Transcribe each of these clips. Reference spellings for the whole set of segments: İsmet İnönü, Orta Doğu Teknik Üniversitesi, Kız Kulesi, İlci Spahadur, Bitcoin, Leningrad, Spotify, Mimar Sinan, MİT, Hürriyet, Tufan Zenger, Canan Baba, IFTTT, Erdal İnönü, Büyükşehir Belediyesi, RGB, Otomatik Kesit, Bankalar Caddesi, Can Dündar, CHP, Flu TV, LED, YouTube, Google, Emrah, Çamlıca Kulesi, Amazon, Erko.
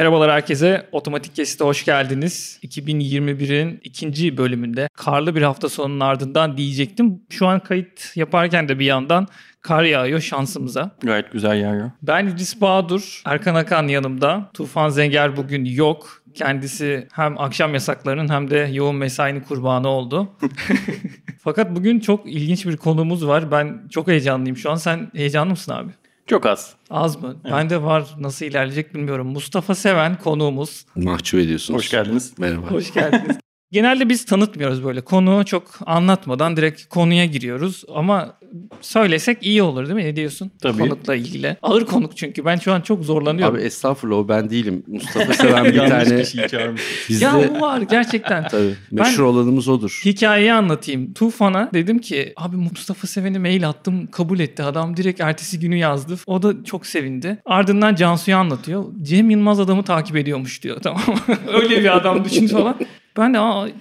Merhabalar herkese. Otomatik Kesit'e hoş geldiniz. 2021'in ikinci bölümünde karlı bir hafta sonunun ardından diyecektim. Şu an kayıt yaparken de bir yandan kar yağıyor şansımıza. Gayet güzel yağıyor. Ben İlci Spahadur, Erkan Hakan yanımda. Tufan Zenger bugün yok. Kendisi hem akşam yasaklarının hem de yoğun mesainin kurbanı oldu. Fakat bugün çok ilginç bir konumuz var. Ben çok heyecanlıyım şu an. Sen heyecanlı mısın abi? Çok az. Az mı? Evet. Bende var. Nasıl ilerleyecek bilmiyorum. Mustafa Seven konuğumuz. Mahcup ediyorsunuz. Hoş geldiniz. Merhaba. Hoş geldiniz. Genelde biz tanıtmıyoruz böyle. Konuğu çok anlatmadan direkt konuya giriyoruz. Ama söylesek iyi olur değil mi? Ne diyorsun? Tabii. Konukla ilgili. Ağır konuk çünkü. Ben şu an çok zorlanıyorum. Abi estağfurullah o ben değilim. Mustafa Seven bir tane. Bizde... Ya bu var gerçekten. Tabii. Meşhur olanımız odur. Hikayeyi anlatayım. Tufan'a dedim ki abi Mustafa Seven'e mail attım. Kabul etti adam. Direkt ertesi günü yazdı. O da çok sevindi. Ardından Cansu'ya anlatıyor. Cem Yılmaz adamı takip ediyormuş diyor. Tamam. Öyle bir adam düşün falan. Ben de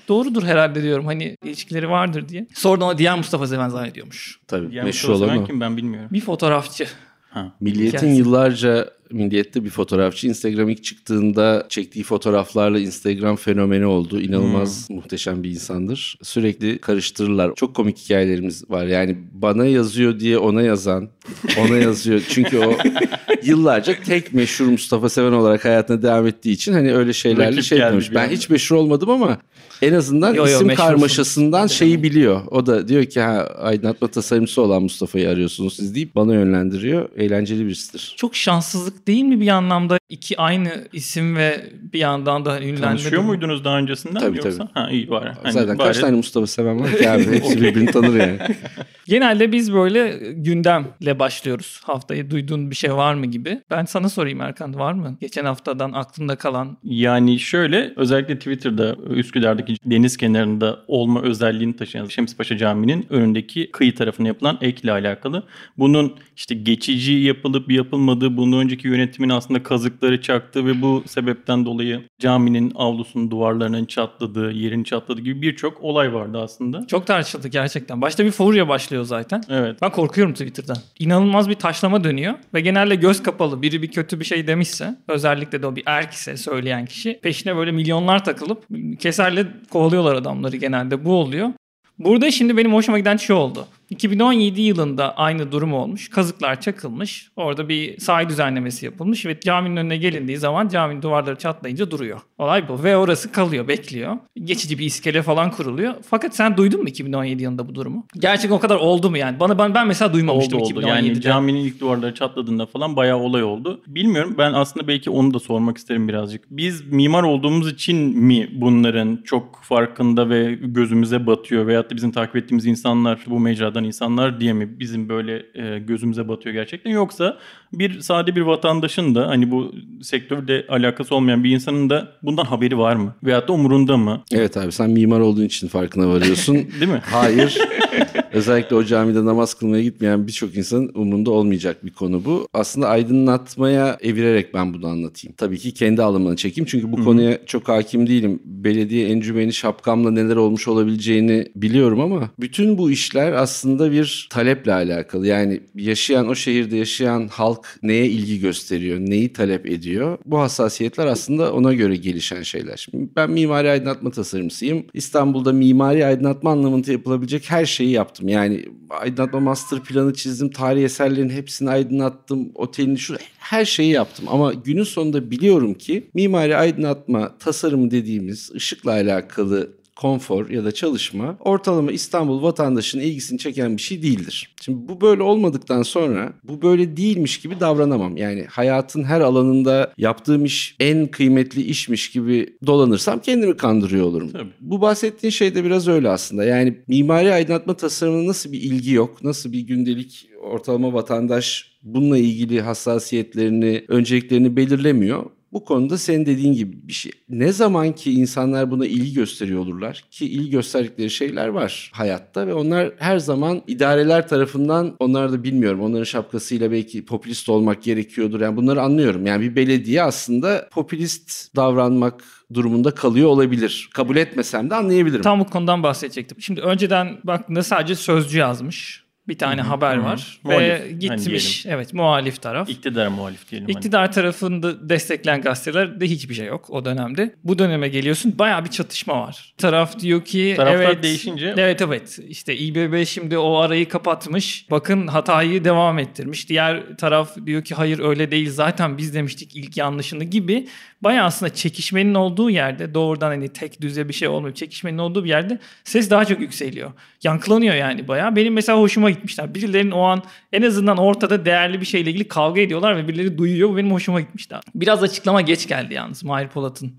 doğrudur herhalde diyorum. Hani ilişkileri vardır diye. Sonra ona diğer Mustafa Seven zannediyormuş. Tabii. Diğer meşhur Mustafa Seven kim ben bilmiyorum. Bir fotoğrafçı. Ha. Milliyet'in yıllarca Milliyet'te bir fotoğrafçı. Instagram ilk çıktığında çektiği fotoğraflarla Instagram fenomeni oldu. İnanılmaz muhteşem bir insandır. Sürekli karıştırırlar. Çok komik hikayelerimiz var. Yani bana yazıyor diye ona yazan, ona yazıyor. Çünkü o yıllarca tek meşhur Mustafa Seven olarak hayatına devam ettiği için hani öyle şeylerle rakip şey demiş. Ben hiç meşhur olmadım ama en azından isim karmaşasından şeyi biliyor. O da diyor ki aydınlatma tasarımcısı olan Mustafa'yı arıyorsunuz siz deyip bana yönlendiriyor. Eğlenceli birisidir. Çok şanssızlık değil mi bir anlamda iki aynı isim ve bir yandan da ünlenme. Tanışıyor muydunuz daha öncesinden tabii, yoksa? Tabii. Ha iyi bari. Hani zaten bari... kaç tane Mustafa Seven var ki abi hepsi birbirini tanır yani. Genelde biz böyle gündemle başlıyoruz. Haftayı duyduğun bir şey var mı gibi. Ben sana sorayım Erkan var mı? Geçen haftadan aklında kalan. Yani şöyle özellikle Twitter'da Üsküdar'daki deniz kenarında olma özelliğini taşıyan Şemsipaşa Camii'nin önündeki kıyı tarafına yapılan ek ile alakalı. Bunun işte geçici yapılıp yapılmadığı bunun önceki yönetimin aslında kazıkları çaktı ve bu sebepten dolayı caminin avlusunun duvarlarının çatladığı, yerin çatladığı gibi birçok olay vardı aslında. Çok tartışıldı gerçekten. Başta bir furya başlıyor zaten. Evet. Ben korkuyorum Twitter'dan. İnanılmaz bir taşlama dönüyor ve genelde göz kapalı biri bir kötü bir şey demişse, özellikle de o bir erkse söyleyen kişi peşine böyle milyonlar takılıp keserle kovalıyorlar adamları genelde. Bu oluyor. Burada şimdi benim hoşuma giden şey oldu. 2017 yılında aynı durum olmuş. Kazıklar çakılmış. Orada bir sahil düzenlemesi yapılmış ve caminin önüne gelindiği zaman caminin duvarları çatlayınca duruyor. Olay bu. Ve orası kalıyor, bekliyor. Geçici bir iskele falan kuruluyor. Fakat sen duydun mu 2017 yılında bu durumu? Gerçekten o kadar oldu mu yani? Ben mesela duymamıştım oldu. 2017'de. Yani caminin ilk duvarları çatladığında falan bayağı olay oldu. Bilmiyorum. Ben aslında belki onu da sormak isterim birazcık. Biz mimar olduğumuz için mi bunların çok farkında ve gözümüze batıyor veyahut da bizim takip ettiğimiz insanlar bu mecrada insanlar diye mi bizim böyle gözümüze batıyor gerçekten yoksa sade bir vatandaşın da hani bu sektörle alakası olmayan bir insanın da bundan haberi var mı? Veyahut da umurunda mı? Evet abi sen mimar olduğun için farkına varıyorsun. Değil mi? Hayır. Özellikle o camide namaz kılmaya gitmeyen birçok insanın umrunda olmayacak bir konu bu. Aslında aydınlatmaya evirerek ben bunu anlatayım. Tabii ki kendi alımını çekeyim. Çünkü bu konuya çok hakim değilim. Belediye encümeni şapkamla neler olmuş olabileceğini biliyorum ama bütün bu işler aslında bir taleple alakalı. Yani yaşayan o şehirde yaşayan halk neye ilgi gösteriyor, neyi talep ediyor? Bu hassasiyetler aslında ona göre gelişen şeyler. Şimdi ben mimari aydınlatma tasarımcısıyım. İstanbul'da mimari aydınlatma anlamında yapılabilecek her şeyi yaptım. Yani aydınlatma master planı çizdim, tarih eserlerinin hepsini aydınlattım, otelini her şeyi yaptım. Ama günün sonunda biliyorum ki mimari aydınlatma tasarımı dediğimiz ışıkla alakalı konfor ya da çalışma ortalama İstanbul vatandaşının ilgisini çeken bir şey değildir. Şimdi bu böyle olmadıktan sonra bu böyle değilmiş gibi davranamam. Yani hayatın her alanında yaptığım iş en kıymetli işmiş gibi dolanırsam kendimi kandırıyor olurum. Tabii. Bu bahsettiğin şey de biraz öyle aslında. Yani mimari aydınlatma tasarımına nasıl bir ilgi yok, nasıl bir gündelik ortalama vatandaş bununla ilgili hassasiyetlerini, önceliklerini belirlemiyor. Bu konuda senin dediğin gibi bir şey. Ne zaman ki insanlar buna ilgi gösteriyor olurlar ki ilgi gösterdikleri şeyler var hayatta ve onlar her zaman idareler tarafından onlar da bilmiyorum onların şapkasıyla belki popülist olmak gerekiyordur. Yani bunları anlıyorum. Yani bir belediye aslında popülist davranmak durumunda kalıyor olabilir. Kabul etmesem de anlayabilirim. Tam bu konudan bahsedecektim. Şimdi önceden bak ne sadece sözcü yazmış. bir tane haber var muhalif, ve gitmiş. Hani evet, muhalif taraf. İktidara muhalif diyelim. İktidar hani tarafında destekleyen gazetelerde hiçbir şey yok o dönemde. Bu döneme geliyorsun, bayağı bir çatışma var. Taraf diyor ki taraflar evet, değişince. Evet. İşte İBB şimdi o arayı kapatmış. Bakın hatayı devam ettirmiş. Diğer taraf diyor ki hayır öyle değil. Zaten biz demiştik ilk yanlışını gibi. Bayağı aslında çekişmenin olduğu yerde, doğrudan hani tek düze bir şey olmuyor. Çekişmenin olduğu bir yerde ses daha çok yükseliyor. Yankılanıyor yani bayağı. Benim mesela hoşuma gitmişler. Birilerinin o an en azından ortada değerli bir şeyle ilgili kavga ediyorlar ve birileri duyuyor. Bu benim hoşuma gitmişler. Biraz açıklama geç geldi yalnız Mahir Polat'ın.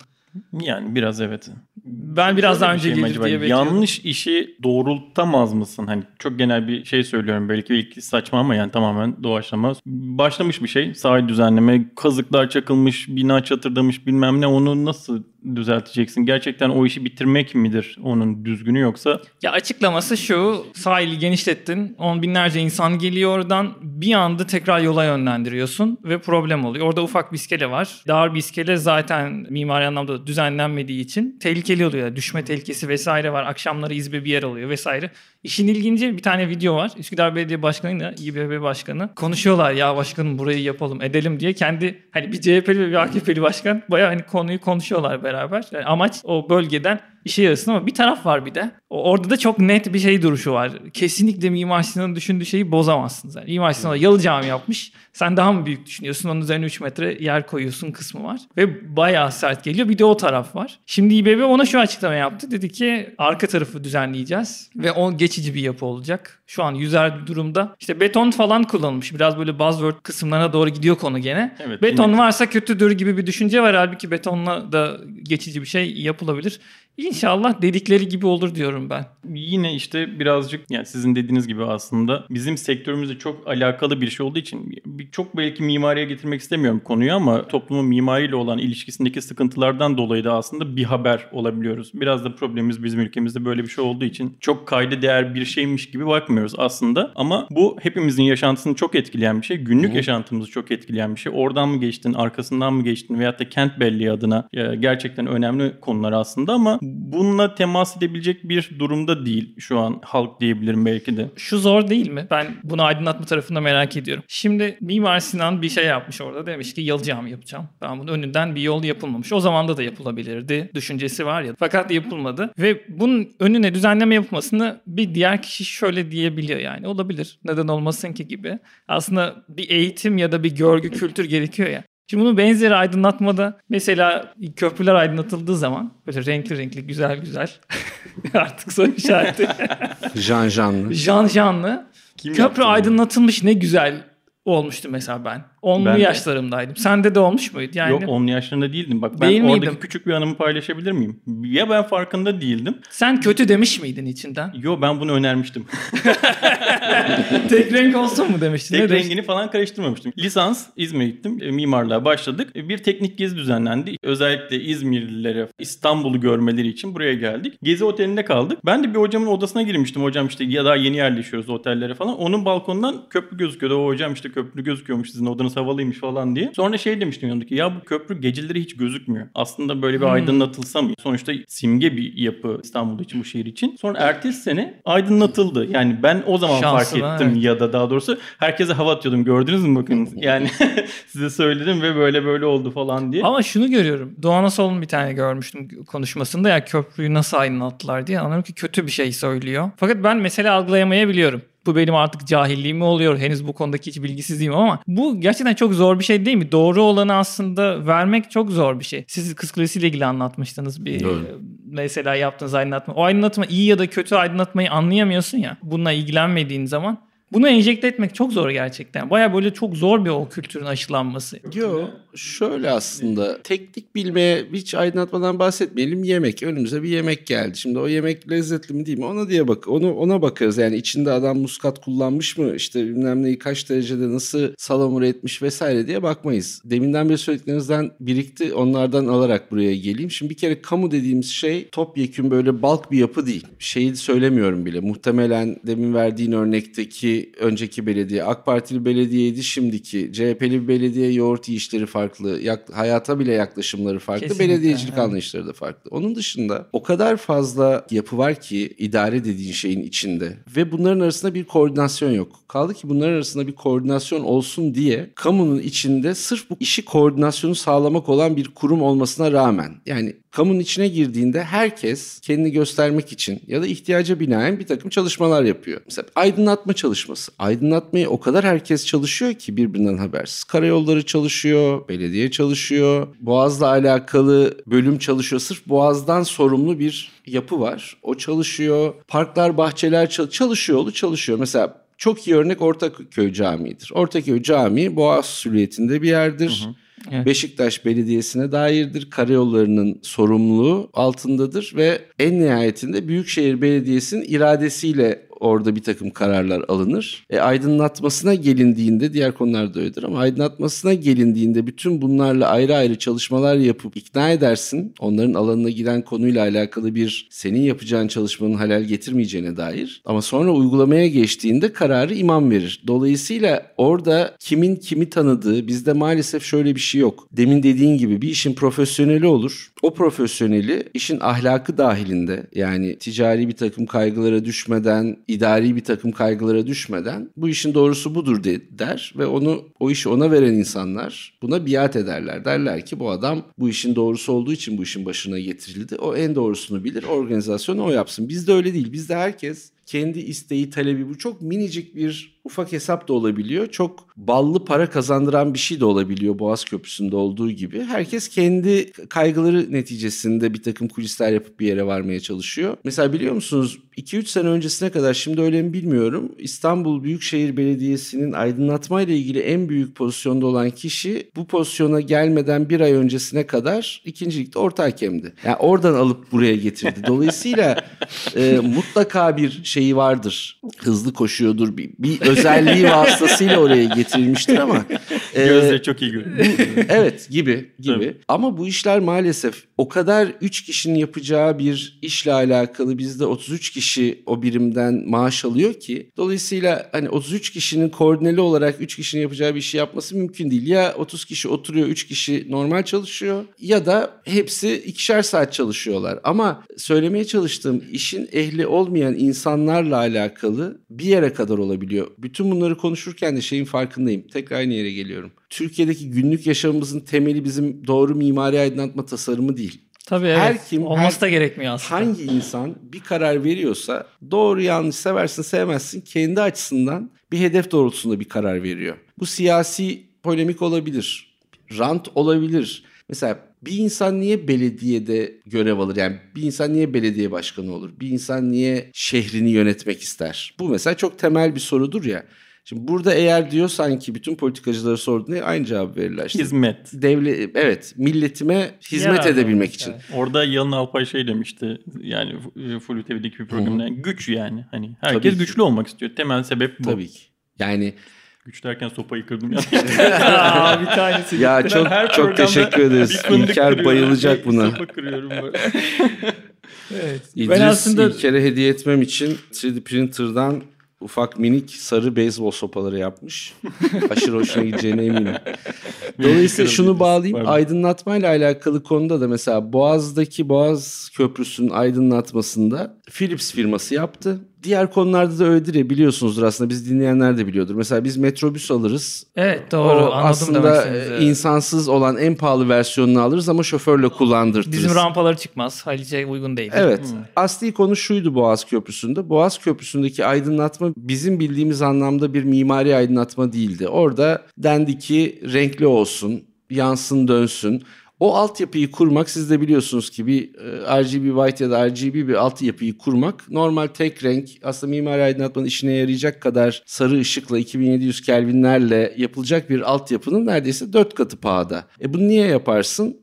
Yani biraz evet. Ben biraz daha önce şey gelir diye bekliyordum. Yanlış işi doğrultamaz mısın? Hani çok genel bir şey söylüyorum. Belki ilk saçma ama yani tamamen doğaçlama. Başlamış bir şey. Sahil düzenleme, kazıklar çakılmış, bina çatırdamış bilmem ne. Onu nasıl düzelteceksin? Gerçekten o işi bitirmek midir onun düzgünü yoksa? Ya açıklaması şu. Sahili genişlettin. On binlerce insan geliyor oradan. Bir anda tekrar yola yönlendiriyorsun ve problem oluyor. Orada ufak bir iskele var. Dar bir iskele zaten mimari anlamda düzenlenmediği için tehlikeli oluyor. Düşme tehlikesi vesaire var. Akşamları izbe bir yer oluyor vesaire. İşin ilginci bir tane video var. Üsküdar Belediye Başkanı'yla İBB Başkanı konuşuyorlar. Ya başkanım burayı yapalım edelim diye. Kendi hani bir CHP'li ve bir AKP'li başkan bayağı hani konuyu konuşuyorlar beraber. Yani amaç o bölgeden işe yarasın ama bir taraf var bir de. Orada da çok net bir şey duruşu var. Kesinlikle Mimar Sinan'ın düşündüğü şeyi bozamazsınız. Yani Mimar Sinan'a Yalı Cami yapmış. Sen daha mı büyük düşünüyorsun? Onun üzerine 3 metre yer koyuyorsun kısmı var. Ve bayağı sert geliyor. Bir de o taraf var. Şimdi İBB ona şu açıklama yaptı. Dedi ki arka tarafı düzenleyeceğiz. Ve o geçici bir yapı olacak. Şu an yüzer bir durumda. İşte beton falan kullanılmış. Biraz böyle buzzword kısımlarına doğru gidiyor konu gene. Evet, beton yine varsa kötüdür gibi bir düşünce var. Halbuki betonla da geçici bir şey yapılabilir. İnşallah dedikleri gibi olur diyorum ben. Yine işte birazcık yani sizin dediğiniz gibi aslında bizim sektörümüzle çok alakalı bir şey olduğu için çok belki mimariye getirmek istemiyorum konuyu ama toplumun mimariyle olan ilişkisindeki sıkıntılardan dolayı da aslında bir haber olabiliyoruz. Biraz da problemimiz bizim ülkemizde böyle bir şey olduğu için çok kayda değer bir şeymiş gibi bakmıyoruz aslında. Ama bu hepimizin yaşantısını çok etkileyen bir şey. Günlük yaşantımızı çok etkileyen bir şey. Oradan mı geçtin, arkasından mı geçtin veyahut da kent belleği adına gerçekten önemli konular aslında ama bununla temas edebilecek bir durumda değil şu an halk diyebilirim belki de. Şu zor değil mi? Ben bunu aydınlatma tarafında merak ediyorum. Şimdi Mimar Sinan bir şey yapmış orada. Demiş ki Yalı Cami yapacağım. Ben bunun önünden bir yol yapılmamış. O zamanda da yapılabilirdi. Düşüncesi var ya. Fakat yapılmadı. Ve bunun önüne düzenleme yapılmasını bir diğer kişi şöyle diyebiliyor yani. Olabilir. Neden olmasın ki gibi. Aslında bir eğitim ya da bir görgü, kültür gerekiyor ya. Şimdi bunun benzeri aydınlatmada mesela köprüler aydınlatıldığı zaman böyle renkli renkli güzel güzel artık soru işareti. Janjanlı. Köprü aydınlatılmış ne güzel olmuştu mesela ben. 10'lu yaşlarımdaydım. Sende de olmuş muydu? Yani yok 10'lu yaşlarında değildim. Bak ben oradaki küçük bir anımı paylaşabilir miyim? Ya ben farkında değildim. Sen kötü demiş miydin içinden? Yo ben bunu önermiştim. Tek renk olsun mu demiştin? Tek rengini falan karıştırmamıştım. Lisans İzmir'e gittim. Mimarlığa başladık. Bir teknik gezi düzenlendi. Özellikle İzmirlilere İstanbul'u görmeleri için buraya geldik. Gezi otelinde kaldık. Ben de bir hocamın odasına girmiştim. Hocam işte ya daha yeni yerleşiyoruz otellere falan. Onun balkondan köprü gözüküyordu. O hocam işte köprü gözüküyormuş sizin odanız havalıymış falan diye. Sonra şey demiştim yanındaki ya bu köprü geceleri hiç gözükmüyor. Aslında böyle bir aydınlatılsa mı? Sonuçta simge bir yapı İstanbul için bu şehir için. Sonra ertesi sene aydınlatıldı. Yani ben o zaman şansına fark ettim evet. Ya da daha doğrusu herkese hava atıyordum. Gördünüz mü bakın? Yani size söyledim ve böyle oldu falan diye. Ama şunu görüyorum. Doğan Asol'un bir tane görmüştüm konuşmasında ya köprüyü nasıl aydınlattılar diye. Anlıyorum ki kötü bir şey söylüyor. Fakat ben mesele algılayamayabiliyorum. Bu benim artık cahilliğim mi oluyor? Henüz bu konudaki hiç bilgisizliğim ama bu gerçekten çok zor bir şey değil mi? Doğru olanı aslında vermek çok zor bir şey. Siz kız kulesiyle ilgili anlatmıştınız bir mesela yaptığınız aydınlatma. O aydınlatma iyi ya da kötü aydınlatmayı anlayamıyorsun ya. Bununla ilgilenmediğin zaman bunu enjekte etmek çok zor gerçekten. Baya böyle çok zor bir o kültürün aşılanması. Yok şöyle aslında teknik bilmeye hiç aydınlatmadan bahsetmeyelim. Yemek önümüze bir yemek geldi. Şimdi o yemek lezzetli mi değil mi ona diye bak ona bakarız. Yani içinde adam muskat kullanmış mı işte bilmem neyi kaç derecede nasıl salamura etmiş vesaire diye bakmayız. Deminden beri söylediklerinizden birikti onlardan alarak buraya geleyim. Şimdi bir kere kamu dediğimiz şey topyekün böyle balk bir yapı değil. Şeyi söylemiyorum bile muhtemelen demin verdiğin örnekteki bir önceki belediye AK Partili belediyeydi, şimdiki CHP'li bir belediye, yoğurt yiyişleri farklı, hayata bile yaklaşımları farklı, kesinlikle, belediyecilik anlayışları da farklı. Onun dışında o kadar fazla yapı var ki idare dediğin şeyin içinde ve bunların arasında bir koordinasyon yok. Kaldı ki bunların arasında bir koordinasyon olsun diye kamunun içinde sırf bu işi koordinasyonu sağlamak olan bir kurum olmasına rağmen, yani kamunun içine girdiğinde herkes kendini göstermek için ya da ihtiyaca binaen bir takım çalışmalar yapıyor. Mesela aydınlatma çalışması. Aydınlatmayı o kadar herkes çalışıyor ki birbirinden habersiz. Karayolları çalışıyor, belediye çalışıyor, Boğaz'la alakalı bölüm çalışıyor. Sırf Boğaz'dan sorumlu bir yapı var. O çalışıyor. Parklar, bahçeler çalışıyor. Mesela çok iyi örnek Ortaköy Camii'dir. Ortaköy Camii Boğaz silüetinde bir yerdir. Hı hı. Evet. Beşiktaş Belediyesi'ne dairdir. Karayollarının sorumluluğu altındadır ve en nihayetinde Büyükşehir Belediyesi'nin iradesiyle orada bir takım kararlar alınır. Aydınlatmasına gelindiğinde, diğer konular da öyledir ama aydınlatmasına gelindiğinde bütün bunlarla ayrı ayrı çalışmalar yapıp ikna edersin. Onların alanına giren konuyla alakalı bir senin yapacağın çalışmanın halal getirmeyeceğine dair. Ama sonra uygulamaya geçtiğinde kararı imam verir. Dolayısıyla orada kimin kimi tanıdığı, bizde maalesef şöyle bir şey yok. Demin dediğin gibi bir işin profesyoneli olur. O profesyoneli işin ahlakı dahilinde, yani ticari bir takım kaygılara düşmeden, idari bir takım kaygılara düşmeden bu işin doğrusu budur der ve onu, o işi ona veren insanlar buna biat ederler. Derler ki bu adam bu işin doğrusu olduğu için bu işin başına getirildi. O en doğrusunu bilir, organizasyonu o yapsın. Bizde öyle değil. Bizde herkes kendi isteği, talebi, bu çok minicik bir ufak hesap da olabiliyor. Çok ballı para kazandıran bir şey de olabiliyor Boğaz Köprüsü'nde olduğu gibi. Herkes kendi kaygıları neticesinde bir takım kulisler yapıp bir yere varmaya çalışıyor. Mesela biliyor musunuz 2-3 sene öncesine kadar, şimdi öyle mi bilmiyorum, İstanbul Büyükşehir Belediyesi'nin aydınlatmayla ilgili en büyük pozisyonda olan kişi bu pozisyona gelmeden bir ay öncesine kadar ikincilikte orta hakemdi. Yani oradan alıp buraya getirdi. Dolayısıyla mutlaka bir şeyi vardır. Hızlı koşuyordur. Bir özelliği vasıtasıyla oraya getirilmiştir ama gözle çok iyi görünüyor. Evet, gibi. Tabii. Ama bu işler maalesef o kadar 3 kişinin yapacağı bir işle alakalı, bizde 33 kişi o birimden maaş alıyor ki dolayısıyla hani 33 kişinin koordineli olarak 3 kişinin yapacağı bir işi yapması mümkün değil. Ya 30 kişi oturuyor, 3 kişi normal çalışıyor ya da hepsi ikişer saat çalışıyorlar. Ama söylemeye çalıştığım, işin ehli olmayan insanlarla alakalı bir yere kadar olabiliyor. Bütün bunları konuşurken de şeyin farkındayım. Tekrar aynı yere geliyorum. Türkiye'deki günlük yaşamımızın temeli bizim doğru mimari aydınlatma tasarımı değil. Tabii, evet. Olması da gerekmiyor aslında. Hangi insan bir karar veriyorsa, doğru yanlış, seversin sevmezsin, kendi açısından bir hedef doğrultusunda bir karar veriyor. Bu siyasi polemik olabilir, rant olabilir. Mesela bir insan niye belediyede görev alır? Yani bir insan niye belediye başkanı olur? Bir insan niye şehrini yönetmek ister? Bu mesela çok temel bir sorudur ya. Şimdi burada eğer diyor sanki bütün politikacılara sorduğunda aynı cevabı verirler. İşte hizmet. Evet, milletime hizmet edebilmek için. Evet. Orada Yalın Alpay şey demişti, yani Full TV'deki bir programda, güç yani. Hani herkes güçlü olmak istiyor. Temel sebep bu. Tabii ki. Yani... Güç derken sopayı kırdım ya. Bir tanesi. Ya çok çok teşekkür ederiz. İlker bayılacak buna. Sopa kırıyorum böyle. Evet. Ben aslında İlker'e hediye etmem için 3D printer'dan ufak minik sarı beyzbol sopaları yapmış. Aşırı hoşuna gideceğine eminim. Dolayısıyla şunu bağlayayım. Aydınlatmayla alakalı konuda da mesela Boğaz'daki Boğaz Köprüsü'nün aydınlatmasında Philips firması yaptı. Diğer konularda da öyledir ya, biliyorsunuzdur aslında, biz dinleyenler de biliyordur. Mesela biz metrobüs alırız. Evet, doğru. O aslında insansız olan en pahalı versiyonunu alırız ama şoförle kullandırırız. Bizim rampaları çıkmaz. Halice uygun değil. Evet. Asli konu şuydu Boğaz Köprüsü'nde. Boğaz Köprüsü'ndeki aydınlatma bizim bildiğimiz anlamda bir mimari aydınlatma değildi. Orada dendi ki renkli olsun, yansın, dönsün. O altyapıyı kurmak, siz de biliyorsunuz ki bir RGB white ya da RGB bir altyapıyı kurmak, normal tek renk, aslında mimari aydınlatmanın işine yarayacak kadar sarı ışıkla 2700 kelvinlerle yapılacak bir altyapının neredeyse 4 katı pahada. Bunu niye yaparsın?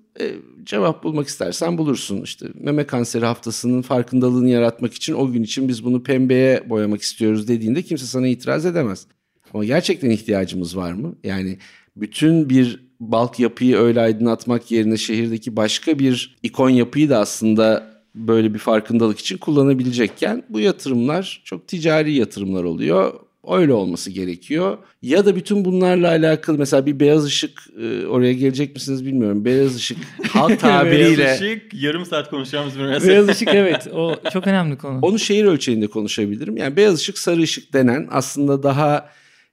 Cevap bulmak istersen bulursun. İşte meme kanseri haftasının farkındalığını yaratmak için o gün için biz bunu pembeye boyamak istiyoruz dediğinde kimse sana itiraz edemez. Ama gerçekten ihtiyacımız var mı? Yani bütün bir balk yapıyı öyle aydınlatmak yerine şehirdeki başka bir ikon yapıyı da aslında böyle bir farkındalık için kullanabilecekken bu yatırımlar çok ticari yatırımlar oluyor. Öyle olması gerekiyor. Ya da bütün bunlarla alakalı mesela bir beyaz ışık, oraya gelecek misiniz bilmiyorum. Beyaz ışık halk tabiriyle. Beyaz ışık yarım saat konuşacağımız bir mesele. Beyaz ışık, evet, o çok önemli konu. Onu şehir ölçeğinde konuşabilirim. Yani beyaz ışık, sarı ışık denen aslında daha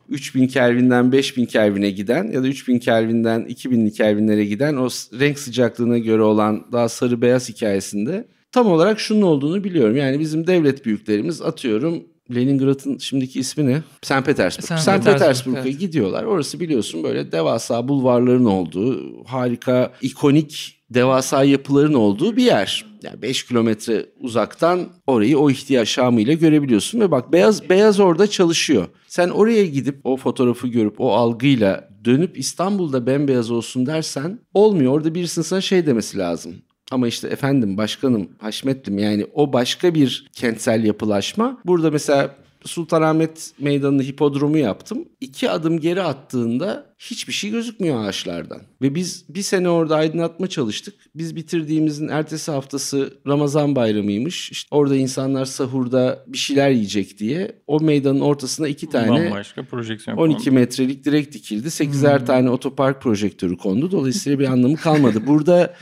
3000 Kelvin'den 5000 Kelvin'e giden ya da 3000 Kelvin'den 2000 Kelvin'lere giden o renk sıcaklığına göre olan daha sarı beyaz hikayesinde tam olarak şunun olduğunu biliyorum. Yani bizim devlet büyüklerimiz, atıyorum, Leningrad'ın şimdiki ismi ne? St. Petersburg. St. Petersburg'a evet, gidiyorlar. Orası biliyorsun böyle devasa bulvarların olduğu, harika, ikonik, devasa yapıların olduğu bir yer. Yani 5 kilometre uzaktan orayı o ihtişamıyla görebiliyorsun ve bak beyaz orada çalışıyor. Sen oraya gidip o fotoğrafı görüp o algıyla dönüp İstanbul'da bembeyaz olsun dersen olmuyor. Orada birisinin sana şey demesi lazım. Ama işte efendim, başkanım, haşmettim, yani o başka bir kentsel yapılaşma. Burada mesela Sultanahmet Meydanı'nı hipodromu yaptım. 2 adım geri attığında hiçbir şey gözükmüyor ağaçlardan. Ve biz bir sene orada aydınlatma çalıştık. Biz bitirdiğimizin ertesi haftası Ramazan bayramıymış. İşte orada insanlar sahurda bir şeyler yiyecek diye o meydanın ortasına 2 tane bambaşka projeksiyon 12 kondu. Metrelik direk dikildi. 8'er tane otopark projektörü kondu. Dolayısıyla bir anlamı kalmadı. Burada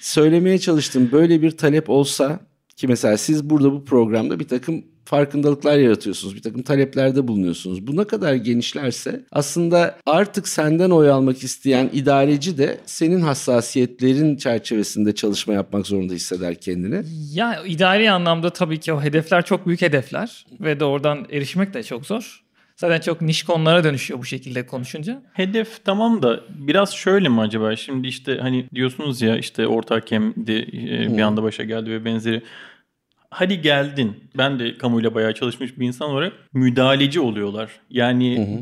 söylemeye çalıştığım, böyle bir talep olsa ki mesela siz burada bu programda bir takım farkındalıklar yaratıyorsunuz, bir takım taleplerde bulunuyorsunuz. Bu ne kadar genişlerse aslında artık senden oy almak isteyen idareci de senin hassasiyetlerin çerçevesinde çalışma yapmak zorunda hisseder kendini. Ya idari anlamda tabii ki o hedefler çok büyük hedefler ve doğrudan erişmek de çok zor. Zaten çok niş konulara dönüşüyor bu şekilde konuşunca. Hedef tamam da biraz şöyle mi acaba? Şimdi işte hani diyorsunuz ya, işte ortak hemdi bir anda başa geldi ve benzeri. Hadi geldin. Ben de kamuyla bayağı çalışmış bir insan olarak müdahaleci oluyorlar. Yani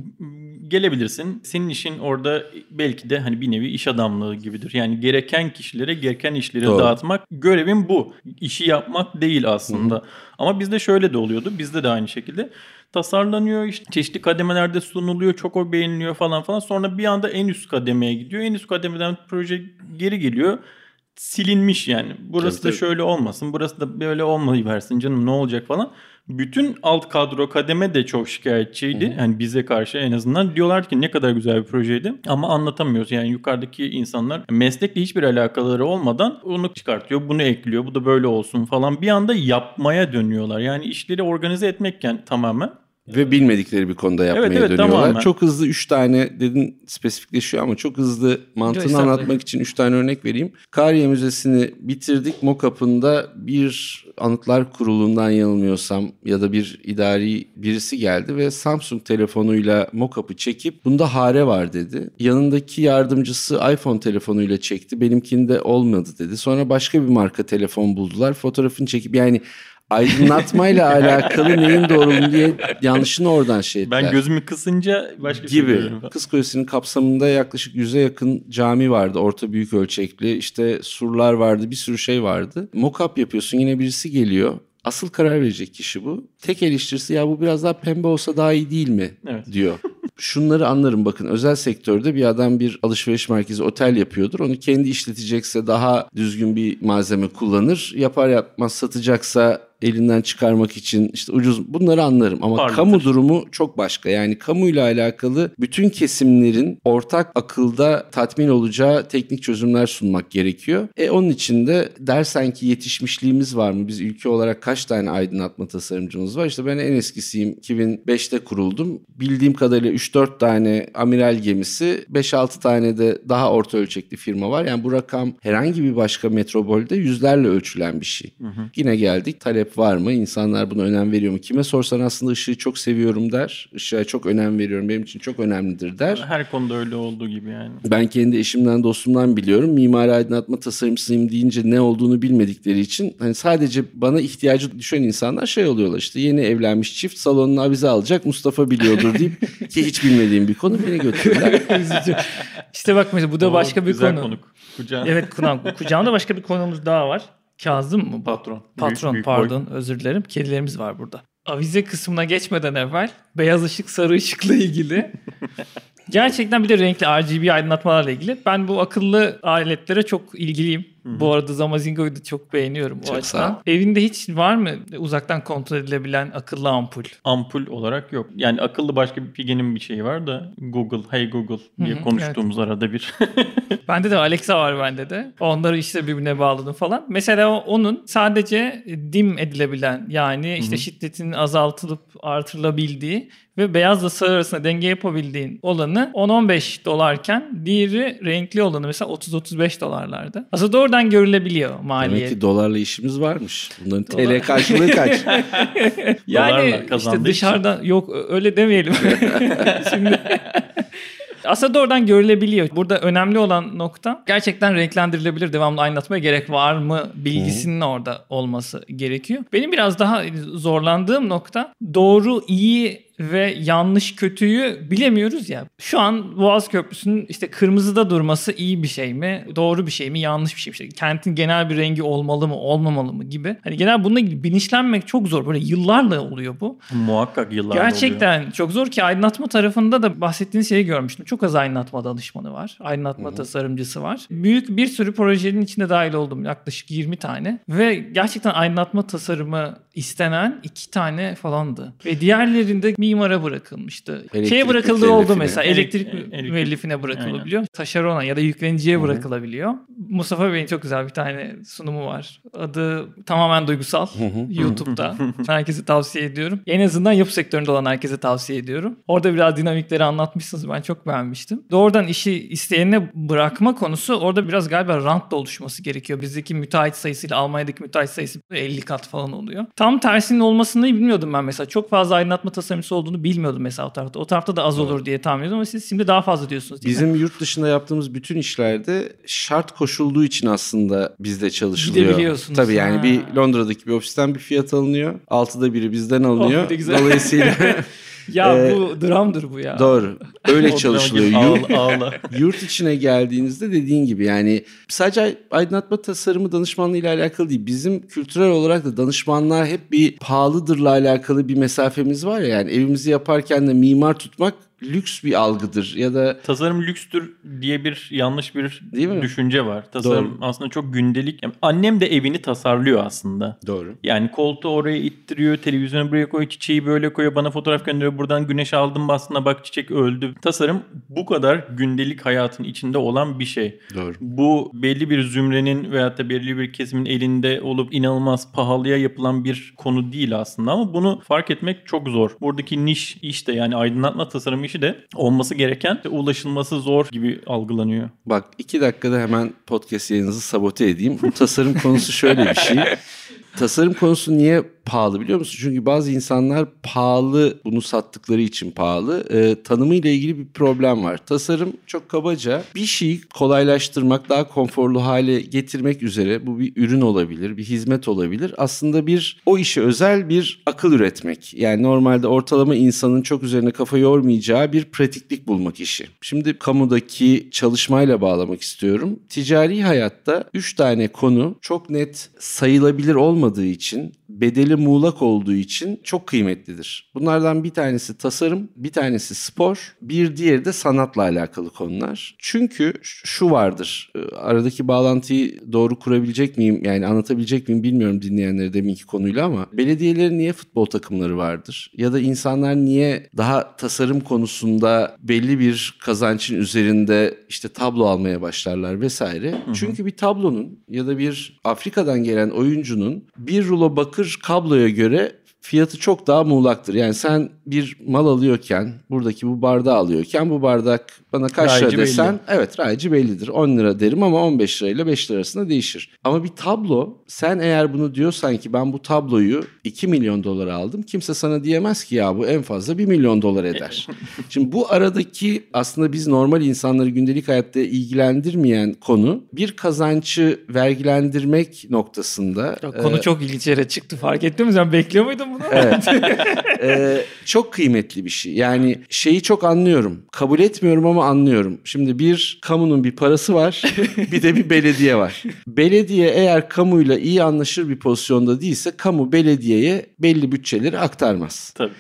gelebilirsin. Senin işin orada belki de hani bir nevi iş adamlığı gibidir. Yani gereken kişilere gereken işleri doğru dağıtmak. Görevim bu. İşi yapmak değil aslında. Ama bizde şöyle de oluyordu. Bizde de aynı şekilde tasarlanıyor, işte çeşitli kademelerde sunuluyor, çok o beğeniliyor falan. Sonra bir anda en üst kademeye gidiyor. En üst kademeden proje geri geliyor. Silinmiş yani. Burası tabii, da şöyle olmasın, burası da böyle olmayıversin canım, ne olacak falan. Bütün alt kadro kademe de çok şikayetçiydi. Yani bize karşı en azından diyorlardı ki ne kadar güzel bir projeydi ama anlatamıyoruz. Yani yukarıdaki insanlar meslekle hiçbir alakaları olmadan onu çıkartıyor, bunu ekliyor, bu da böyle olsun falan. Bir anda yapmaya dönüyorlar. Yani işleri organize etmekken tamamen. Ve bilmedikleri bir konuda yapmaya dönüyorlar. Tamamen. Çok hızlı 3 tane dedin, spesifikleşiyor ama çok hızlı mantığını anlatmak için 3 tane örnek vereyim. Kariye Müzesi'ni bitirdik. Mokap'ında bir anıtlar kurulundan yanılmıyorsam ya da bir idari birisi geldi ve Samsung telefonuyla Mokap'ı çekip bunda hare var dedi. Yanındaki yardımcısı iPhone telefonuyla çekti. Benimkinde olmadı dedi. Sonra başka bir marka telefon buldular. Fotoğrafını çekip, yani aydınlatmayla alakalı neyin doğru diye yanlışını oradan şey ettiler. Ben gözümü kısınca başka gibi şey görüyorum. Kız Kulesi'nin kapsamında yaklaşık 100'e yakın cami vardı. Orta büyük ölçekli, işte surlar vardı, bir sürü şey vardı. Mock-up yapıyorsun, yine birisi geliyor. Asıl karar verecek kişi bu. Tek eleştirisi, ya bu biraz daha pembe olsa daha iyi değil mi diyor. Şunları anlarım, bakın özel sektörde bir adam bir alışveriş merkezi, otel yapıyordur. Onu kendi işletecekse daha düzgün bir malzeme kullanır. Yapar yapmaz satacaksa elinden çıkarmak için işte ucuz, bunları anlarım. Ama kamu durumu çok başka. Yani kamuyla alakalı bütün kesimlerin ortak akılda tatmin olacağı teknik çözümler sunmak gerekiyor. Onun için de dersen ki yetişmişliğimiz var mı? Biz ülke olarak kaç tane aydınlatma tasarımcımız var? İşte ben en eskisiyim. 2005'te kuruldum. Bildiğim kadarıyla 3-4 tane amiral gemisi, 5-6 tane de daha orta ölçekli firma var. Yani bu rakam herhangi bir başka metropolde yüzlerle ölçülen bir şey. Yine geldik. Talep var mı? İnsanlar buna önem veriyor mu? Kime sorsan aslında ışığı çok seviyorum der. Işığa çok önem veriyorum. Benim için çok önemlidir der. Her konuda öyle olduğu gibi yani. Ben kendi eşimden, dostumdan biliyorum. Mimari aydınlatma tasarımcısıyım deyince ne olduğunu bilmedikleri için hani sadece bana ihtiyacı düşen insanlar şey oluyorlar. İşte yeni evlenmiş çift salonuna avize alacak, Mustafa biliyordur deyip ki hiç bilmediğim bir konu beni götürürler. İşte bak mesela bu da başka bir konu. Konuk. Kucağın. Evet, kucağımda başka bir konumuz daha var. Kazım mı? Patron büyük pardon boy. Özür dilerim. Kedilerimiz var burada. Avize kısmına geçmeden evvel beyaz ışık, sarı ışıkla ilgili. Gerçekten bir de renkli RGB aydınlatmalarla ilgili. Ben bu akıllı aletlere çok ilgiliyim. Hı-hı. Bu arada Zamazingo'yu da çok beğeniyorum. Çok o açıdan. Evinde hiç var mı uzaktan kontrol edilebilen akıllı ampul? Ampul olarak yok. Yani akıllı başka bir Figen'in bir şeyi var da Google, hey Google diye Hı-hı, konuştuğumuz evet. arada bir. Bende de Alexa var bende de. Onları işte birbirine bağladım falan. Mesela onun sadece dim edilebilen yani işte Hı-hı. şiddetin azaltılıp artırılabildiği ve beyazla sarı arasında denge yapabildiğin olanı $10-15 diğeri renkli olanı mesela $30-35. Aslında doğrudan görülebiliyor maliyet. Demek ki dolarla işimiz varmış. Bunların TL karşılığı kaç? Yani işte dışarıdan için. Yok öyle demeyelim. Şimdi... Aslında oradan görülebiliyor. Burada önemli olan nokta gerçekten renklendirilebilir, devamlı aydınlatmaya gerek var mı bilgisinin orada olması gerekiyor. Benim biraz daha zorlandığım nokta doğru, iyi ve yanlış, kötüyü bilemiyoruz ya. Şu an Boğaz Köprüsü'nün işte kırmızıda durması iyi bir şey mi? Doğru bir şey mi? Yanlış bir şey mi? İşte kentin genel bir rengi olmalı mı? Olmamalı mı? Gibi. Hani genel bununla ilgili bilinçlenmek çok zor. Böyle yıllarla oluyor bu. Muhakkak yıllarla gerçekten oluyor. Çok zor ki aydınlatma tarafında da bahsettiğiniz şeyi görmüştüm. Çok az aydınlatma danışmanı var. Aydınlatma tasarımcısı var. Büyük bir sürü projenin içinde dahil oldum. Yaklaşık 20 tane. Ve gerçekten aydınlatma tasarımı istenen 2 tane falandı. Ve diğerlerinde mimara bırakılmıştı. Şeye bırakıldığı oldu mesela. Elektrik müellifine bırakılabiliyor. Aynen. Taşerona ya da yükleniciye Hı-hı. bırakılabiliyor. Mustafa Bey'in çok güzel bir tane sunumu var. Adı tamamen duygusal. Hı-hı. YouTube'da. Herkese tavsiye ediyorum. En azından yapı sektöründe olan herkese tavsiye ediyorum. Orada biraz dinamikleri anlatmışsınız. Ben çok beğenmiştim. Doğrudan işi isteyenine bırakma konusu orada biraz galiba rantla oluşması gerekiyor. Bizdeki müteahhit sayısıyla Almanya'daki müteahhit sayısı 50 kat falan oluyor. Tam tersinin olmasını bilmiyordum ben mesela. Çok fazla aydınlatma tasarımcısı olduğunu bilmiyordum mesela o tarafta. O tarafta da az olur diye tahmin ediyordum ama siz şimdi daha fazla diyorsunuz. Bizim yurt dışında yaptığımız bütün işlerde şart koşulduğu için aslında bizde çalışılıyor. Gidebiliyorsunuz. Tabii yani bir Londra'daki bir ofisten bir fiyat alınıyor. 6'da 1'i bizden alınıyor. Oh, ne güzel. Dolayısıyla... Ya bu dramdır bu ya. Doğru. Öyle çalışılıyor. Ağla. Yurt içine geldiğinizde dediğin gibi yani sadece aydınlatma tasarımı danışmanlığı ile alakalı değil. Bizim kültürel olarak da danışmanlar hep bir pahalıdırla alakalı bir mesafemiz var ya. Yani evimizi yaparken de mimar tutmak lüks bir algıdır ya da... Tasarım lükstür diye bir yanlış bir düşünce var. Tasarım Doğru. aslında çok gündelik. Yani annem de evini tasarlıyor aslında. Doğru. Yani koltuğu oraya ittiriyor, televizyonu buraya koyuyor, çiçeği böyle koyuyor, bana fotoğraf gönderiyor. Buradan güneş aldım aslında bak çiçek öldü. Tasarım bu kadar gündelik hayatın içinde olan bir şey. Doğru. Bu belli bir zümrenin veyahut da belli bir kesimin elinde olup inanılmaz pahalıya yapılan bir konu değil aslında ama bunu fark etmek çok zor. Buradaki niş işte yani aydınlatma tasarım işi de olması gereken ulaşılması zor gibi algılanıyor. Bak 2 dakikada hemen podcast yayınınızı sabote edeyim. Bu tasarım konusu şöyle bir şey. Tasarım konusu niye pahalı biliyor musun? Çünkü bazı insanlar pahalı, bunu sattıkları için pahalı. Tanımıyla ilgili bir problem var. Tasarım çok kabaca bir şeyi kolaylaştırmak, daha konforlu hale getirmek üzere. Bu bir ürün olabilir, bir hizmet olabilir. Aslında bir o işe özel bir akıl üretmek. Yani normalde ortalama insanın çok üzerine kafa yormayacağı bir pratiklik bulmak işi. Şimdi kamudaki çalışmayla bağlamak istiyorum. Ticari hayatta 3 tane konu çok net sayılabilir olmadığı için, bedeli muğlak olduğu için çok kıymetlidir. Bunlardan bir tanesi tasarım, bir tanesi spor, bir diğeri de sanatla alakalı konular. Çünkü şu vardır, aradaki bağlantıyı doğru kurabilecek miyim, yani anlatabilecek miyim bilmiyorum dinleyenlere deminki konuyla ama belediyelerin niye futbol takımları vardır? Ya da insanlar niye daha tasarım konusunda belli bir kazancın üzerinde işte tablo almaya başlarlar vesaire? Hı-hı. Çünkü bir tablonun ya da bir Afrika'dan gelen oyuncunun bir rulo bakır kabloya göre fiyatı çok daha muğlaktır. Yani sen bir mal alıyorken, buradaki bu bardağı alıyorken bu bardak bana kaç lira desen, evet rayici bellidir. 10 lira derim ama 15 lirayla 5 lira arasında değişir. Ama bir tablo, sen eğer bunu diyorsan ki ben bu tabloyu $2 milyon aldım. Kimse sana diyemez ki ya bu en fazla $1 milyon eder. Şimdi bu aradaki aslında biz normal insanları gündelik hayatta ilgilendirmeyen konu bir kazancı vergilendirmek noktasında. Ya, konu çok ilginç yere çıktı fark ettin mi? Sen bekliyor muydun? Evet. Çok kıymetli bir şey. Yani şeyi çok anlıyorum. Kabul etmiyorum ama anlıyorum. Şimdi bir kamunun bir parası var, bir de bir belediye var. Belediye eğer kamuyla iyi anlaşır bir pozisyonda değilse kamu belediyeye belli bütçeleri aktarmaz. Tabii.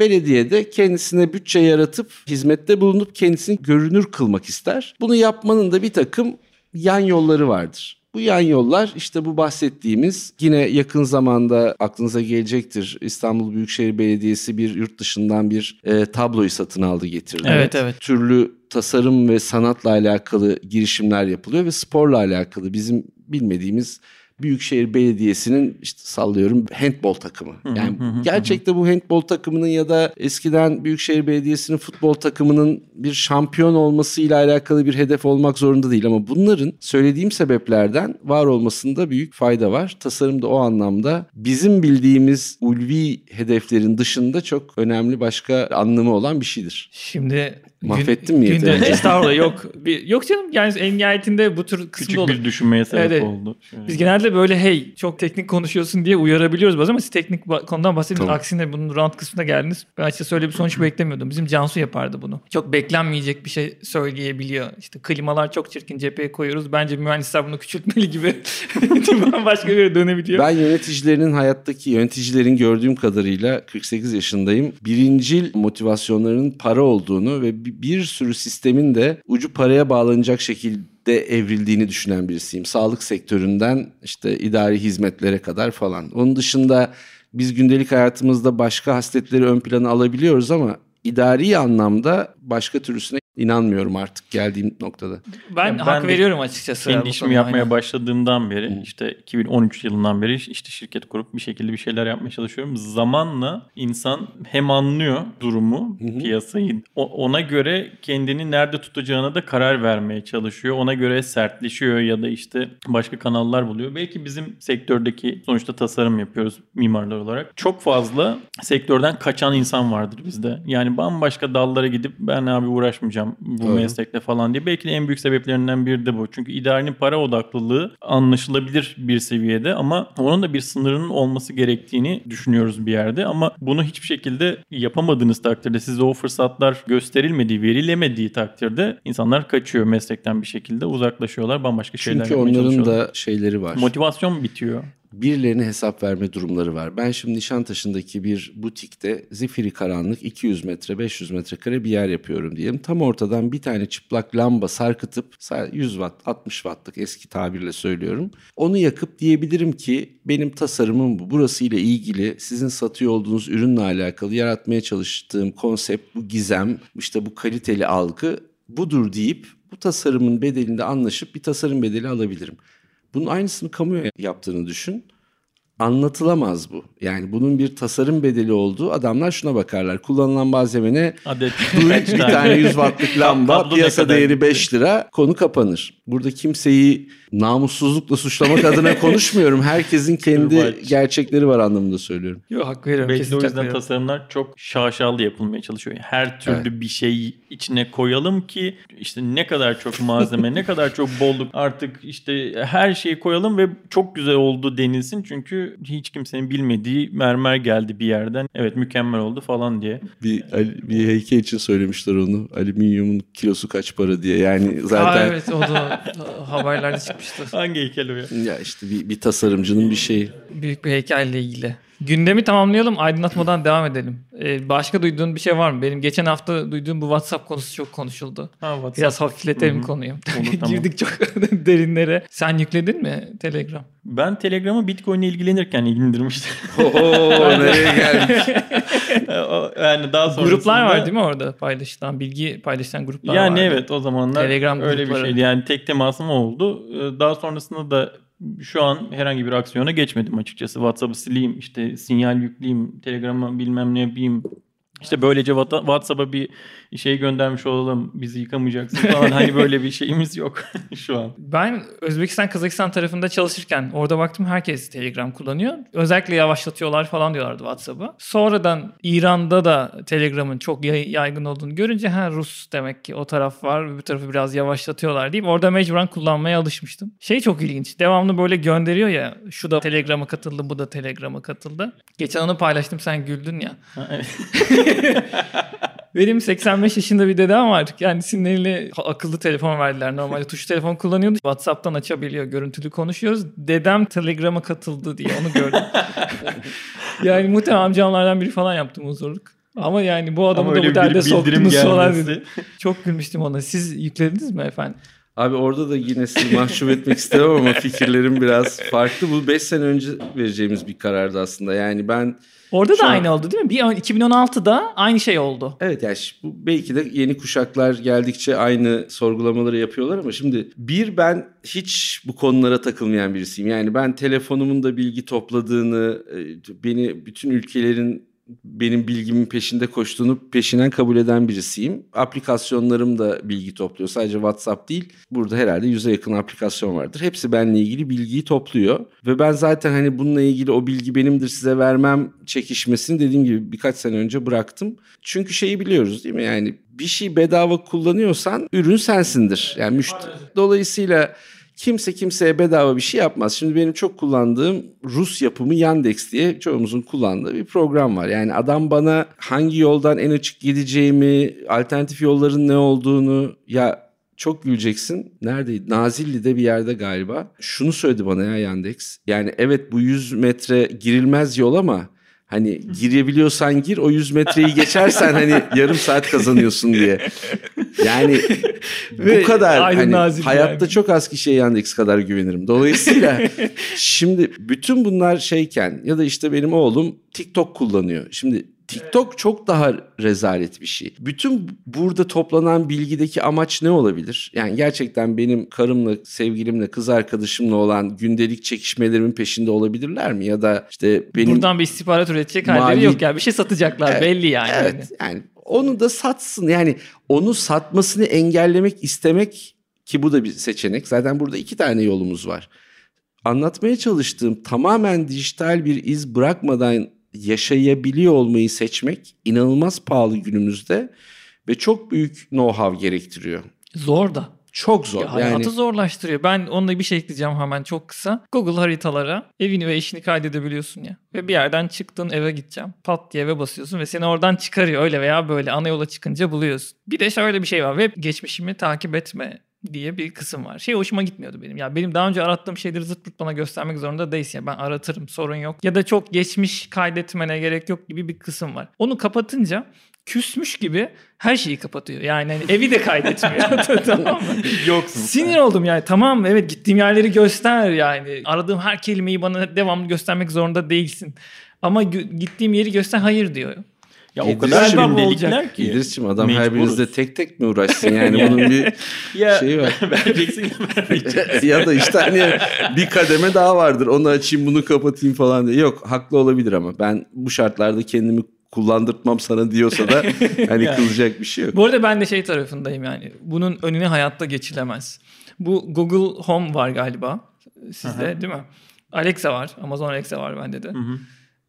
Belediye de kendisine bütçe yaratıp hizmette bulunup kendisini görünür kılmak ister. Bunu yapmanın da bir takım yan yolları vardır. Bu yan yollar işte bu bahsettiğimiz, yine yakın zamanda aklınıza gelecektir. İstanbul Büyükşehir Belediyesi bir yurt dışından bir tabloyu satın aldı, getirdi. Evet, evet. Türlü tasarım ve sanatla alakalı girişimler yapılıyor ve sporla alakalı bizim bilmediğimiz Büyükşehir Belediyesi'nin işte sallıyorum handbol takımı. Yani gerçekten bu handbol takımının ya da eskiden Büyükşehir Belediyesi'nin futbol takımının bir şampiyon olmasıyla alakalı bir hedef olmak zorunda değil. Ama bunların söylediğim sebeplerden var olmasında büyük fayda var. Tasarım da o anlamda bizim bildiğimiz ulvi hedeflerin dışında çok önemli başka anlamı olan bir şeydir. Şimdi... Mahvettin mi yeter? Estağfurullah, yok. Yok canım, yani en nihayetinde bu tür kısmı küçük olur. Küçük bir düşünmeye sebep oldu. Şöyle. Biz genelde böyle hey çok teknik konuşuyorsun diye uyarabiliyoruz bazen ama siz teknik konudan bahsediyorsunuz. Tamam. Aksine bunun rant kısmına geldiniz. Ben açıkçası öyle bir sonuç beklemiyordum. Bizim Cansu yapardı bunu. Çok beklenmeyecek bir şey söyleyebiliyor. İşte klimalar çok çirkin, cepheye koyuyoruz. Bence mühendisler bunu küçültmeli gibi. Başka bir yere dönebiliyor. Ben yöneticilerin gördüğüm kadarıyla 48 yaşındayım. Birincil motivasyonlarının para olduğunu ve bir sürü sistemin de ucu paraya bağlanacak şekilde evrildiğini düşünen birisiyim. Sağlık sektöründen işte idari hizmetlere kadar falan. Onun dışında biz gündelik hayatımızda başka hasletleri ön plana alabiliyoruz ama idari anlamda başka türlüsüne inanmıyorum artık geldiğim noktada. Ben hak veriyorum açıkçası. Kendi işimi yapmaya başladığımdan beri, işte 2013 yılından beri işte şirket kurup bir şekilde bir şeyler yapmaya çalışıyorum. Zamanla insan hem anlıyor durumu, piyasayı, ona göre kendini nerede tutacağına da karar vermeye çalışıyor. Ona göre sertleşiyor ya da işte başka kanallar buluyor. Belki bizim sektördeki, sonuçta tasarım yapıyoruz mimarlar olarak. Çok fazla sektörden kaçan insan vardır bizde. Yani bambaşka dallara gidip ben abi uğraşmayacağım bu meslekle falan diye. Belki de en büyük sebeplerinden biri de bu. Çünkü idarenin para odaklılığı anlaşılabilir bir seviyede ama onun da bir sınırının olması gerektiğini düşünüyoruz bir yerde. Ama bunu hiçbir şekilde yapamadığınız takdirde, size o fırsatlar gösterilmediği, verilemediği takdirde insanlar kaçıyor meslekten, bir şekilde uzaklaşıyorlar, bambaşka şeyler yapmaya çalışıyorlar. Çünkü onların da şeyleri var. Motivasyon bitiyor. Birilerine hesap verme durumları var. Ben şimdi Nişantaşı'ndaki bir butikte zifiri karanlık 200 metre 500 metrekare bir yer yapıyorum diyelim. Tam ortadan bir tane çıplak lamba sarkıtıp 100 watt 60 wattlık, eski tabirle söylüyorum. Onu yakıp diyebilirim ki benim tasarımım bu. Burası ile ilgili sizin satıyor olduğunuz ürünle alakalı yaratmaya çalıştığım konsept, bu gizem, işte bu kaliteli algı budur deyip bu tasarımın bedelinde anlaşıp bir tasarım bedeli alabilirim. Bunun aynısını kamuya yaptığını düşün. Anlatılamaz bu. Yani bunun bir tasarım bedeli olduğu, adamlar şuna bakarlar. Kullanılan malzemene bir tane 100 wattlık lamba, piyasa değeri 5 lira, konu kapanır. Burada kimseyi namussuzlukla suçlamak adına konuşmuyorum. Herkesin kendi gerçekleri var anlamında söylüyorum. Yok, hak veriyorum. Belki de o yüzden tasarımlar çok şaşalı yapılmaya çalışıyor. Her türlü bir şey içine koyalım ki işte ne kadar çok malzeme, ne kadar çok bolluk, artık işte her şeyi koyalım ve çok güzel oldu denilsin. Çünkü hiç kimsenin bilmediği mermer geldi bir yerden. Evet, mükemmel oldu falan diye. Bir heykel için söylemişler onu. Alüminyumun kilosu kaç para diye. Yani zaten... evet, o da haberlerde çıkmıştı. Hangi heykel o ya? Ya işte bir tasarımcının bir şeyi. Büyük bir heykelle ilgili. Gündemi tamamlayalım, aydınlatmadan devam edelim. Başka duyduğun bir şey var mı? Benim geçen hafta duyduğum bu WhatsApp konusu çok konuşuldu. WhatsApp. Biraz hafifletelim konuyu. Tamam. Girdik çok derinlere. Sen yükledin mi Telegram? Ben Telegram'ı Bitcoin'le ilgilenirken indirmiştim. Nereye geldik? Yani daha sonrasında... Gruplar var değil mi orada paylaşılan, bilgi paylaşılan gruplar var. Yani vardı. Evet, o zamanlar Telegram öyle grupları. Bir şeydi. Yani tek temasım oldu. Daha sonrasında da şu an herhangi bir aksiyona geçmedim açıkçası. WhatsApp'ı sileyim, işte sinyal yükleyeyim, Telegram'a bilmem ne yapayım. İşte böylece WhatsApp'a bir şey göndermiş olalım, bizi yıkamayacaksın falan. Hani böyle bir şeyimiz yok şu an. Ben Özbekistan, Kazakistan tarafında çalışırken orada baktım herkes Telegram kullanıyor. Özellikle yavaşlatıyorlar falan diyorlardı WhatsApp'ı. Sonradan İran'da da Telegram'ın çok yaygın olduğunu görünce Rus demek ki o taraf var, bu tarafı biraz yavaşlatıyorlar deyip orada mecburen kullanmaya alışmıştım. Şey çok ilginç, devamlı böyle gönderiyor ya, şu da Telegram'a katıldı, bu da Telegram'a katıldı. Geçen onu paylaştım, sen güldün ya. Evet. Benim 85 yaşında bir dedem var. Kendisinin eline akıllı telefon verdiler. Normalde tuşlu telefon kullanıyordu. WhatsApp'tan açabiliyor. Görüntülü konuşuyoruz. Dedem Telegram'a katıldı diye onu gördüm. Yani muhtemelen amcamlardan biri falan yaptım o zorluk. Ama yani bu adamı da bu derde soktunuz falan dedi. Çok gülmüştüm ona. Siz yüklediniz mi efendim? Abi orada da yine sizi mahcup etmek istemem ama fikirlerim biraz farklı. Bu 5 sene önce vereceğimiz bir karardı aslında. Yani ben... Orada da aynı oldu değil mi? 2016'da aynı şey oldu. Evet yani belki de yeni kuşaklar geldikçe aynı sorgulamaları yapıyorlar ama şimdi ben hiç bu konulara takılmayan birisiyim. Yani ben telefonumun da bilgi topladığını, beni bütün ülkelerin benim bilgimin peşinde koştuğunu peşinen kabul eden birisiyim. Aplikasyonlarım da bilgi topluyor. Sadece WhatsApp değil. Burada herhalde 100'e yakın aplikasyon vardır. Hepsi benimle ilgili bilgiyi topluyor. Ve ben zaten hani bununla ilgili o bilgi benimdir size vermem çekişmesini dediğim gibi birkaç sene önce bıraktım. Çünkü şeyi biliyoruz değil mi? Yani bir şey bedava kullanıyorsan ürün sensindir. Yani dolayısıyla... Kimse kimseye bedava bir şey yapmaz. Şimdi benim çok kullandığım Rus yapımı Yandex diye çoğumuzun kullandığı bir program var. Yani adam bana hangi yoldan en açık gideceğimi, alternatif yolların ne olduğunu... ya çok güleceksin. Neredeydi? Nazilli'de bir yerde galiba. Şunu söyledi bana ya Yandex. Yani evet bu 100 metre girilmez yol ama... hani girebiliyorsan gir, o 100 metreyi geçersen hani yarım saat kazanıyorsun diye. Yani bu kadar hani hayatta yani. Çok az kişiye Yandex kadar güvenirim. Dolayısıyla şimdi bütün bunlar şeyken ya da işte benim oğlum TikTok kullanıyor. Şimdi TikTok çok daha rezalet bir şey. Bütün burada toplanan bilgideki amaç ne olabilir? Yani gerçekten benim karımla, sevgilimle, kız arkadaşımla olan gündelik çekişmelerimin peşinde olabilirler mi? Ya da işte benim... Buradan bir istihbarat üretecek halleri yok ya. Bir şey satacaklar belli yani. Evet yani onu da satsın. Yani onu satmasını engellemek istemek ki bu da bir seçenek. Zaten burada 2 tane yolumuz var. Anlatmaya çalıştığım tamamen dijital bir iz bırakmadan... yaşayabiliyor olmayı seçmek inanılmaz pahalı günümüzde ve çok büyük know-how gerektiriyor. Zor da. Çok zor. Ya hayatı zorlaştırıyor. Ben onunla bir şey ekleyeceğim hemen çok kısa. Google haritalara evini ve işini kaydedebiliyorsun ya. Ve bir yerden çıktın eve gideceğim. Pat diye eve basıyorsun ve seni oradan çıkarıyor. Öyle veya böyle ana yola çıkınca buluyorsun. Bir de şöyle bir şey var. Web geçmişimi takip etme diye bir kısım var. Hoşuma gitmiyordu benim. Ya benim daha önce arattığım şeyleri zırt pırt bana göstermek zorunda değilsin. Ya ben aratırım, sorun yok. Ya da çok geçmiş kaydetmene gerek yok gibi bir kısım var. Onu kapatınca küsmüş gibi her şeyi kapatıyor. Yani hani evi de kaydetmiyor. Tamam mı? Yoksun. Sinir oldum yani. Tamam evet gittiğim yerleri göster yani. Aradığım her kelimeyi bana devamlı göstermek zorunda değilsin. Ama gittiğim yeri göster, hayır diyor. Ya o kadar bildelikler ki. İdris'cim adam mecburuz. Her birinizle tek tek mi uğraşsın yani bunun bir şeyi var. Vereceksin ya vermeyeceksin. Ya da işte hani bir kademe daha vardır onu açayım bunu kapatayım falan diye. Yok haklı olabilir ama ben bu şartlarda kendimi kullandırtmam sana diyorsa da hani yani. Kılacak bir şey yok. Bu arada ben de şey tarafındayım yani bunun önüne hayatta geçilemez. Bu Google Home var galiba sizde değil mi? Alexa var, Amazon Alexa var bende de. Hı-hı.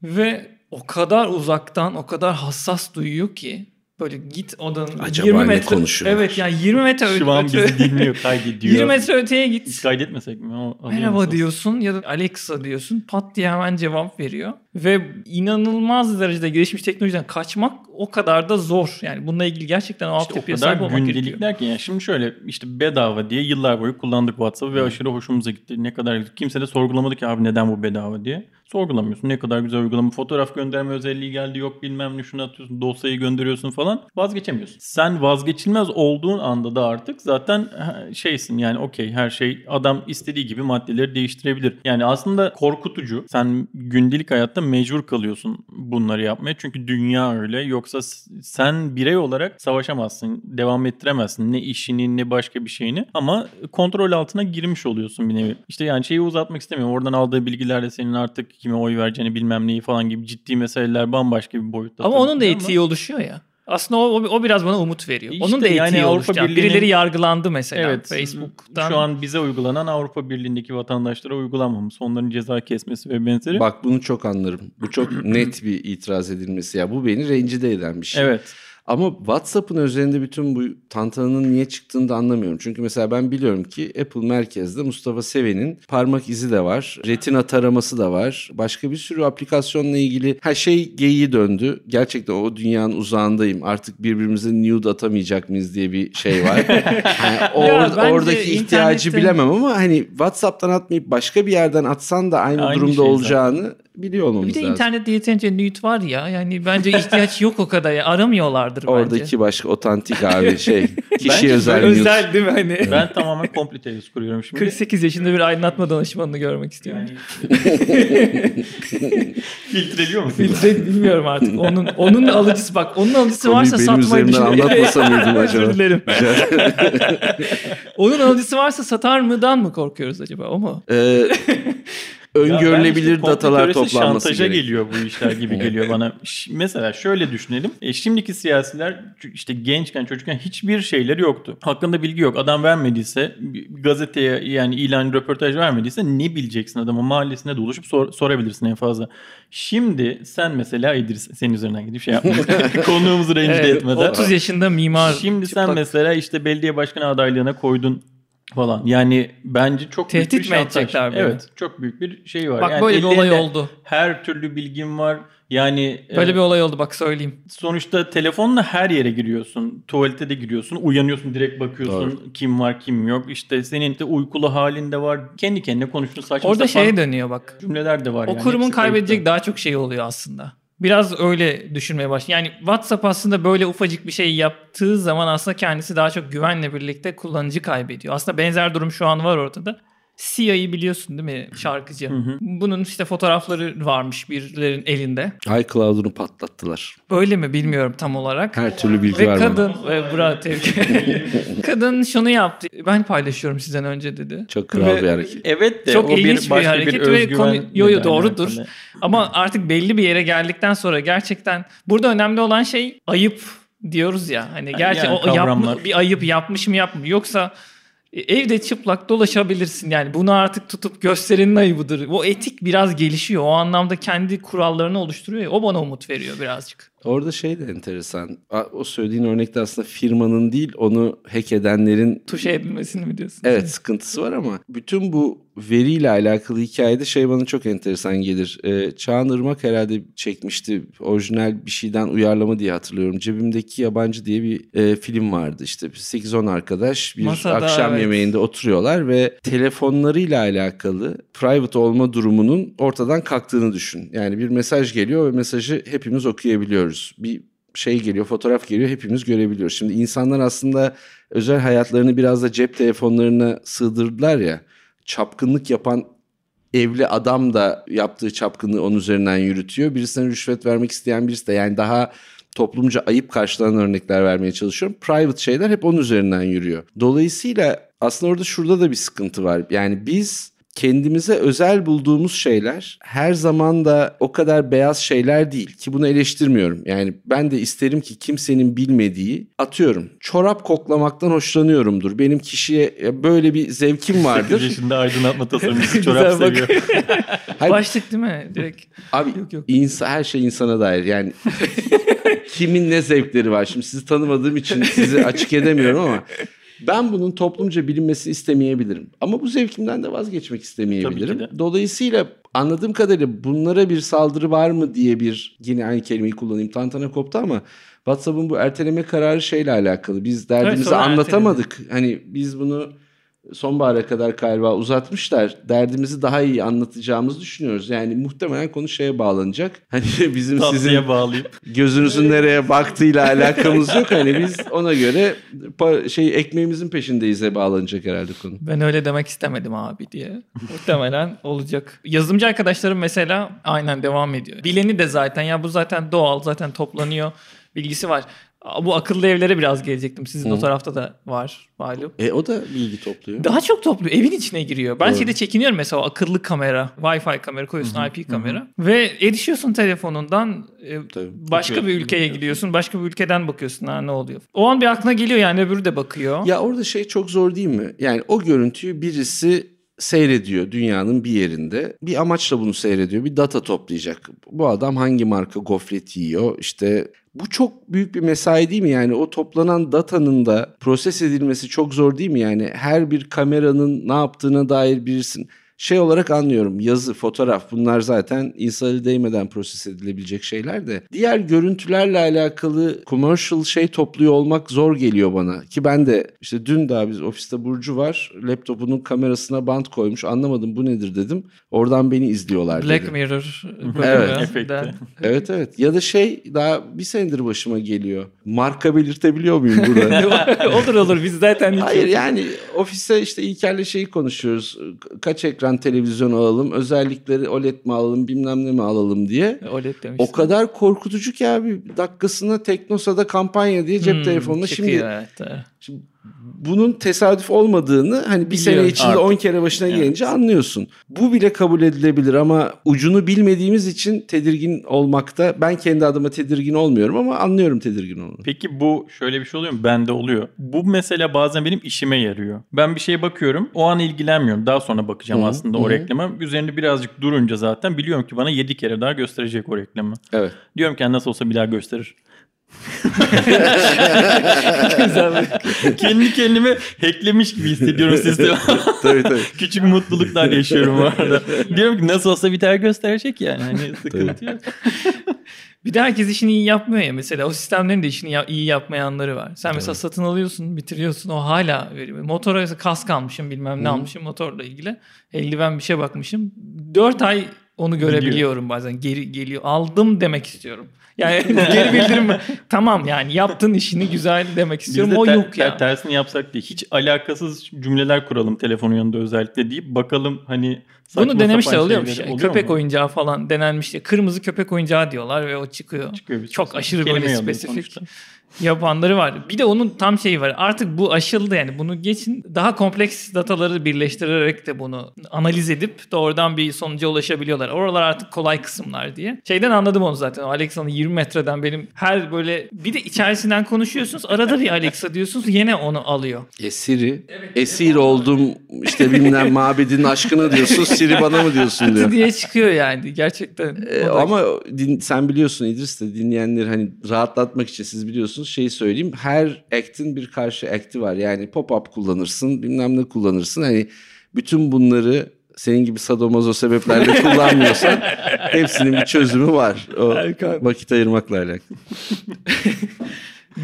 Ve o kadar uzaktan, o kadar hassas duyuyor ki böyle git odanın acaba 20 metre konuşuyor. Evet yani 20 metre öteye. Şu an bizi dinliyor, kaydediyor. 20 metre öteye git. Hiç kaydetmesek mi? Merhaba diyorsun ya da Alexa diyorsun. Pat diye hemen cevap veriyor. Ve inanılmaz derecede gelişmiş teknolojiden kaçmak o kadar da zor. Yani bununla ilgili gerçekten o altyapıya sahip olmak gerekiyor. O kadar gündelikler ki yani şimdi şöyle işte bedava diye yıllar boyu kullandık WhatsApp'ı ve aşırı hoşumuza gitti. Ne kadar kimse de sorgulamadı ki abi neden bu bedava diye. Sorgulamıyorsun. Ne kadar güzel uygulama. Fotoğraf gönderme özelliği geldi. Yok bilmem ne şunu atıyorsun. Dosyayı gönderiyorsun falan. Vazgeçemiyorsun. Sen vazgeçilmez olduğun anda da artık zaten şeysin yani okey her şey adam istediği gibi maddeleri değiştirebilir. Yani aslında korkutucu. Sen gündelik hayatta mecbur kalıyorsun bunları yapmaya. Çünkü dünya öyle. Yoksa sen birey olarak savaşamazsın. Devam ettiremezsin. Ne işini ne başka bir şeyini. Ama kontrol altına girmiş oluyorsun bir nevi. İşte yani şeyi uzatmak istemiyorum. Oradan aldığı bilgilerle senin artık kime oy vereceğini bilmem neyi falan gibi ciddi meseleler bambaşka bir boyutta. Ama onun da etiği oluşuyor ya. Aslında o biraz bana umut veriyor. İşte onun da etiği yani oluşacak. Birileri yargılandı mesela Facebook'tan. Şu an bize uygulanan Avrupa Birliği'ndeki vatandaşlara uygulanmaması. Onların ceza kesmesi ve benzeri. Bak bunu çok anlarım. Bu çok net bir itiraz edilmesi. Ya bu beni rencide eden bir şey. Evet. Ama WhatsApp'ın üzerinde bütün bu tantananın niye çıktığını da anlamıyorum. Çünkü mesela ben biliyorum ki Apple merkezde Mustafa Seven'in parmak izi de var. Retina taraması da var. Başka bir sürü aplikasyonla ilgili her şey geyiği döndü. Gerçekten o dünyanın uzağındayım. Artık birbirimize nude atamayacak mıyız diye bir şey var. Yani oradaki ihtiyacı bilemem ama hani WhatsApp'tan atmayıp başka bir yerden atsan da aynı durumda şey olacağını... Zaten. Biliyor olmamız lazım. Bir de internette yeterince nude var ya. Yani bence ihtiyaç yok o kadar. Ya. Aramıyorlardır bence. Oradaki başka otantik abi kişiye özel. Özel değil mi? Hani? Ben tamamen komple tesis kuruyorum şimdi. 48 yaşında bir aydınlatma danışmanını görmek istiyorum. Filtreliyor mu? Filtre bilmiyorum artık. Onun alıcısı bak. Onun alıcısı varsa satmayı düşünüyorum. Benim üzerimden anlatmasam acaba? Özür dilerim. Onun alıcısı varsa satardan mı korkuyoruz acaba? O mu? Öngörülebilir işte datalar toplanması şantaja gerek. Geliyor bu işler gibi geliyor bana. Mesela şöyle düşünelim. Şimdiki siyasiler işte gençken çocukken hiçbir şeyleri yoktu. Hakkında bilgi yok. Adam vermediyse gazeteye yani ilan röportaj vermediyse ne bileceksin adamın mahallesine dolaşıp sorabilirsin en fazla. Şimdi sen mesela İdris senin üzerinden gidip şey yapma. Konuğumuzu rencide etmeden. 30 yaşında mimar. Şimdi çıplak. Sen mesela işte belediye başkanı adaylığına koydun. Falan. Yani bence çok tehdit büyük bir şantaj. Tehdit mi edecekler? Evet. Çok büyük bir şey var. Bak yani böyle bir olay oldu. Her türlü bilgim var. Yani böyle bir olay oldu bak söyleyeyim. Sonuçta telefonla her yere giriyorsun. Tuvalete de giriyorsun. Uyanıyorsun direkt bakıyorsun. Doğru. Kim var kim yok. İşte senin de uykulu halin de var. Kendi kendine konuştuğun saçma orada sapan şeye dönüyor bak. Cümleler de var. O yani. Kurumun kaybedecek daha çok şey oluyor aslında. Biraz öyle düşünmeye başladı. Yani WhatsApp aslında böyle ufacık bir şey yaptığı zaman aslında kendisi daha çok güvenle birlikte kullanıcı kaybediyor. Aslında benzer durum şu an var ortada. Sia'yı biliyorsun değil mi şarkıcı? Hı hı. Bunun işte fotoğrafları varmış birilerin elinde. iCloud'unu patlattılar. Öyle mi bilmiyorum tam olarak. Her türlü bilgi var. Ve kadın, bravo tebrik kadın şunu yaptı. Ben paylaşıyorum sizden önce dedi. Çok kral bir hareket. Evet de. Çok ilginç bir hareket ve konu doğrudur. Alakalı. Ama artık belli bir yere geldikten sonra gerçekten burada önemli olan şey ayıp diyoruz ya. Hani gerçekten yani bir ayıp yapmış mı yapmıyor yoksa evde çıplak dolaşabilirsin yani bunu artık tutup gösterinin ayıbıdır. O etik biraz gelişiyor. O anlamda kendi kurallarını oluşturuyor ya, o bana umut veriyor birazcık. Orada şey de enteresan. O söylediğin örnekte aslında firmanın değil onu hack edenlerin... Tuşa edilmesini mi diyorsun? Evet sıkıntısı var ama bütün bu veriyle alakalı hikayede şey bana çok enteresan gelir. Çağan Irmak herhalde çekmişti. Orijinal bir şeyden uyarlama diye hatırlıyorum. Cebimdeki Yabancı diye bir film vardı. İşte 8-10 arkadaş bir masada, akşam yemeğinde oturuyorlar ve telefonlarıyla alakalı private olma durumunun ortadan kalktığını düşün. Yani bir mesaj geliyor ve mesajı hepimiz okuyabiliyoruz. Bir şey geliyor, fotoğraf geliyor, hepimiz görebiliyoruz. Şimdi insanlar aslında özel hayatlarını biraz da cep telefonlarına sığdırdılar ya. Çapkınlık yapan evli adam da yaptığı çapkınlığı onun üzerinden yürütüyor. Birisine rüşvet vermek isteyen birisi de yani daha toplumca ayıp karşılanan örnekler vermeye çalışıyorum. Private şeyler hep onun üzerinden yürüyor. Dolayısıyla aslında şurada da bir sıkıntı var. Yani biz kendimize özel bulduğumuz şeyler her zaman da o kadar beyaz şeyler değil ki bunu eleştirmiyorum. Yani ben de isterim ki kimsenin bilmediği atıyorum. Çorap koklamaktan hoşlanıyorumdur. Benim kişiye böyle bir zevkim vardır. 8 yaşında aydınlatma tasarımcısı çorap seviyor. Başlık değil mi? Direkt. Abi yok. Her şey insana dair yani. Kimin ne zevkleri var? Şimdi sizi tanımadığım için sizi açık edemiyorum ama... Ben bunun toplumca bilinmesini istemeyebilirim. Ama bu zevkimden de vazgeçmek istemeyebilirim. Dolayısıyla anladığım kadarıyla bunlara bir saldırı var mı diye bir yine aynı kelimeyi kullanayım. Tantana koptu ama WhatsApp'ın bu erteleme kararı şeyle alakalı. Biz derdimizi anlatamadık. Erteledi. Hani biz bunu sonbahara kadar galiba uzatmışlar. Derdimizi daha iyi anlatacağımızı düşünüyoruz. Yani muhtemelen konu şeye bağlanacak. Hani bizim tavsiye sizin bağlayıp gözünüzün nereye baktığıyla alakamız yok. Hani biz ona göre ekmeğimizin peşindeyiz'e bağlanacak herhalde konu. Ben öyle demek istemedim abi diye. Muhtemelen olacak. Yazılımcı arkadaşlarım mesela aynen devam ediyor. Bileni de zaten ya bu zaten doğal zaten toplanıyor. Bilgisi var. Bu akıllı evlere biraz gelecektim. Sizin o tarafta da var malum. O da bilgi topluyor. Daha çok topluyor. Evin içine giriyor. Ben şeyde çekiniyorum mesela akıllı kamera. Wi-Fi kamera koyuyorsun IP kamera. Ve erişiyorsun telefonundan. Başka bir ülkeye gidiyorsun. Başka bir ülkeden bakıyorsun ne oluyor. O an bir aklına geliyor yani öbürü de bakıyor. Ya orada şey çok zor değil mi? Yani o görüntüyü birisi seyrediyor dünyanın bir yerinde. Bir amaçla bunu seyrediyor. Bir data toplayacak. Bu adam hangi marka gofret yiyor? İşte... Bu çok büyük bir mesai değil mi? Yani o toplanan datanın da proses edilmesi çok zor değil mi? Yani her bir kameranın ne yaptığına dair birisin. şey olarak anlıyorum. Yazı, fotoğraf, bunlar zaten insana değmeden proses edilebilecek şeyler de. Diğer görüntülerle alakalı commercial şey topluyor olmak zor geliyor bana. Ki ben de işte dün daha biz ofiste Burcu var. Laptopunun kamerasına band koymuş. Anlamadım bu nedir dedim. Oradan beni izliyorlar. Black Mirror. Evet. Evet. Ya da şey daha bir senedir başıma geliyor. Marka belirtebiliyor muyum burada? olur biz zaten. Hayır yani ofiste işte İlker'le şeyi konuşuyoruz. Kaç ekran televizyon alalım, özellikleri OLED mi alalım, bilmem ne mi alalım diye. OLED demiştim. O kadar korkutucu ki abi, dakikasına Teknosa'da kampanya diye cep telefonuna şimdi bunun tesadüf olmadığını hani bir sene içinde artık 10 kere başına gelince anlıyorsun. Bu bile kabul edilebilir ama ucunu bilmediğimiz için tedirgin olmakta. Ben kendi adıma tedirgin olmuyorum ama anlıyorum tedirgin olduğunu. Peki bu şöyle bir şey oluyor mu? Bende oluyor. Bu mesela bazen benim işime yarıyor. Ben bir şeye bakıyorum. O an ilgilenmiyorum. Daha sonra bakacağım aslında o reklama. Üzerinde birazcık durunca zaten biliyorum ki bana 7 kere daha gösterecek o reklamı. Evet. Diyorum ki nasıl olsa bir daha gösterir. Kendi kendime hacklemiş gibi hissediyorum sistemi. Tabii. Küçük mutluluklar yaşıyorum bu arada. Diyorum ki nasıl olsa bir tane gösterecek yani. Hani sıkıntı yok. Bir de herkes işini iyi yapmıyor ya mesela. O sistemlerin de işini iyi yapmayanları var. Sen mesela satın alıyorsun, bitiriyorsun, o hala veriyor. Motora kask almışım, bilmem ne almışım motorla ilgili. Eldiven bir şey bakmışım. 4 ay onu görebiliyorum bazen. Geri geliyor. Aldım demek istiyorum. Yani geri bildirim. Tamam yani yaptın işini güzel demek istiyorum. O yok ya. Tersini yapsak diye. Hiç alakasız cümleler kuralım telefonun yanında özellikle deyip bakalım hani. Bunu denemişler oluyormuş. Köpek oyuncağı falan denenmişti. Kırmızı köpek oyuncağı diyorlar ve o çıkıyor. Çok aşırı böyle spesifik yapanları var. Bir de onun tam şeyi var. Artık bu aşıldı yani. Bunu geçin. Daha kompleks dataları birleştirerek de bunu analiz edip doğrudan bir sonuca ulaşabiliyorlar. Oralar artık kolay kısımlar diye. Şeyden anladım onu zaten. Alexa'nın 20 metreden benim her böyle bir de içerisinden konuşuyorsunuz. Arada bir Alexa diyorsunuz. Yine onu alıyor. Siri. Evet, esir oldum işte bilmem mabedin aşkına diyorsun. Siri bana mı diyorsun diyor. diye çıkıyor yani gerçekten. Ama sen biliyorsun İdris de dinleyenleri hani rahatlatmak için siz biliyorsunuz. Şeyi söyleyeyim, her act'in bir karşı act'i var. Yani pop-up kullanırsın, bilmem ne kullanırsın. Hani bütün bunları senin gibi sadomazo sebeplerle kullanmıyorsan hepsinin bir çözümü var. O vakit ayırmakla alakalı.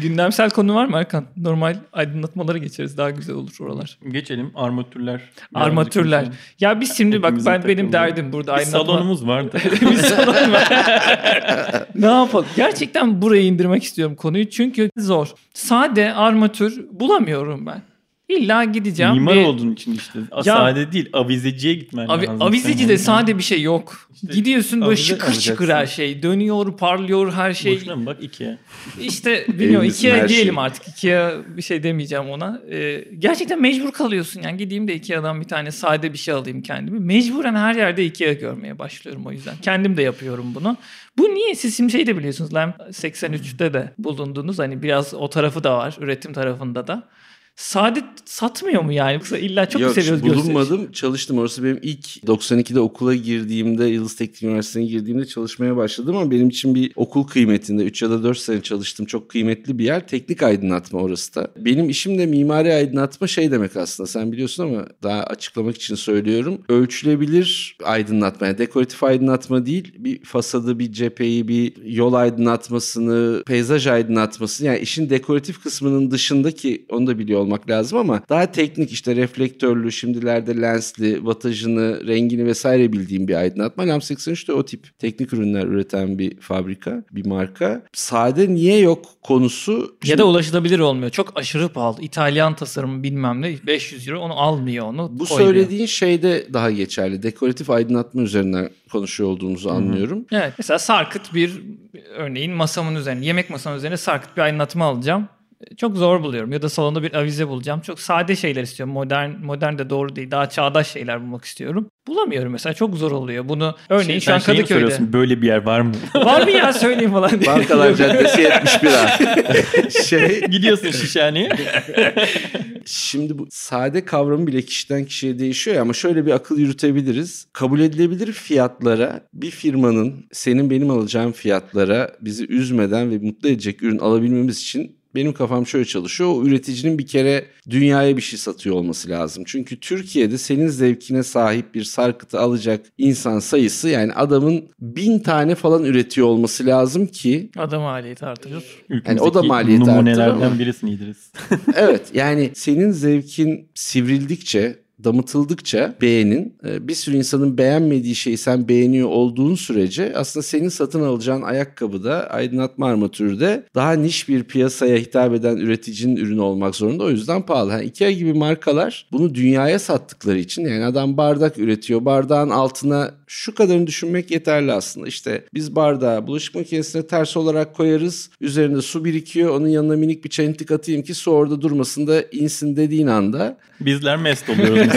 Gündemsel konu var mı Erkan? Normal aydınlatmalara geçeriz. Daha güzel olur oralar. Geçelim. Armatürler. Ya biz şimdi bak benim derdim burada aydınlatma. Salonumuz vardı. Bir salon var. Ne yapalım? Gerçekten buraya indirmek istiyorum konuyu. Çünkü zor. Sade armatür bulamıyorum ben. İlla gideceğim. Mimar olduğun için işte. Sade değil. Avizeciye gitmen lazım. Avizeci de sade bir şey yok. İşte gidiyorsun böyle şıkır her şey. Dönüyor, parlıyor her şey. Boşuna mı bak Ikea? İşte bilmiyorum. Ikea diyelim artık. Ikea bir şey demeyeceğim ona. Gerçekten mecbur kalıyorsun. Yani gideyim de Ikea'dan bir tane sade bir şey alayım kendime. Mecburen her yerde Ikea görmeye başlıyorum o yüzden. Kendim de yapıyorum bunu. Bu niye? Siz şimdi şey de biliyorsunuz. Lan 83'te de bulundunuz. Hani biraz o tarafı da var. Üretim tarafında da. Saadet satmıyor mu yani? İlla çok seviyoruz gösteriş. Yok bulunmadım. Çalıştım. Orası benim ilk 92'de okula girdiğimde, Yıldız Teknik Üniversitesi'ne girdiğimde çalışmaya başladım ama benim için bir okul kıymetinde 3 ya da 4 sene çalıştım. Çok kıymetli bir yer. Teknik aydınlatma orası da. Benim işim de mimari aydınlatma şey demek aslında. Sen biliyorsun ama daha açıklamak için söylüyorum. Ölçülebilir aydınlatma. Yani dekoratif aydınlatma değil. Bir fasadı, bir cepheyi, bir yol aydınlatmasını, peyzaj aydınlatmasını. Yani işin dekoratif kısmının dışındaki onu da biliyor olmak lazım ama daha teknik işte reflektörlü, şimdilerde lensli, vatajını, rengini vesaire bildiğim bir aydınlatma. Lam 83 de o tip teknik ürünler üreten bir fabrika, bir marka. Sade niye yok konusu. Şimdi... Ya da ulaşılabilir olmuyor. Çok aşırı pahalı. İtalyan tasarımı bilmem ne €500 onu almıyor onu. Bu koymuyor. Söylediğin şey de daha geçerli. Dekoratif aydınlatma üzerinden konuşuyor olduğumuzu anlıyorum. Evet. Mesela sarkıt bir örneğin masamın üzerine, yemek masamın üzerine sarkıt bir aydınlatma alacağım. Çok zor buluyorum ya da salonda bir avize bulacağım. Çok sade şeyler istiyorum. Modern de doğru değil. Daha çağdaş şeyler bulmak istiyorum. Bulamıyorum mesela. Çok zor oluyor. Bunu örneğin şu an Kadıköy'de. Böyle bir yer var mı? Var mı ya söyleyeyim falan diye. Bankalar Caddesi 71 gidiyorsun Şişhane'ye. Şimdi bu sade kavramı bile kişiden kişiye değişiyor ya ama şöyle bir akıl yürütebiliriz. Kabul edilebilir fiyatlara bir firmanın senin benim alacağım fiyatlara bizi üzmeden ve mutlu edecek ürün alabilmemiz için benim kafam şöyle çalışıyor. O üreticinin bir kere dünyaya bir şey satıyor olması lazım. Çünkü Türkiye'de senin zevkine sahip bir sarkıtı alacak insan sayısı, yani adamın 1000 tane falan üretiyor olması lazım ki. O da maliyeti artırır. Yani o da maliyeti artırır. Numunelerden birisini idiriz. Evet, yani senin zevkin sivrildikçe, damıtıldıkça beğenin, bir sürü insanın beğenmediği şeyi sen beğeniyor olduğun sürece aslında senin satın alacağın ayakkabıda, aydınlatma armatürü de daha niş bir piyasaya hitap eden üreticinin ürünü olmak zorunda. O yüzden pahalı. Yani Ikea gibi markalar bunu dünyaya sattıkları için, yani adam bardak üretiyor. Bardağın altına şu kadarını düşünmek yeterli aslında. İşte biz bardağı bulaşık makinesine ters olarak koyarız. Üzerinde su birikiyor. Onun yanına minik bir çentik atayım ki su orada durmasın da insin dediğin anda. Bizler mest oluyoruz.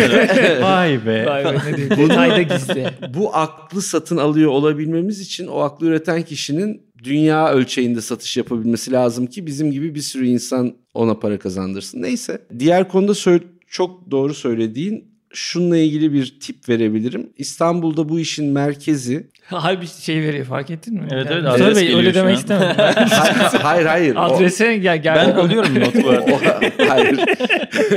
Vay be. Vay be, ne diyeyim? Detayda gizli. Bu aklı satın alıyor olabilmemiz için o aklı üreten kişinin dünya ölçeğinde satış yapabilmesi lazım ki bizim gibi bir sürü insan ona para kazandırsın. Neyse. Diğer konuda çok doğru söylediğin, şununla ilgili bir tip verebilirim. İstanbul'da bu işin merkezi. Harbi şey veriyor, fark ettin mi? Evet evet. Mustafa Bey öyle demek istemedim. Hayır. Adrese gel. Ben alıyorum notu bu arada. Hayır.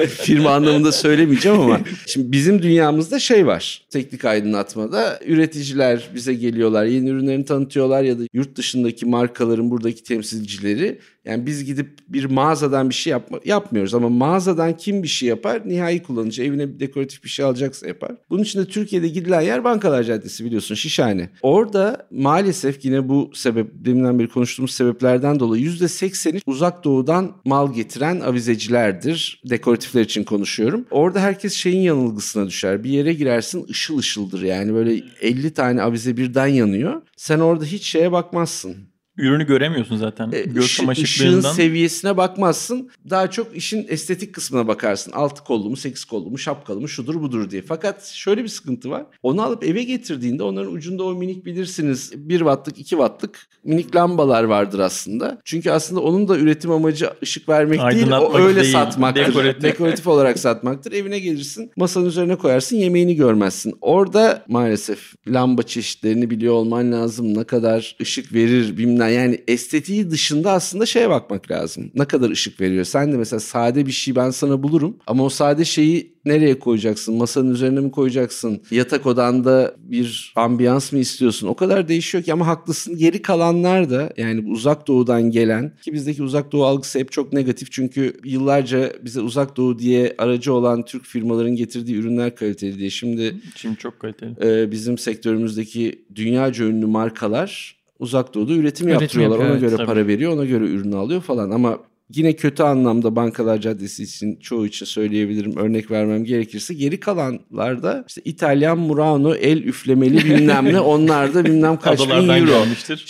Firma anlamında söylemeyeceğim ama. Şimdi bizim dünyamızda şey var. Teknik aydınlatmada üreticiler bize geliyorlar. Yeni ürünlerini tanıtıyorlar ya da yurt dışındaki markaların buradaki temsilcileri. Yani biz gidip bir mağazadan bir şey yapmıyoruz ama mağazadan kim bir şey yapar? Nihai kullanıcı evine bir dekoratif bir şey alacaksa yapar. Bunun için de Türkiye'de gidilen yer Bankalar Caddesi, biliyorsun, Şişhane. Orada maalesef yine bu sebep, deminden beri konuştuğumuz sebeplerden dolayı %80'i uzak doğudan mal getiren avizecilerdir. Dekoratifler için konuşuyorum. Orada herkes şeyin yanılgısına düşer. Bir yere girersin, ışıl ışıldır yani, böyle 50 tane avize birden yanıyor. Sen orada hiç şeye bakmazsın. Ürünü göremiyorsun zaten. Işığın seviyesine bakmazsın. Daha çok işin estetik kısmına bakarsın. 6 kollu mu, 8 kollu mu, şapkalı mı, şudur budur diye. Fakat şöyle bir sıkıntı var. Onu alıp eve getirdiğinde onların ucunda o minik, bilirsiniz, 1 wattlık, 2 wattlık minik lambalar vardır aslında. Çünkü aslında onun da üretim amacı ışık vermek değil. O öyle değil, satmaktır. Dekoratif olarak satmaktır. Evine gelirsin, masanın üzerine koyarsın, yemeğini görmezsin. Orada maalesef lamba çeşitlerini biliyor olman lazım. Ne kadar ışık verir bilmem. Yani estetiği dışında aslında şeye bakmak lazım. Ne kadar ışık veriyor? Sen de mesela sade bir şey ben sana bulurum. Ama o sade şeyi nereye koyacaksın? Masanın üzerine mi koyacaksın? Yatak odanda bir ambiyans mı istiyorsun? O kadar değişiyor ki, ama haklısın. Geri kalanlar da, yani uzak doğudan gelen, ki bizdeki uzak doğu algısı hep çok negatif. Çünkü yıllarca bize uzak doğu diye aracı olan Türk firmaların getirdiği ürünler kaliteli diye. Şimdi çok kaliteli. Bizim sektörümüzdeki dünyaca ünlü markalar uzak doğuda üretim yaptırıyorlar. Ona göre tabii para veriyor, ona göre ürünü alıyor falan. Ama yine kötü anlamda Bankalar Caddesi için, çoğu için söyleyebilirim, örnek vermem gerekirse. Geri kalanlarda işte İtalyan Murano el üflemeli bilmem ne, onlar da bilmem kaç bin euro.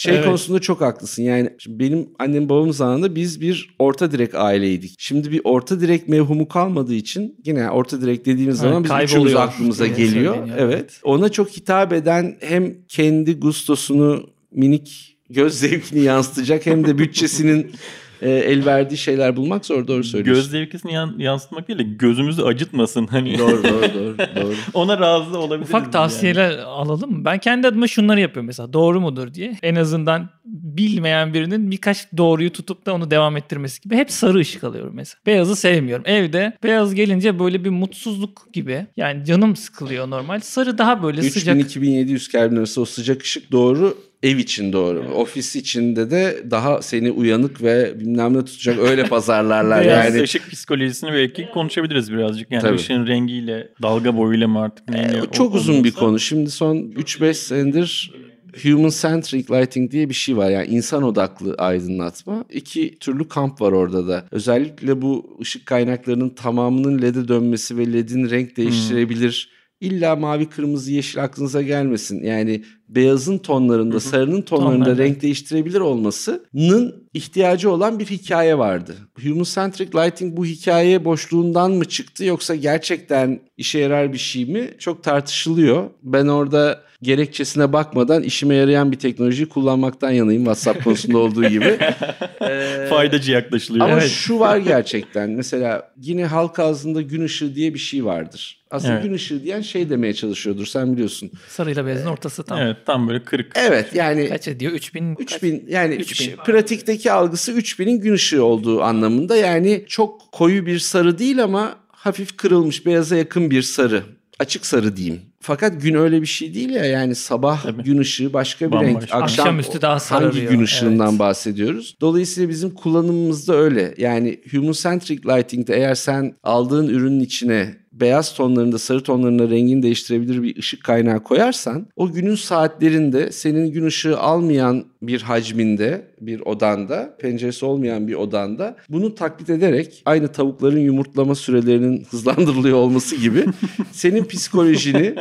Evet. Konusunda çok haklısın. Yani benim annem babam zamanında biz bir orta direk aileydik. Şimdi bir orta direk mevhumu kalmadığı için yine orta direk dediğimiz zaman bizim üçümüz aklımıza geliyor. Yani. Evet. Ona çok hitap eden, hem kendi gustosunu, minik göz zevkini yansıtacak hem de bütçesinin el verdiği şeyler bulmak zor, doğru söylüyorsun. Göz zevkini yansıtmak değil de gözümüzü acıtmasın hani. Doğru. Ona razı olabiliriz. Ufak tavsiyeler yani alalım mı? Ben kendi adıma şunları yapıyorum mesela, doğru mudur diye. En azından bilmeyen birinin birkaç doğruyu tutup da onu devam ettirmesi gibi. Hep sarı ışık alıyorum mesela. Beyazı sevmiyorum. Evde beyaz gelince böyle bir mutsuzluk gibi. Yani canım sıkılıyor normal. Sarı daha böyle 3000, sıcak. 3000-2700 Kelvin arası o sıcak ışık doğru. Ev için doğru. Evet. Ofis içinde de daha seni uyanık ve bilmem ne tutacak, öyle pazarlarlar. Yani ışık psikolojisini belki konuşabiliriz birazcık. Yani tabii, ışığın rengiyle, dalga boyuyla mı artık neyle? Çok uzun olursa bir konu. Şimdi son 3-5 senedir Human Centric Lighting diye bir şey var. Yani insan odaklı aydınlatma. 2 türlü kamp var orada da. Özellikle bu ışık kaynaklarının tamamının LED'e dönmesi ve LED'in renk değiştirebilir. İlla mavi, kırmızı, yeşil aklınıza gelmesin. Yani beyazın tonlarında, sarının tonlarında renk değiştirebilir olmasının ihtiyacı olan bir hikaye vardı. Human Centric Lighting bu hikaye boşluğundan mı çıktı, yoksa gerçekten işe yarar bir şey mi? Çok tartışılıyor. Ben orada gerekçesine bakmadan işime yarayan bir teknolojiyi kullanmaktan yanayım, WhatsApp konusunda olduğu gibi. Faydacı yaklaşılıyor. Ama evet, şu var gerçekten. Mesela yine halk ağzında gün ışığı diye bir şey vardır. Aslında evet, gün ışığı diyen şey demeye çalışıyordur, sen biliyorsun. Sarıyla beyazın ortası tam. Evet. Tam böyle 40. Evet yani. Kaç ediyor? 3000. 3000 yani 3000. Pratikteki algısı 3000'in gün ışığı olduğu anlamında. Yani çok koyu bir sarı değil ama hafif kırılmış beyaza yakın bir sarı. Açık sarı diyeyim. Fakat gün öyle bir şey değil ya, yani sabah tabii, gün ışığı başka bir bambaşka renk. Akşamüstü daha sararıyor. Hangi gün ışığından evet, bahsediyoruz? Dolayısıyla bizim kullanımımızda öyle. Yani human centric lighting'de eğer sen aldığın ürünün içine beyaz tonlarında, sarı tonlarında rengini değiştirebilir bir ışık kaynağı koyarsan o günün saatlerinde senin gün ışığı almayan bir hacminde, bir odanda, penceresi olmayan bir odanda bunu taklit ederek aynı tavukların yumurtlama sürelerinin hızlandırılıyor olması gibi senin psikolojini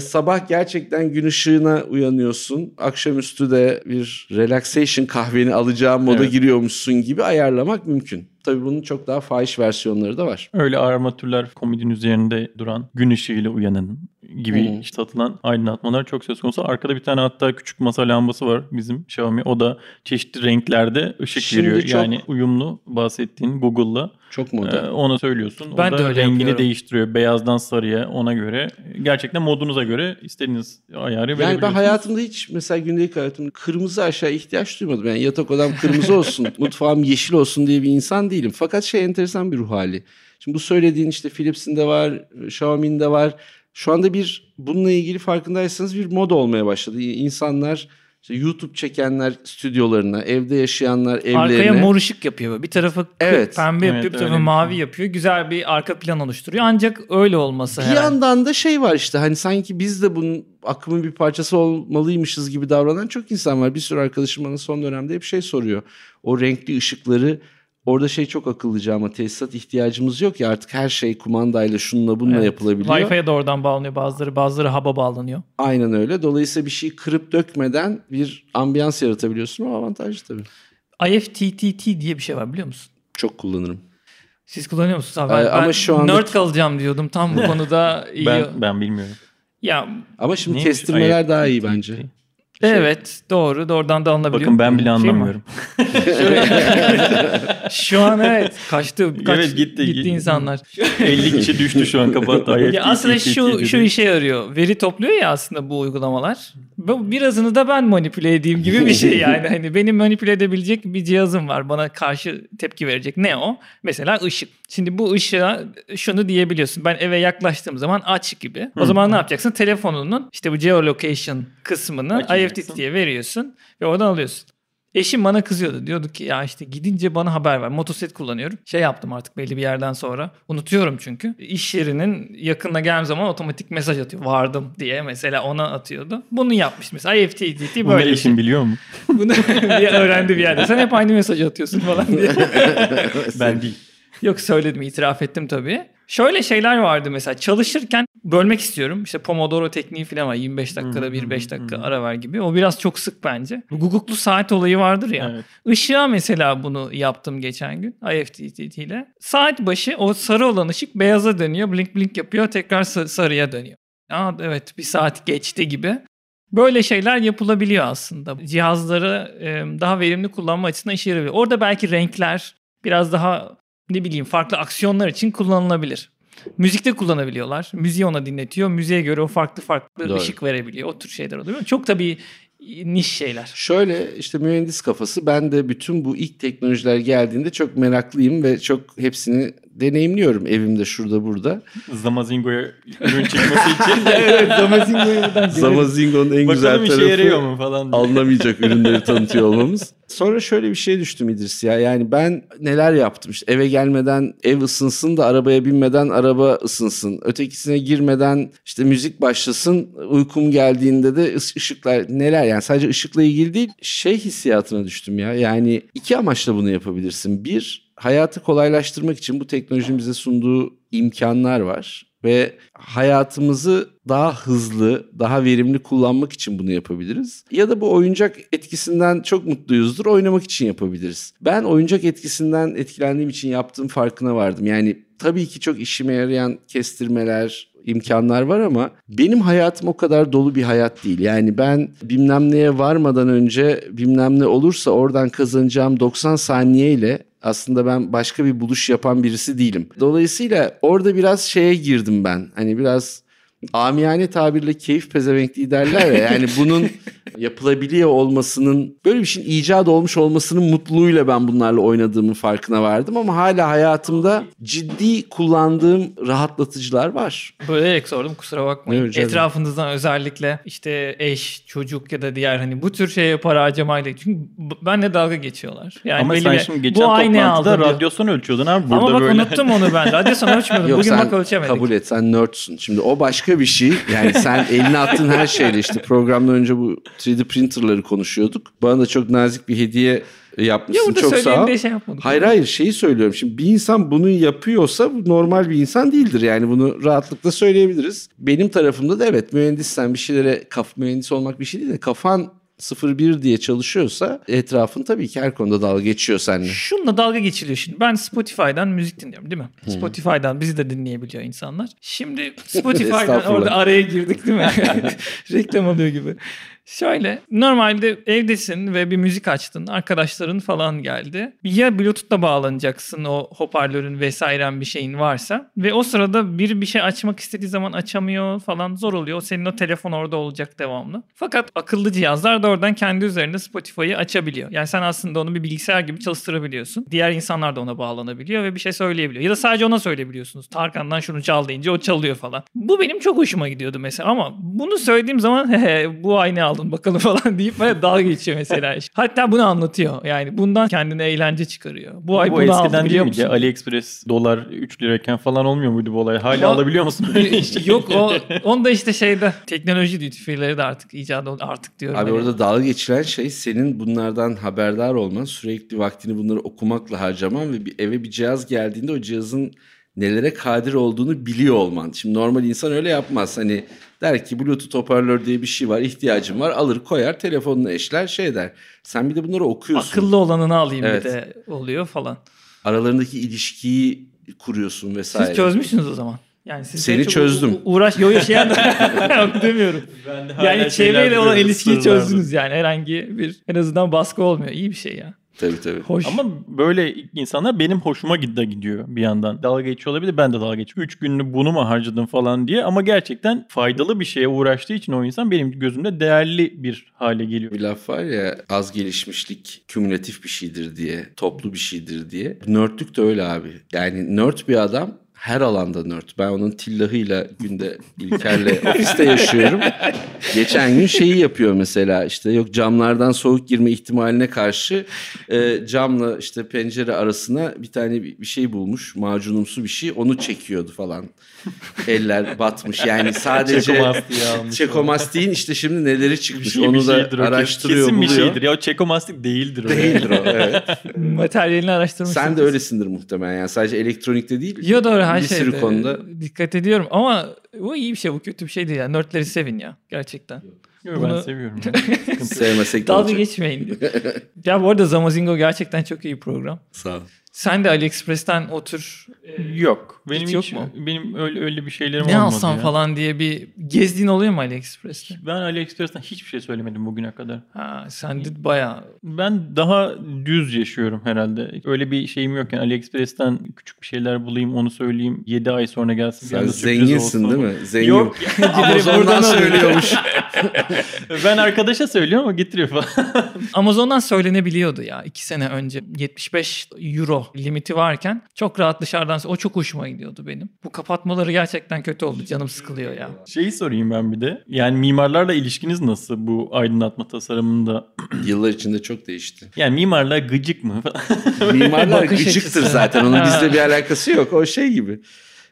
sabah gerçekten gün ışığına uyanıyorsun, akşamüstü de bir relaxation kahveni alacağın moda evet, giriyormuşsun gibi ayarlamak mümkün. Tabii bunun çok daha fahiş versiyonları da var. Öyle armatürler komodinin üzerinde duran, gün ışığıyla uyanın gibi işte atılan aydınlatmalar çok söz konusu. Arkada bir tane hatta küçük masa lambası var bizim Xiaomi. O da çeşitli renklerde ışık şimdi veriyor. Çok... Yani uyumlu bahsettiğin Google'la. Çok moda. Ona söylüyorsun. Ben o da de öyle rengini yapıyorum, değiştiriyor. Beyazdan sarıya ona göre. Gerçekten modunuza göre istediğiniz ayarı verebiliyorsunuz. Yani ben hayatımda hiç mesela gündelik hayatımda kırmızı aşağı ihtiyaç duymadım. Yani yatak odam kırmızı olsun, mutfağım yeşil olsun diye bir insan değilim. Fakat şey enteresan bir ruh hali. Şimdi bu söylediğin işte Philips'in de var, Xiaomi'nin de var. Şu anda bir bununla ilgili farkındaysanız bir moda olmaya başladı. İnsanlar işte YouTube çekenler stüdyolarına, evde yaşayanlar evlerine. Arkaya mor ışık yapıyor. Bir tarafı evet, pembe yapıyor, evet, bir tarafı mavi yapıyor. Güzel bir arka plan oluşturuyor. Ancak öyle olması. Bir herhalde yandan da şey var işte, hani sanki biz de bunun akımın bir parçası olmalıymışız gibi davranan çok insan var. Bir sürü arkadaşım bana son dönemde hep şey soruyor. O renkli ışıkları... Orada şey çok akıllıca, ama tesisat ihtiyacımız yok ya artık, her şey kumandayla şununla bununla evet, yapılabiliyor. Wi-Fi'ye de oradan bağlanıyor bazıları hub'a bağlanıyor. Aynen öyle. Dolayısıyla bir şeyi kırıp dökmeden bir ambiyans yaratabiliyorsun, o avantajlı tabii. IFTTT diye bir şey var, biliyor musun? Çok kullanırım. Siz kullanıyor musunuz? Ama şu anda... nerd kalacağım diyordum tam bu konuda. Iyi. Ben bilmiyorum. Ya, ama şimdi neymiş? Kestirmeler daha iyi bence. Şey. Evet doğru, doğrudan da anlayabiliyorum. Bakın ben bile anlamıyorum. Şu an evet kaçtı evet, gitti insanlar. 50 kişi düştü şu an, kapattı. Aslında şu işe yarıyor. Veri topluyor ya aslında bu uygulamalar. Birazını da ben manipüle edeyim gibi bir şey yani. Hani benim manipüle edebilecek bir cihazım var. Bana karşı tepki verecek. Ne o? Mesela ışık. Şimdi bu ışığa şunu diyebiliyorsun. Ben eve yaklaştığım zaman aç gibi. O zaman ne yapacaksın? Telefonunun işte bu geolocation kısmını IFTTT'ye veriyorsun ve oradan alıyorsun. Eşim bana kızıyordu. Diyorduk ki ya işte gidince bana haber ver. Motosiklet kullanıyorum. Şey yaptım artık belli bir yerden sonra. Unutuyorum çünkü. İş yerinin yakınına geldiğim zaman otomatik mesaj atıyor. Vardım diye mesela ona atıyordu. Bunu yapmıştım. Mesela IFTTT böyle. Bunu eşim biliyor mu? Bunu öğrendi bir yerde. Sen hep aynı mesaj atıyorsun falan diye. Ben değil. Yok söyledim, itiraf ettim tabii. Şöyle şeyler vardı mesela, çalışırken bölmek istiyorum. İşte Pomodoro tekniği falan var. 25 dakikada bir 5 dakika ara ver gibi. O biraz çok sık bence. Google'lu saat olayı vardır ya. Evet. Işığa mesela bunu yaptım geçen gün IFTTT ile. Saat başı o sarı olan ışık beyaza dönüyor. Blink blink yapıyor. Tekrar sarıya dönüyor. Aa evet bir saat geçti gibi. Böyle şeyler yapılabiliyor aslında. Cihazları daha verimli kullanma açısından işe yarıyor. Orada belki renkler biraz daha... Ne bileyim farklı aksiyonlar için kullanılabilir. Müzikte kullanabiliyorlar. Müziği ona dinletiyor. Müziğe göre o farklı doğru, ışık verebiliyor. O tür şeyler oluyor. Çok tabii niş şeyler. Şöyle işte mühendis kafası. Ben de bütün bu ilk teknolojiler geldiğinde çok meraklıyım ve çok hepsini deneyimliyorum evimde, şurada, burada. Zamazingo'ya ürün çekmesi için. Evet, Zamazingo'nun en güzel tarafı. Bakalım işe yarıyor mu falan diye. Anlamayacak ürünleri tanıtıyor olmamız. Sonra şöyle bir şeye düştüm İdris ya. Yani ben neler yaptım işte, eve gelmeden ev ısınsın da arabaya binmeden araba ısınsın. Ötekisine girmeden işte müzik başlasın. Uykum geldiğinde de ışıklar neler, yani sadece ışıkla ilgili değil. Şey hissiyatına düştüm ya. Yani iki amaçla bunu yapabilirsin. Bir, hayatı kolaylaştırmak için bu teknolojinin bize sunduğu imkanlar var ve hayatımızı daha hızlı, daha verimli kullanmak için bunu yapabiliriz. Ya da bu oyuncak etkisinden çok mutluyuzdur, oynamak için yapabiliriz. Ben oyuncak etkisinden etkilendiğim için yaptığım farkına vardım. Yani tabii ki çok işime yarayan kestirmeler, imkanlar var ama benim hayatım o kadar dolu bir hayat değil. Yani ben bilmem neye varmadan önce bilmem ne olursa oradan kazanacağım 90 saniyeyle aslında ben başka bir buluş yapan birisi değilim. Dolayısıyla orada biraz şeye girdim ben. Hani biraz amiyane tabirle keyif pezevenkliği derler ya. Yani bunun yapılabiliyor olmasının, böyle bir şeyin icat olmuş olmasının mutluluğuyla ben bunlarla oynadığımın farkına vardım. Ama hala hayatımda ciddi kullandığım rahatlatıcılar var. Böyleyerek sordum, kusura bakmayın. Evet, etrafınızdan özellikle işte eş, çocuk ya da diğer hani bu tür şeye para harcamayla. Çünkü benle dalga geçiyorlar. Yani ama sen şimdi geçen toplantıda radyason ölçüyordun abi. Burada ama bak böyle. Unuttum onu ben. Radyason ölçmüyordum. Bugün bak ölçemedik. Kabul et, sen nerd'sün. Şimdi o başka bir şey. Yani sen eline attığın her şeyle, işte programdan önce bu 3D printerları konuşuyorduk. Bana da çok nazik bir hediye yapmışsın. Ya çok sağ ol. Şey hayır şeyi söylüyorum. Şimdi bir insan bunu yapıyorsa bu normal bir insan değildir. Yani bunu rahatlıkla söyleyebiliriz. Benim tarafımda da evet, mühendissen bir şeylere mühendis olmak bir şey değil de kafan 0-1 diye çalışıyorsa etrafın tabii ki her konuda dalga geçiyor seninle. Şununla dalga geçiliyor şimdi. Ben Spotify'dan müzik dinliyorum değil mi? Hmm. Spotify'dan bizi de dinleyebiliyor insanlar. Şimdi Spotify'dan orada araya girdik değil mi? Reklam alıyor gibi. Şöyle, normalde evdesin ve bir müzik açtın, arkadaşların falan geldi. Ya Bluetooth'la bağlanacaksın, o hoparlörün vesairen bir şeyin varsa, ve o sırada bir şey açmak istediği zaman açamıyor falan, zor oluyor. Senin o telefon orada olacak devamlı. Fakat akıllı cihazlar da oradan kendi üzerinde Spotify'ı açabiliyor. Yani sen aslında onu bir bilgisayar gibi çalıştırabiliyorsun. Diğer insanlar da ona bağlanabiliyor ve bir şey söyleyebiliyor. Ya da sadece ona söyleyebiliyorsunuz. Tarkan'dan şunu çal deyince o çalıyor falan. Bu benim çok hoşuma gidiyordu mesela, ama bunu söylediğim zaman bu aynı aldı bakalım falan deyip böyle dalga geçiyor mesela. Hatta bunu anlatıyor. Yani bundan kendine eğlence çıkarıyor. Bu ay bunu aldım, biliyor musun? AliExpress dolar 3 lirayken falan olmuyor muydu bu olay? Hala alabiliyor musun? Yok, onda işte şeyde teknoloji dütüfirleri de artık icat oldu. Artık diyorum. Abi yani. Orada dalga geçilen şey senin bunlardan haberdar olman, sürekli vaktini bunları okumakla harcaman ve eve bir cihaz geldiğinde o cihazın nelere kadir olduğunu biliyor olman. Şimdi normal insan öyle yapmaz. Hani der ki Bluetooth hoparlör diye bir şey var, ihtiyacım var, alır koyar telefonuna eşler şey der. Sen bir de bunları okuyorsun. Akıllı olanını alayım evet. Bir de oluyor falan. Aralarındaki ilişkiyi kuruyorsun vesaire. Siz çözmüşsünüz o zaman. Yani seni çözdüm. Demiyorum. Yani çevreyle olan ilişkiyi çözdünüz yani, herhangi bir en azından baskı olmuyor. İyi bir şey ya. Tabii. Hoş. Ama böyle insanlar benim hoşuma gidiyor bir yandan. Dalga geçiyor olabilir, ben de dalga geçiyorum. 3 gününü bunu mu harcadım falan diye, ama gerçekten faydalı bir şeye uğraştığı için o insan benim gözümde değerli bir hale geliyor. Bir laf var ya, az gelişmişlik kümülatif bir şeydir diye, toplu bir şeydir diye. Nerdlük de öyle abi. Yani nerd bir adam her alanda nerd. Ben onun tillahıyla günde İlker'le ofiste yaşıyorum. Geçen gün şeyi yapıyor mesela, işte yok camlardan soğuk girme ihtimaline karşı camla işte pencere arasına bir tane bir şey bulmuş. Macunumsu bir şey. Onu çekiyordu falan. Eller batmış. Yani sadece çekomastiğin işte şimdi neleri çıkmış şey, onu da araştırıyor, kesin buluyor. Kesin bir şeydir. Ya o çekomastik değildir o. Değildir o, evet. Materyalini araştırmışsın. Sen de öylesindir muhtemelen. Yani sadece elektronikte değil. Ya doğru. Bir sürü konuda dikkat ediyorum ama bu iyi bir şey, bu kötü bir şey değil yani. Nerdleri sevin ya gerçekten. Yok, ben seviyorum. Sevmesek de dalga geçmeyin. Ya bu arada Zamazingo gerçekten çok iyi program. Sağ ol. Sen de AliExpress'ten otur. Yok. Benim hiç yok mu? Benim öyle bir şeylerim olmadı. Ne alsam ya falan diye bir gezdiğin oluyor mu AliExpress'te? Ben AliExpress'ten hiçbir şey söylemedim bugüne kadar. Ha, sen de bayağı. Ben daha düz yaşıyorum herhalde. Öyle bir şeyim yok yani, AliExpress'ten küçük bir şeyler bulayım, onu söyleyeyim. 7 ay sonra gelsin. Sen zenginsin değil mi? Zengin. Yok. Amazon'dan söylüyormuş. Ben arkadaşa söylüyorum ama getiriyor falan. Amazon'dan söylenebiliyordu ya 2 sene önce. 75 euro limiti varken çok rahat dışarıdan, o çok hoşuma gidiyordu benim. Bu kapatmaları gerçekten kötü oldu. Canım sıkılıyor ya. Şeyi sorayım ben bir de. Yani mimarlarla ilişkiniz nasıl bu aydınlatma tasarımında? Yıllar içinde çok değişti. Yani mimarlar gıcık mı? Mimarlar gıcıktır zaten. Onun bizle bir alakası yok. O şey gibi.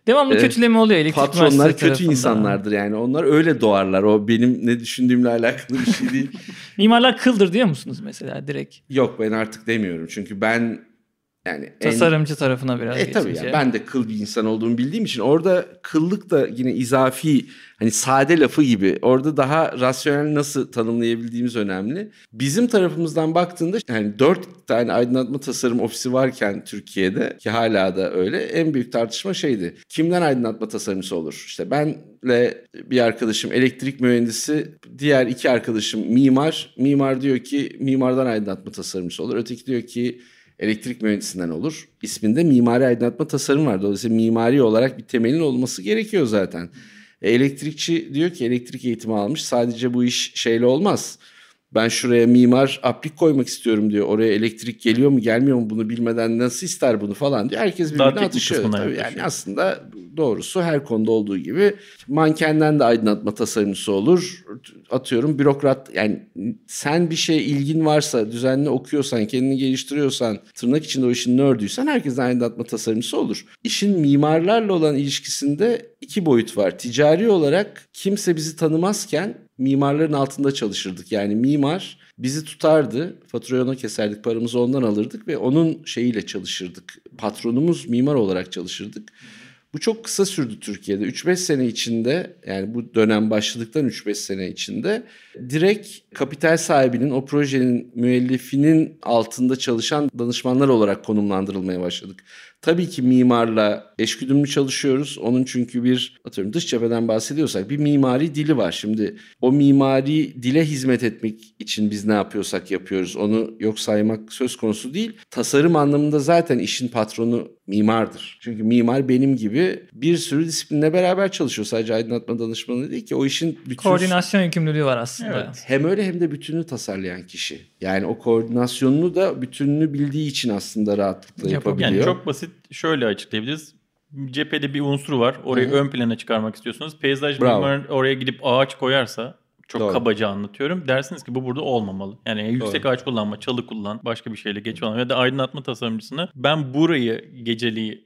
Devamlı kötüleme oluyor elektrik mühendisleri tarafından. Patronlar kötü insanlardır yani. Onlar öyle doğarlar. O benim ne düşündüğümle alakalı bir şey değil. Mimarlar kıldır diyor musunuz mesela direkt? Yok, ben artık demiyorum. Çünkü ben yani tasarımcı tarafına biraz geçince. Tabii ya, ben de kıl bir insan olduğumu bildiğim için orada kıllık da yine izafi, hani sade lafı gibi. Orada daha rasyonel nasıl tanımlayabildiğimiz önemli. Bizim tarafımızdan baktığında yani 4 tane aydınlatma tasarım ofisi varken Türkiye'de, ki hala da öyle, en büyük tartışma şeydi. Kimden aydınlatma tasarımcısı olur? İşte benle bir arkadaşım elektrik mühendisi, diğer 2 arkadaşım mimar. Mimar diyor ki mimardan aydınlatma tasarımcısı olur. Öteki diyor ki elektrik mühendisinden olur. İsminde mimari aydınlatma tasarım var. Dolayısıyla mimari olarak bir temelin olması gerekiyor zaten. Elektrikçi diyor ki elektrik eğitimi almış. Sadece bu iş şeyle olmaz. Ben şuraya mimar aplik koymak istiyorum diyor. Oraya elektrik geliyor mu gelmiyor mu bunu bilmeden nasıl ister bunu falan diyor. Herkes birbirine atışıyor. Tabii yani aslında doğrusu her konuda olduğu gibi mankenden de aydınlatma tasarımcısı olur. Atıyorum bürokrat, yani sen bir şeye ilgin varsa, düzenli okuyorsan, kendini geliştiriyorsan, tırnak içinde o işin nerdüysen herkesin aydınlatma tasarımcısı olur. İşin mimarlarla olan ilişkisinde iki boyut var. Ticari olarak kimse bizi tanımazken mimarların altında çalışırdık. Yani mimar bizi tutardı, faturayı ona keserdik, paramızı ondan alırdık ve onun şeyiyle çalışırdık. Patronumuz mimar olarak çalışırdık. Bu çok kısa sürdü Türkiye'de. 3-5 sene içinde, yani bu dönem başladıktan 3-5 sene içinde direkt kapital sahibinin, o projenin müellifinin altında çalışan danışmanlar olarak konumlandırılmaya başladık. Tabii ki mimarla eşgüdümlü çalışıyoruz. Onun çünkü bir, atıyorum dış cepheden bahsediyorsak bir mimari dili var. Şimdi o mimari dile hizmet etmek için biz ne yapıyorsak yapıyoruz. Onu yok saymak söz konusu değil. Tasarım anlamında zaten işin patronu mimardır. Çünkü mimar benim gibi bir sürü disiplinle beraber çalışıyor. Sadece aydınlatma danışmanı değil ki, o işin bütün... Koordinasyon yükümlülüğü var aslında. Evet. Hem öyle hem de bütününü tasarlayan kişi. Yani o koordinasyonunu da bütününü bildiği için aslında rahatlıkla yapabiliyor. Yani çok basit. Şöyle açıklayabiliriz. Cephede bir unsuru var. Orayı ön plana çıkarmak istiyorsunuz. Peyzaj mimarı oraya gidip ağaç koyarsa, çok kabaca anlatıyorum, dersiniz ki bu burada olmamalı. Yani yüksek ağaç kullanma, çalı kullan, başka bir şeyle geç olan ya da aydınlatma tasarımcısına ben burayı geceliği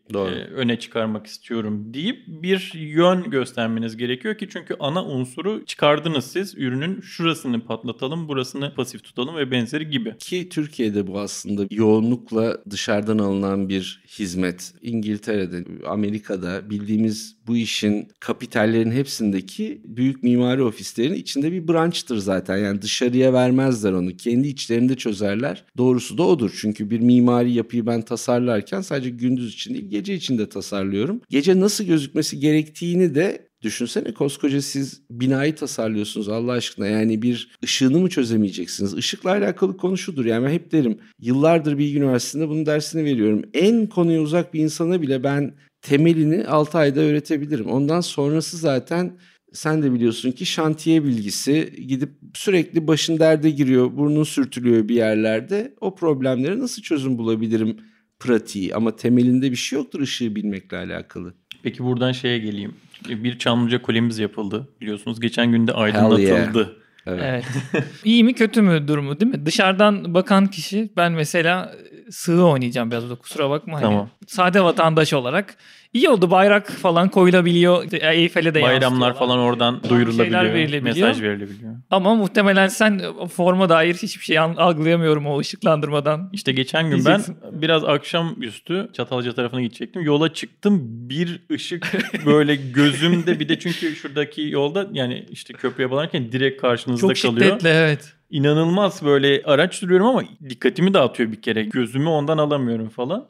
öne çıkarmak istiyorum deyip bir yön göstermeniz gerekiyor ki, çünkü ana unsuru çıkardınız siz. Ürünün şurasını patlatalım, burasını pasif tutalım ve benzeri gibi. Ki Türkiye'de bu aslında yoğunlukla dışarıdan alınan bir hizmet. İngiltere'de, Amerika'da bildiğimiz bu işin kapitallerin hepsindeki büyük mimari ofislerin içinde bir branştır zaten. Yani dışarıya vermezler onu. Kendi içlerinde çözerler. Doğrusu da odur. Çünkü bir mimari yapıyı ben tasarlarken sadece gündüz için değil, gece için de tasarlıyorum. Gece nasıl gözükmesi gerektiğini de düşünsene, koskoca siz binayı tasarlıyorsunuz Allah aşkına. Yani bir ışığını mı çözemeyeceksiniz? Işıkla alakalı konu şudur. Yani ben hep derim, yıllardır bir üniversitede bunun dersini veriyorum. En konuya uzak bir insana bile ben temelini 6 ayda öğretebilirim. Ondan sonrası zaten... Sen de biliyorsun ki şantiye bilgisi, gidip sürekli başın derde giriyor, burnun sürtülüyor bir yerlerde. O problemlere nasıl çözüm bulabilirim pratiği, ama temelinde bir şey yoktur ışığı bilmekle alakalı. Peki buradan şeye geleyim. Bir Çamlıca kulemiz yapıldı biliyorsunuz. Geçen gün de aydınlatıldı. Yeah. Evet. İyi mi kötü mü durumu, değil mi? Dışarıdan bakan kişi, ben mesela sığ oynayacağım biraz da, kusura bakma. Tamam. Hani, sade vatandaş olarak iyi oldu, bayrak falan koyulabiliyor. Eyfel'e de bayramlar falan oradan duyurulabiliyor. Mesaj verilebiliyor. Ama muhtemelen sen forma dair hiçbir şey algılayamıyorum o ışıklandırmadan. İşte geçen gün ben biraz akşamüstü Çatalca tarafına gidecektim. Yola çıktım, bir ışık böyle gözümde. Bir de çünkü şuradaki yolda, yani işte köprüye bağlanırken direkt karşınızda kalıyor. Çok şiddetli, evet. İnanılmaz, böyle araç sürüyorum ama dikkatimi dağıtıyor bir kere. Gözümü ondan alamıyorum falan.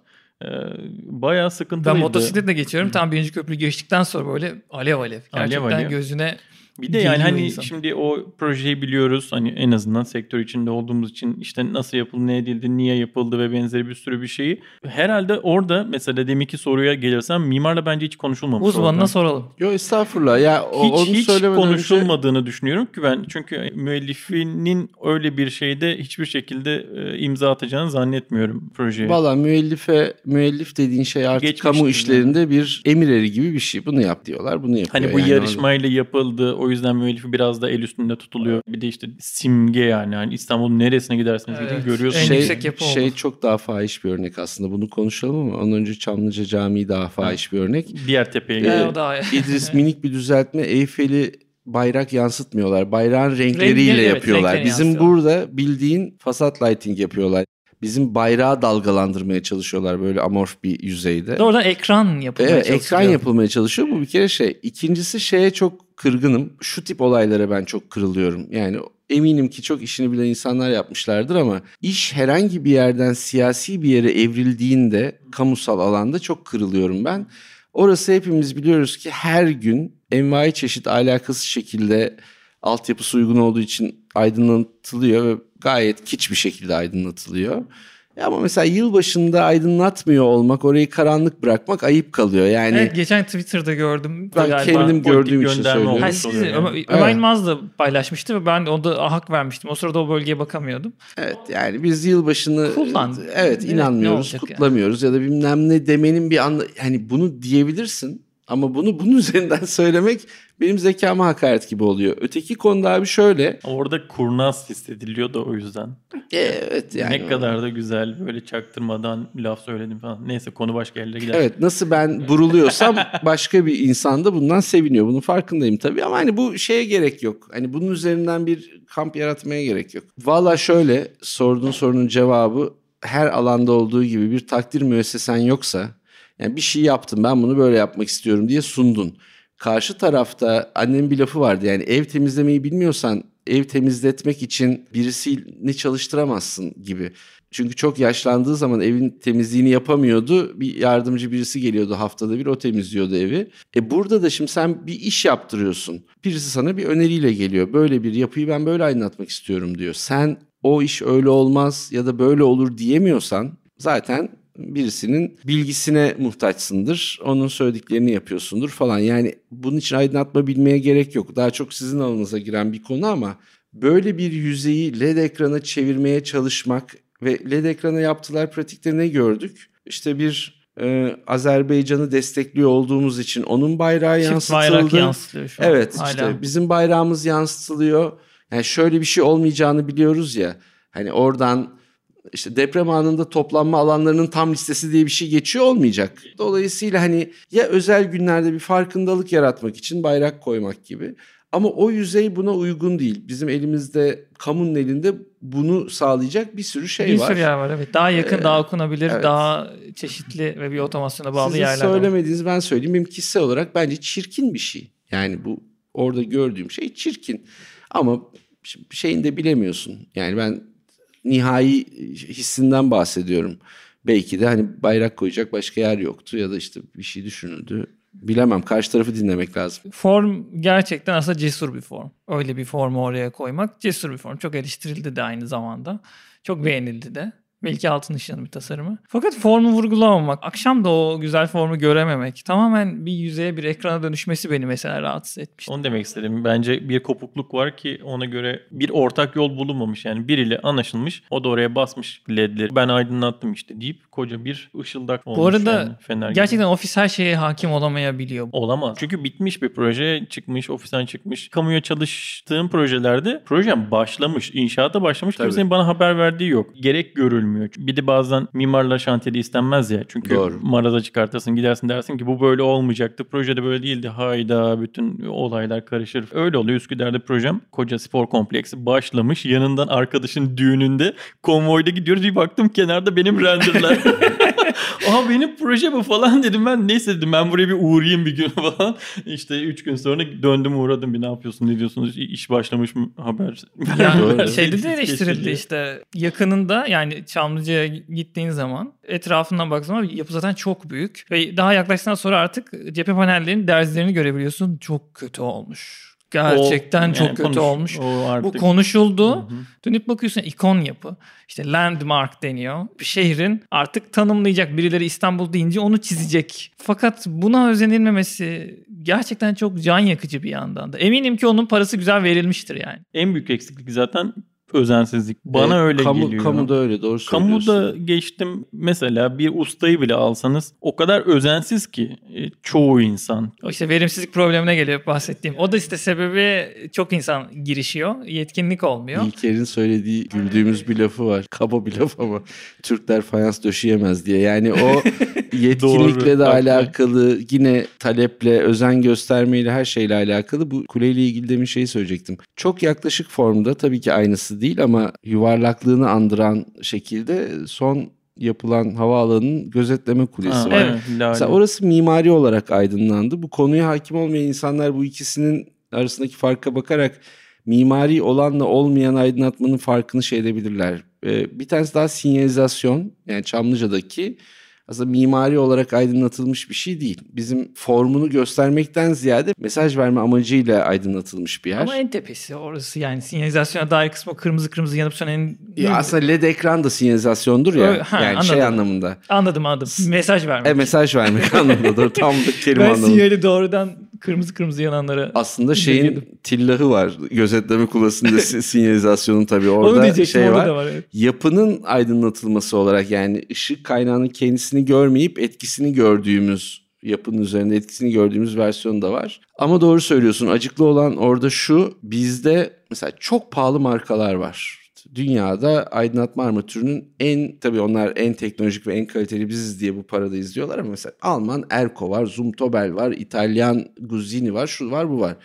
Bayağı sıkıntılıydı. Ben motosikletle geçiyorum. Tam birinci köprüyü geçtikten sonra böyle alev alev. Gerçekten alev. Gözüne bir de yani hani insan. Şimdi o projeyi biliyoruz. Hani en azından sektör içinde olduğumuz için işte nasıl yapıldı, ne edildi, niye yapıldı ve benzeri bir sürü bir şeyi. Herhalde orada mesela deminki soruya gelirsem, mimarla bence hiç konuşulmamış. Uzmanına soralım. Yok estağfurullah. Ya, hiç konuşulmadığını düşünüyorum ki ben. Çünkü müellifinin öyle bir şeyde hiçbir şekilde imza atacağını zannetmiyorum projeye. Valla müellif dediğin şey artık kamu işlerinde bir emir eri gibi bir şey. Bunu yap diyorlar, bunu yapıyor. Hani bu yani yarışmayla yapıldı. O yüzden müellifi biraz da el üstünde tutuluyor. Bir de işte simge yani İstanbul'un neresine giderseniz gidin görüyorsunuz. En yüksek yapı oldu. Çok daha fahiş bir örnek aslında. Bunu konuşalım ama ondan önce Çamlıca Camii daha fahiş bir örnek. Diğer tepeye geliyor. İdris minik bir düzeltme. Eyfel'i bayrak yansıtmıyorlar. Bayrağın renkleriyle yapıyorlar. Bizim burada bildiğin fasat lighting yapıyorlar. Bizim bayrağı dalgalandırmaya çalışıyorlar böyle amorf bir yüzeyde. Doğrudan ekran yapılmaya çalışıyor. Ekran yapılmaya çalışıyor. Bu bir kere şey. İkincisi şeye çok kırgınım. Şu tip olaylara ben çok kırılıyorum. Yani eminim ki çok işini bilen insanlar yapmışlardır ama iş herhangi bir yerden siyasi bir yere evrildiğinde kamusal alanda çok kırılıyorum ben. Orası hepimiz biliyoruz ki her gün envai çeşit alakasız şekilde altyapısı uygun olduğu için aydınlatılıyor ve gayet kiç bir şekilde aydınlatılıyor. Ya ama mesela yılbaşında aydınlatmıyor olmak, orayı karanlık bırakmak ayıp kalıyor. Yani evet, geçen Twitter'da gördüm. Ben kendim gördüğüm için söylüyorum. Ömer Yılmaz da paylaşmıştı ve ben onda hak vermiştim. O sırada o bölgeye bakamıyordum. Evet, yani biz yılbaşını evet inanmıyoruz, kutlamıyoruz yani. Ya da bilmem ne demenin bir anlamı. Yani bunu diyebilirsin ama bunu bunun üzerinden söylemek benim zekama hakaret gibi oluyor. Öteki konuda abi şöyle. Orada kurnaz hissediliyor da o yüzden. Evet yani. Ne kadar da güzel böyle çaktırmadan laf söyledim falan. Neyse konu başka yerlere gider. Evet, nasıl ben buruluyorsam başka bir insan da bundan seviniyor. Bunun farkındayım tabii ama hani bu şeye gerek yok. Hani bunun üzerinden bir kamp yaratmaya gerek yok. Valla şöyle, sorduğun sorunun cevabı her alanda olduğu gibi bir takdir müessesen yoksa, yani bir şey yaptım ben bunu böyle yapmak istiyorum diye sundun. Karşı tarafta annemin bir lafı vardı, yani ev temizlemeyi bilmiyorsan ev temizletmek için birisini çalıştıramazsın gibi. Çünkü çok yaşlandığı zaman evin temizliğini yapamıyordu. Bir yardımcı birisi geliyordu haftada bir, o temizliyordu evi. Burada da şimdi sen bir iş yaptırıyorsun. Birisi sana bir öneriyle geliyor. Böyle bir yapıyı ben böyle aydınlatmak istiyorum diyor. Sen o iş öyle olmaz ya da böyle olur diyemiyorsan zaten birisinin bilgisine muhtaçsındır. Onun söylediklerini yapıyorsundur falan. Yani bunun için aydınlatma bilmeye gerek yok. Daha çok sizin alanınıza giren bir konu ama böyle bir yüzeyi LED ekrana çevirmeye çalışmak ve LED ekrana yaptılar pratikte ne gördük? İşte bir Azerbaycan'ı destekliyor olduğumuz için onun bayrağı yansıtıldı. Çift bayrak yansıtılıyor şu an. Evet, işte bizim bayrağımız yansıtılıyor. Yani şöyle bir şey olmayacağını biliyoruz ya. Hani oradan İşte deprem anında toplanma alanlarının tam listesi diye bir şey geçiyor olmayacak. Dolayısıyla hani ya özel günlerde bir farkındalık yaratmak için bayrak koymak gibi. Ama o yüzey buna uygun değil. Bizim elimizde, kamunun elinde bunu sağlayacak bir sürü şey var. Bir sürü yer var, evet. Daha yakın, daha okunabilir, evet, daha çeşitli ve bir otomasyona bağlı yerler var. Sizin söylemediğiniz ben söyleyeyim. Benim kişisel olarak bence çirkin bir şey. Yani bu orada gördüğüm şey çirkin. Ama şeyini de bilemiyorsun. Yani ben nihai hissinden bahsediyorum. Belki de hani bayrak koyacak başka yer yoktu ya da işte bir şey düşünüldü. Bilemem, karşı tarafı dinlemek lazım. Form gerçekten aslında cesur bir form. Öyle bir formu oraya koymak cesur bir form. Çok eleştirildi de aynı zamanda. Çok beğenildi de. Belki altın ışığının bir tasarımı. Fakat formu vurgulamamak, akşam da o güzel formu görememek, tamamen bir yüzeye, bir ekrana dönüşmesi beni mesela rahatsız etmişti. Onu demek istedim. Bence bir kopukluk var ki ona göre bir ortak yol bulunmamış. Yani biriyle anlaşılmış, o da oraya basmış ledleri. Ben aydınlattım işte deyip koca bir ışıldak olmuş. Bu arada yani, gerçekten gibi. Ofis her şeye hakim olamayabiliyor. Olamaz. Çünkü bitmiş bir proje, çıkmış, ofisten çıkmış. Kamuya çalıştığım projelerde projem başlamış, inşaata başlamış. Kimsenin bana haber verdiği yok. Gerek görülmüş. Bir de bazen mimarla şantiyede istenmez ya. Çünkü doğru, maraza çıkartırsın, gidersin dersin ki bu böyle olmayacaktı. Projede böyle değildi. Hayda, bütün olaylar karışır. Öyle oluyor. Üsküdar'da projem koca spor kompleksi başlamış. Yanından arkadaşın düğününde konvoyda gidiyoruz. Bir baktım kenarda benim renderler. Aha benim proje bu falan dedim ben. Neyse dedim ben buraya bir uğrayayım bir gün falan. İşte 3 gün sonra döndüm, uğradım. Bir ne yapıyorsun, ne diyorsunuz? İş başlamış mı? Haber. Yani şeyde de eleştirildi işte. Yakınında yani Çamlıca'ya gittiğin zaman etrafından baktığın zaman yapı zaten çok büyük. Ve daha yaklaştıktan sonra artık cephe panellerinin derzilerini görebiliyorsun. Çok kötü olmuş. Gerçekten o, çok yani kötü olmuş. Bu konuşuldu. Hı-hı. Dönüp bakıyorsun ikon yapı. İşte landmark deniyor. Bir şehrin artık tanımlayacak. Birileri İstanbul deyince onu çizecek. Fakat buna özenilmemesi gerçekten çok can yakıcı bir yandan da. Eminim ki onun parası güzel verilmiştir yani. En büyük eksiklik zaten özensizlik. Bana öyle geliyor. Kamuda öyle, doğru söylüyorsun. Kamuda geçtim. Mesela bir ustayı bile alsanız o kadar özensiz ki çoğu insan. İşte verimsizlik problemine geliyor bahsettiğim. O da işte sebebi çok insan girişiyor. Yetkinlik olmuyor. İlker'in söylediği, güldüğümüz bir lafı var. Kaba bir laf ama Türkler fayans döşeyemez diye. Yani o yetkinlikle de alakalı, yine taleple, özen göstermeyle, her şeyle alakalı. Bu kuleyle ilgili demin şeyi söyleyecektim. Çok yaklaşık formda tabii ki aynısı değil ama yuvarlaklığını andıran şekilde son yapılan havaalanının gözetleme kulesi var. Evet. Mesela orası mimari olarak aydınlandı. Bu konuya hakim olmayan insanlar bu ikisinin arasındaki farka bakarak mimari olanla olmayan aydınlatmanın farkını şey edebilirler. Bir tanesi daha sinyalizasyon, yani Çamlıca'daki. aslında mimari olarak aydınlatılmış bir şey değil. Bizim formunu göstermekten ziyade mesaj verme amacıyla aydınlatılmış bir yer. Ama en tepesi orası, yani sinyalizasyona dair kısmı kırmızı kırmızı yanıp sönen. Ya aslında LED ekran da sinyalizasyondur ya. Ha, yani anladım. Şey anlamında. Anladım. Mesaj vermek. Mesaj vermek anlamında. Tam da kelime anlamında. Ben sinyali doğrudan kırmızı kırmızı yananlara. Aslında şeyin tillahı var. Gözetleme kulasında sinyalizasyonun tabii orada şey var. Var evet. Yapının aydınlatılması olarak, yani ışık kaynağının kendisini görmeyip etkisini gördüğümüz, yapının üzerinde etkisini gördüğümüz versiyonu da var. Ama doğru söylüyorsun. Acıklı olan orada şu. Bizde mesela çok pahalı markalar var. Dünyada aydınlatma armatürünün tabii onlar en teknolojik ve en kaliteli biziz diye bu paradayız diyorlar ama mesela Alman Erko var, Zumtobel var, İtalyan Guzini var, şu var, bu var.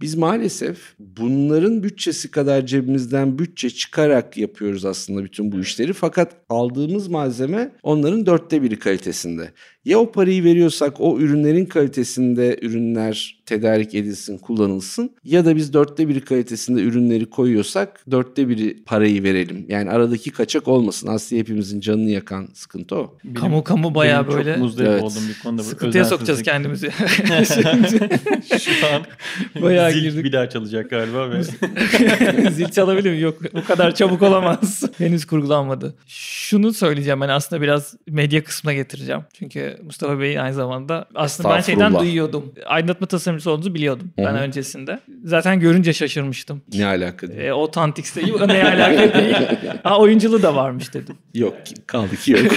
Biz maalesef bunların bütçesi kadar cebimizden bütçe çıkarak yapıyoruz aslında bütün bu işleri. Fakat aldığımız malzeme onların 1/4 kalitesinde. Ya o parayı veriyorsak o ürünlerin kalitesinde ürünler tedarik edilsin, kullanılsın. Ya da biz 1/4 kalitesinde ürünleri koyuyorsak 1/4 parayı verelim. Yani aradaki kaçak olmasın. Aslında hepimizin canını yakan sıkıntı o. Kamu bayağı böyle. Çok muzdarip oldum bir konuda. Sıkıntıya sokacağız kendimizi. Şu an bayağı zil girdik. Bir daha çalacak galiba. Zil çalabilir mi? Yok, o kadar çabuk olamaz. Henüz kurgulanmadı. Şunu söyleyeceğim, ben aslında biraz medya kısmına getireceğim. Çünkü Mustafa Bey aynı zamanda aslında ben şeyden duyuyordum. Aydınlatma tasarımcısı olduğunuzu biliyordum ben öncesinde. Zaten görünce şaşırmıştım. Ne alaka değil? Otantiks'te ne alaka değil. Ha, oyunculuğu da varmış dedim. Yok, kaldı ki yok.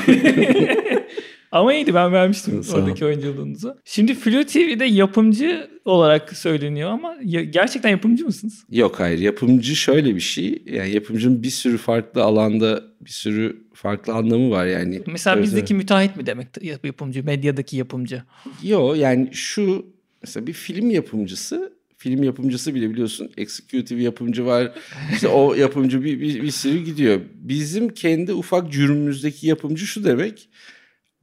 Ama iyiydi, ben vermiştim oradaki oyunculuğunuzu. Şimdi Flu TV'de yapımcı olarak söyleniyor ama gerçekten yapımcı mısınız? Yok, hayır. Yapımcı şöyle bir şey. Yani yapımcının bir sürü farklı alanda bir sürü farklı anlamı var yani. Mesela evet, bizdeki müteahhit mi demek yapımcı, medyadaki yapımcı? Yok, yani şu mesela bir film yapımcısı bile biliyorsun executive yapımcı var. İşte o yapımcı bir sürü gidiyor. Bizim kendi ufak cürümümüzdeki yapımcı şu demek.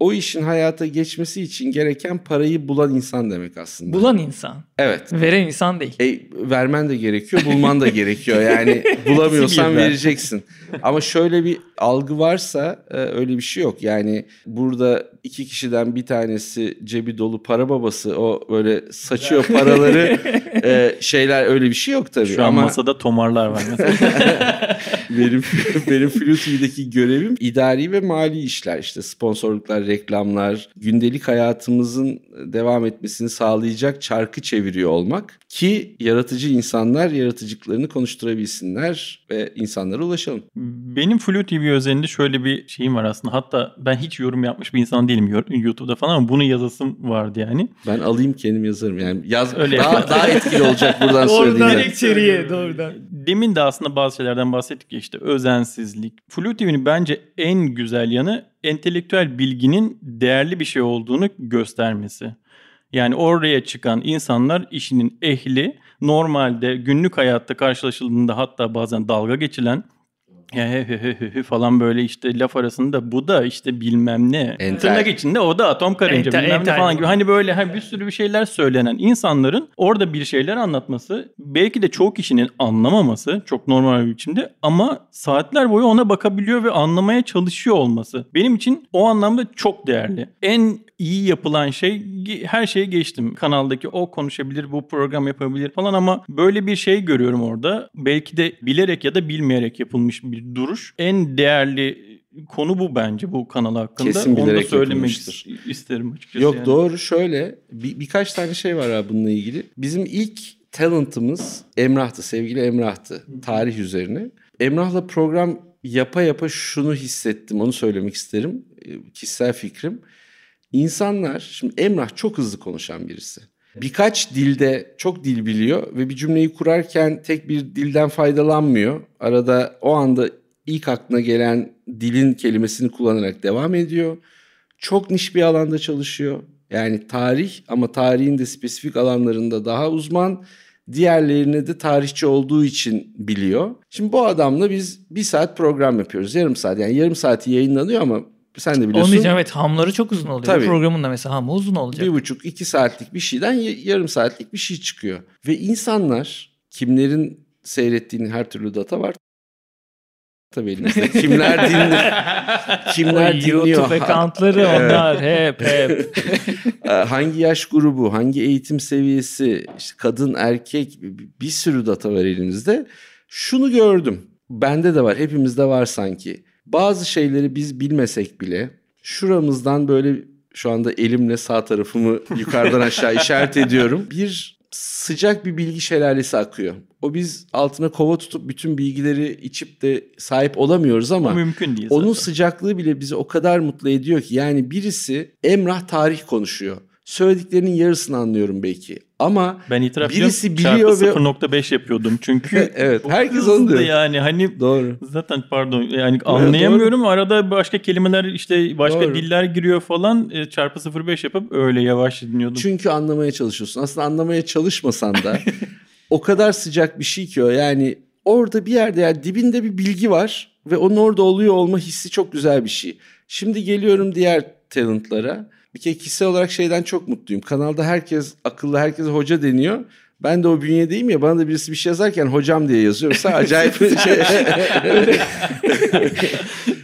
O işin hayata geçmesi için gereken parayı bulan insan demek aslında. Bulan insan. Evet. Veren insan değil. Vermen de gerekiyor, bulman da gerekiyor. Yani bulamıyorsan vereceksin. Ama şöyle bir algı varsa öyle bir şey yok. Yani burada 2 kişiden bir tanesi cebi dolu para babası. O böyle saçıyor paraları. Şeyler, öyle bir şey yok tabii. Şu an masada tomarlar var. benim Fluti'deki görevim idari ve mali işler. İşte sponsorluklar, reklamlar, gündelik hayatımızın devam etmesini sağlayacak çarkı çeviriyor olmak. Ki yaratıcı insanlar yaratıcılıklarını konuşturabilsinler ve insanlara ulaşalım. Benim Flu TV özelinde şöyle bir şeyim var aslında. Hatta ben hiç yorum yapmış bir insan değilim YouTube'da falan ama bunu yazasım vardı yani. Ben alayım, kendim yazarım. Yani öyle daha etkili olacak buradan söylediğim. Oradan içeriye doğrudan. Demin de aslında bazı şeylerden bahsettik ya, işte özensizlik. Flu TV'nin bence en güzel yanı entelektüel bilginin değerli bir şey olduğunu göstermesi. Yani oraya çıkan insanlar işinin ehli, normalde günlük hayatta karşılaşıldığında hatta bazen dalga geçilen falan böyle işte laf arasında bu da işte bilmem ne. Tırnak içinde o da atom karınca bilmem ne falan gibi. Hani böyle bir sürü bir şeyler söylenen insanların orada bir şeyler anlatması, belki de çoğu kişinin anlamaması çok normal bir biçimde ama saatler boyu ona bakabiliyor ve anlamaya çalışıyor olması benim için o anlamda çok değerli. En iyi yapılan şey, her şeye geçtim. Kanaldaki o konuşabilir, bu program yapabilir falan ama böyle bir şey görüyorum orada. Belki de bilerek ya da bilmeyerek yapılmış bir duruş. En değerli konu bu bence bu kanal hakkında. Kesin bilerek onu da söylemek isterim açıkçası. Yok yani. Doğru, şöyle birkaç tane şey var abi bununla ilgili. Bizim ilk talentımız Emrah'tı, sevgili Emrah'tı. Tarih üzerine. Emrah'la program yapa şunu hissettim, onu söylemek isterim. Kişisel fikrim. İnsanlar, şimdi Emrah çok hızlı konuşan birisi. Birkaç dilde çok dil biliyor ve bir cümleyi kurarken tek bir dilden faydalanmıyor. Arada o anda ilk aklına gelen dilin kelimesini kullanarak devam ediyor. Çok niş bir alanda çalışıyor. Yani tarih ama tarihin de spesifik alanlarında daha uzman. Diğerlerini de tarihçi olduğu için biliyor. Şimdi bu adamla biz 1 saat program yapıyoruz. Yarım saat, yani yarım saati yayınlanıyor ama... Sen de biliyorsun. Onu diyeceğim, evet, hamları çok uzun oluyor. Tabii. Programın da mesela hamı uzun olacak. 1,5-2 saatlik bir şeyden yarım saatlik bir şey çıkıyor. Ve insanlar kimlerin seyrettiğini her türlü data var. tabii elimizde. Kimler dinliyor? Kimler dinliyor? YouTube accountları onlar hep. Hangi yaş grubu, hangi eğitim seviyesi, işte kadın, erkek, bir sürü data var elimizde. Şunu gördüm. Bende de var, hepimizde var sanki. Bazı şeyleri biz bilmesek bile şuramızdan böyle, şu anda elimle sağ tarafımı yukarıdan aşağı işaret ediyorum. Bir sıcak bir bilgi şelalesi akıyor. O biz altına kova tutup bütün bilgileri içip de sahip olamıyoruz ama... mümkün değil zaten. Onun sıcaklığı bile bizi o kadar mutlu ediyor ki. Yani birisi Emrah tarih konuşuyor. Söylediklerinin yarısını anlıyorum belki. Ama ben itiraf birisi biliyor ve... 0.5 yapıyordum çünkü... evet, herkes onu diyor. Yani hani... Doğru. Zaten pardon yani anlayamıyorum. Doğru. Arada başka kelimeler işte başka Doğru. diller giriyor falan. Çarpı 0.5 yapıp öyle yavaş dinliyordum. Çünkü anlamaya çalışıyorsun. Aslında anlamaya çalışmasan da... O kadar sıcak bir şey ki o, yani orada bir yerde, yani dibinde bir bilgi var ve onun orada oluyor olma hissi çok güzel bir şey. Şimdi geliyorum diğer talentlara. Bir kere kişisel olarak şeyden çok mutluyum. Kanalda herkes akıllı, herkese hoca deniyor. Ben de o bünyedeyim ya, bana da birisi bir şey yazarken hocam diye yazıyorsa acayip bir şey.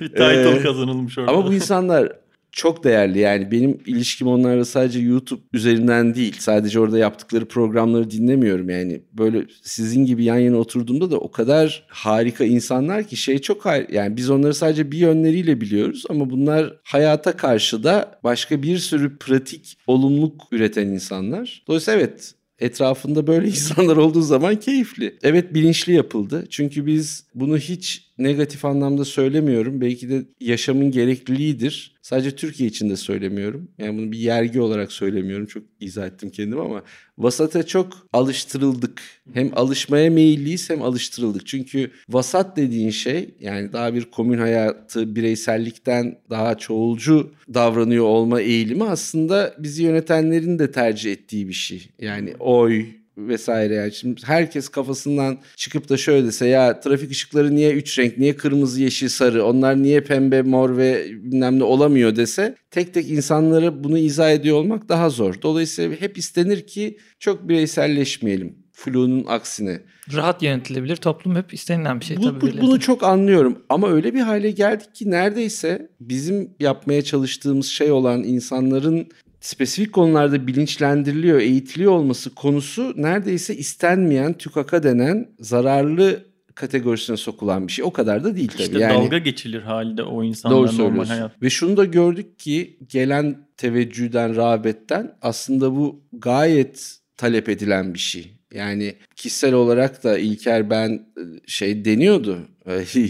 Bir title kazanılmış orada. Ama bu insanlar çok değerli, yani benim ilişkim onlarla sadece YouTube üzerinden değil, sadece orada yaptıkları programları dinlemiyorum yani. Böyle sizin gibi yan yana oturduğumda da o kadar harika insanlar ki şey çok yani biz onları sadece bir yönleriyle biliyoruz ama bunlar hayata karşı da başka bir sürü pratik olumluluk üreten insanlar. Dolayısıyla evet, etrafında böyle insanlar olduğu zaman keyifli. Evet, bilinçli yapıldı çünkü biz bunu hiç negatif anlamda söylemiyorum. Belki de yaşamın gerekliliğidir. Sadece Türkiye için de söylemiyorum. Yani bunu bir yergi olarak söylemiyorum. Çok izah ettim kendimi ama vasata çok alıştırıldık. Hem alışmaya meyilliyiz hem alıştırıldık. Çünkü vasat dediğin şey, yani daha bir komün hayatı, bireysellikten daha çoğulcu davranıyor olma eğilimi aslında bizi yönetenlerin de tercih ettiği bir şey. Yani oy vesaire, yani şimdi herkes kafasından çıkıp da şöyle dese ya trafik ışıkları niye 3 renk, niye kırmızı, yeşil, sarı, onlar niye pembe, mor ve bilmem ne olamıyor dese, tek tek insanlara bunu izah ediyor olmak daha zor. Dolayısıyla hep istenir ki çok bireyselleşmeyelim. Flu'nun aksine. Rahat yönetilebilir toplum hep istenilen bir şey tabii. Bunu çok anlıyorum ama öyle bir hale geldik ki neredeyse bizim yapmaya çalıştığımız şey olan insanların spesifik konularda bilinçlendiriliyor, eğitiliyor olması konusu neredeyse istenmeyen, tükaka denen zararlı kategorisine sokulan bir şey. O kadar da değil tabii. İşte yani, dalga geçilir halde o insanların normal hayatı. Ve şunu da gördük ki gelen teveccühden, rağbetten aslında bu gayet talep edilen bir şey. Yani kişisel olarak da İlker, ben şey deniyordu.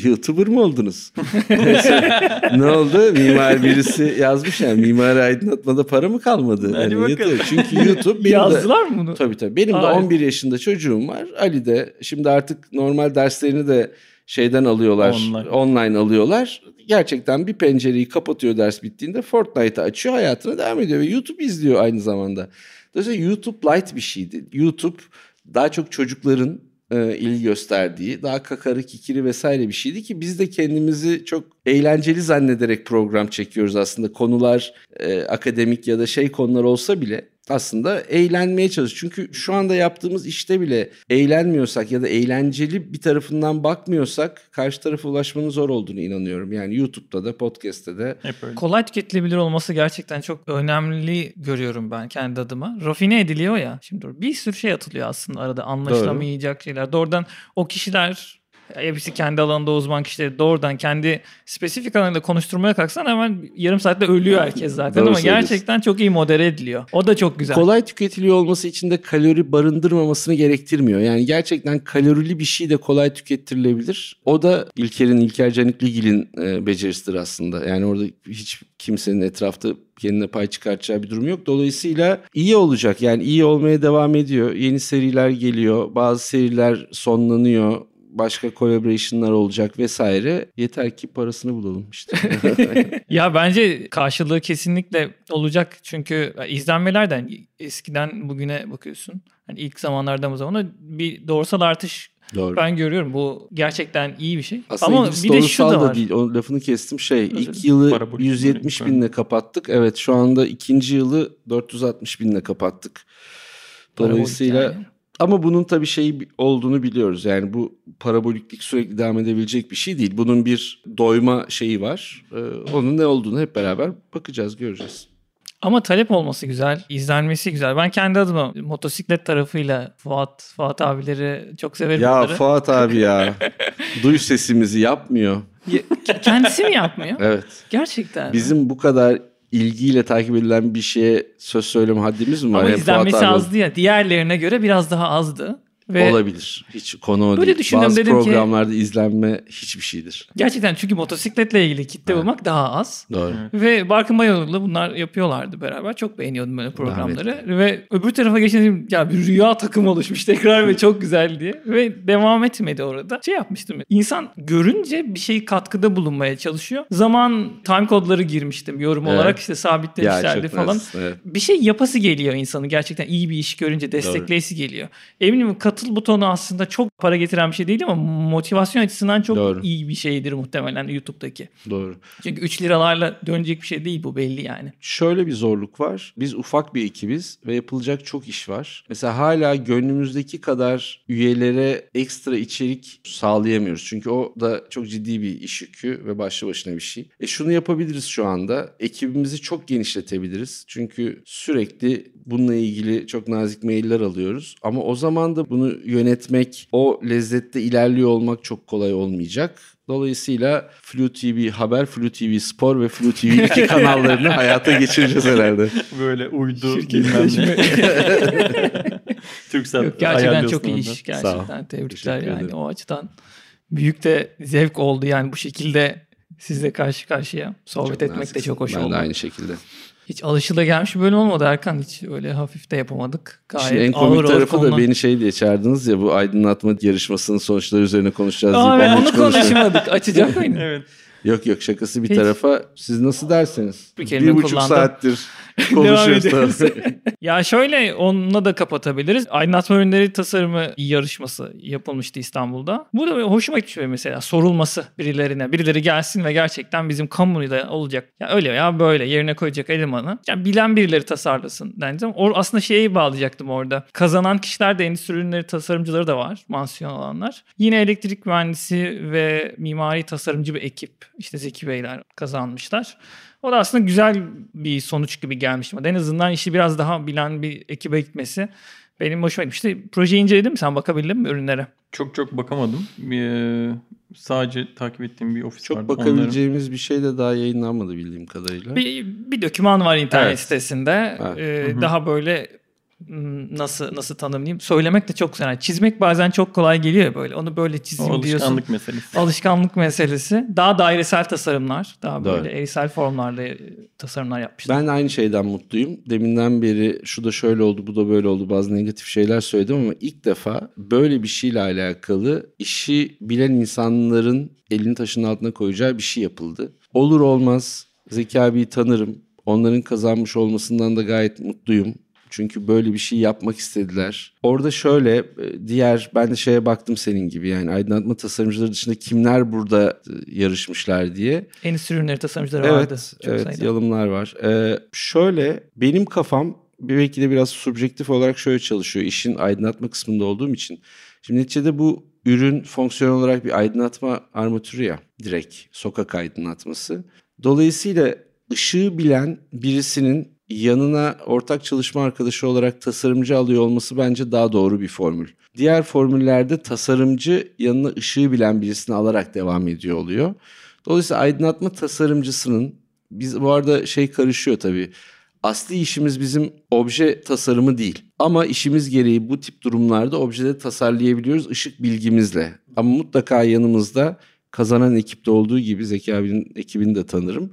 YouTuber mı oldunuz? Ne oldu? Mimar birisi yazmış yani. Mimari aydınlatmada para mı kalmadı? Hadi yani bakalım. Çünkü YouTube... Yazdılar mı bunu? Tabii. Benim de 11 yaşında çocuğum var. Ali de. Şimdi artık normal derslerini de şeyden alıyorlar. Online alıyorlar. Gerçekten bir pencereyi kapatıyor ders bittiğinde. Fortnite'ı açıyor. Hayatına devam ediyor. Ve YouTube izliyor aynı zamanda. Dolayısıyla YouTube light bir şeydi. YouTube daha çok çocukların ilgi gösterdiği, daha kakarı, kikiri vesaire bir şeydi ki biz de kendimizi çok eğlenceli zannederek program çekiyoruz aslında. Konular akademik ya da şey konular olsa bile aslında eğlenmeye çalışıyoruz. Çünkü şu anda yaptığımız işte bile eğlenmiyorsak ya da eğlenceli bir tarafından bakmıyorsak karşı tarafa ulaşmanın zor olduğunu inanıyorum. Yani YouTube'da da, podcast'te de. Kolay tüketilebilir olması gerçekten çok önemli görüyorum ben kendi adıma. Rafine ediliyor ya. Şimdi bir sürü şey atılıyor aslında arada, anlaşılamayacak şeyler. Doğrudan o kişiler... Hepsi kendi alanında uzman kişileri, doğrudan kendi spesifik alanıyla konuşturmaya kalksan hemen yarım saatte ölüyor herkes zaten ama gerçekten çok iyi modere ediliyor. O da çok güzel. Kolay tüketiliyor olması için de kalori barındırmamasını gerektirmiyor. Yani gerçekten kalorili bir şey de kolay tüketilebilir. O da İlker Canikligil'in becerisidir aslında. Yani orada hiç kimsenin etrafta kendine pay çıkartacağı bir durum yok. Dolayısıyla iyi olacak. Yani iyi olmaya devam ediyor. Yeni seriler geliyor. Bazı seriler sonlanıyor. Başka collaboration'lar olacak vesaire. Yeter ki parasını bulalım işte. Ya bence karşılığı kesinlikle olacak. Çünkü izlenmelerden eskiden bugüne bakıyorsun. Yani ilk zamanlardan bu zamana bir doğrusal artış. Doğru. Ben görüyorum, bu gerçekten iyi bir şey. Aslında ama bir de şu da var. Değil. O lafını kestim ilk yılı 170 binle kapattık. Evet, şu anda ikinci yılı 460 binle kapattık. Dolayısıyla... Ama bunun tabii şey olduğunu biliyoruz. Yani bu paraboliklik sürekli devam edebilecek bir şey değil. Bunun bir doyma şeyi var. Onun ne olduğunu hep beraber bakacağız, göreceğiz. Ama talep olması güzel, izlenmesi güzel. Ben kendi adıma motosiklet tarafıyla Fuat abileri çok severim. Ya onları. Fuat abi ya. Duy sesimizi yapmıyor. Kendisi mi yapmıyor? Evet. Gerçekten. Bizim bu kadar ilgiyle takip edilen bir şeye söz söyleme haddimiz mi var? Ama yani izlenmesi azdı ya. Diğerlerine göre biraz daha azdı. Ve olabilir. Hiç konu o değil. Bazı programlarda izlenme hiçbir şeydir. Gerçekten, çünkü motosikletle ilgili kitle bulmak daha az. Doğru. Evet. Ve Barkın Bayoğlu'yla bunlar yapıyorlardı beraber. Çok beğeniyordum böyle programları. Evet. Ve öbür tarafa geçince ya bir rüya takım oluşmuş tekrar ve çok güzel diye. Ve devam etmedi orada. Şey yapmıştım. İnsan görünce bir şey katkıda bulunmaya çalışıyor. Zaman time kodları girmiştim. Yorum olarak işte sabitlemişlerdi falan. Evet. Bir şey yapası geliyor insanın. Gerçekten iyi bir iş görünce destekleyisi geliyor. Eminim katıl butonu aslında çok para getiren bir şey değil ama motivasyon açısından çok iyi bir şeydir muhtemelen YouTube'daki. Doğru. Çünkü 3 liralarla dönecek bir şey değil bu, belli yani. Şöyle bir zorluk var. Biz ufak bir ekibiz ve yapılacak çok iş var. Mesela hala gönlümüzdeki kadar üyelere ekstra içerik sağlayamıyoruz. Çünkü o da çok ciddi bir iş yükü ve başlı başına bir şey. Şunu yapabiliriz şu anda. Ekibimizi çok genişletebiliriz. Çünkü sürekli bununla ilgili çok nazik mailler alıyoruz. Ama o zaman da bunu yönetmek, o lezzette ilerliyor olmak çok kolay olmayacak. Dolayısıyla Flu TV Haber, Flu TV Spor ve Flu TV 2 kanallarını hayata geçireceğiz herhalde. Böyle uydu şirketleşme. Türksel. Yok, gerçekten çok iyi iş. Gerçekten tebrikler yani. O açıdan büyük de zevk oldu yani bu şekilde sizle karşı karşıya sohbet etmek de çok hoş oldu. Ben de aynı şekilde. Hiç alışılagelmiş bir bölüm olmadı Erkan. Hiç öyle hafif de yapamadık. Gayet ağır. En komik tarafı da beni şey diye çağırdınız ya, bu aydınlatma yarışmasının sonuçları üzerine konuşacağız diye. Ben onu konuşmadık. Açacak mıydı? Evet. Yok şakası bir tarafa. Siz nasıl derseniz. Bir buçuk saattir konuşuyoruz. Ya şöyle, onunla da kapatabiliriz. Aydınlatma ürünleri tasarımı yarışması yapılmıştı İstanbul'da. Bu da hoşuma gitmiyor mesela, sorulması birilerine. Birileri gelsin ve gerçekten bizim kamuoyunda olacak. Ya öyle ya böyle yerine koyacak elemanı. Yani bilen birileri tasarlasın denince. Aslında şeye bağlayacaktım orada. Kazanan kişiler de endüstri ürünleri tasarımcıları da var. Mansiyon alanlar. Yine elektrik mühendisi ve mimari tasarımcı bir ekip. İşte Zeki Beyler kazanmışlar. O da aslında güzel bir sonuç gibi gelmişti. En azından işi biraz daha bilen bir ekibe gitmesi benim hoşuma gitmişti. Projeyi inceledin mi? Sen bakabildin mi ürünlere? Çok bakamadım. Sadece takip ettiğim bir ofis çok vardı. Çok bakabileceğimiz onların bir şey de daha yayınlanmadı bildiğim kadarıyla. Bir doküman var internet sitesinde. Evet. Daha böyle nasıl tanımlayayım? Söylemek de çok zor. Çizmek bazen çok kolay geliyor böyle. Onu böyle çizeyim diyorsun. Alışkanlık meselesi. Daha dairesel tasarımlar. Daha böyle eğrisel formlarla tasarımlar yapmışlar. Ben aynı şeyden mutluyum. Deminden beri şu da şöyle oldu, bu da böyle oldu. Bazı negatif şeyler söyledim ama ilk defa böyle bir şeyle alakalı işi bilen insanların elini taşın altına koyacağı bir şey yapıldı. Olur olmaz Zeki abiyi tanırım. Onların kazanmış olmasından da gayet mutluyum. Çünkü böyle bir şey yapmak istediler. Orada şöyle ben de şeye baktım senin gibi, yani aydınlatma tasarımcıları dışında kimler burada yarışmışlar diye. Endüstri ürünleri tasarımcıları vardı. Evet, yalımlar var. Şöyle benim kafam belki de biraz subjektif olarak şöyle çalışıyor. İşin aydınlatma kısmında olduğum için. Şimdi neticede bu ürün fonksiyon olarak bir aydınlatma armatürü ya. Direkt sokak aydınlatması. Dolayısıyla ışığı bilen birisinin yanına ortak çalışma arkadaşı olarak tasarımcı alıyor olması bence daha doğru bir formül. Diğer formüllerde tasarımcı yanına ışığı bilen birisini alarak devam ediyor oluyor. Dolayısıyla aydınlatma tasarımcısının, biz bu arada karışıyor tabii. Asli işimiz bizim obje tasarımı değil. Ama işimiz gereği bu tip durumlarda objeleri tasarlayabiliyoruz ışık bilgimizle. Ama mutlaka yanımızda kazanan ekipte olduğu gibi Zeki abinin ekibini de tanırım.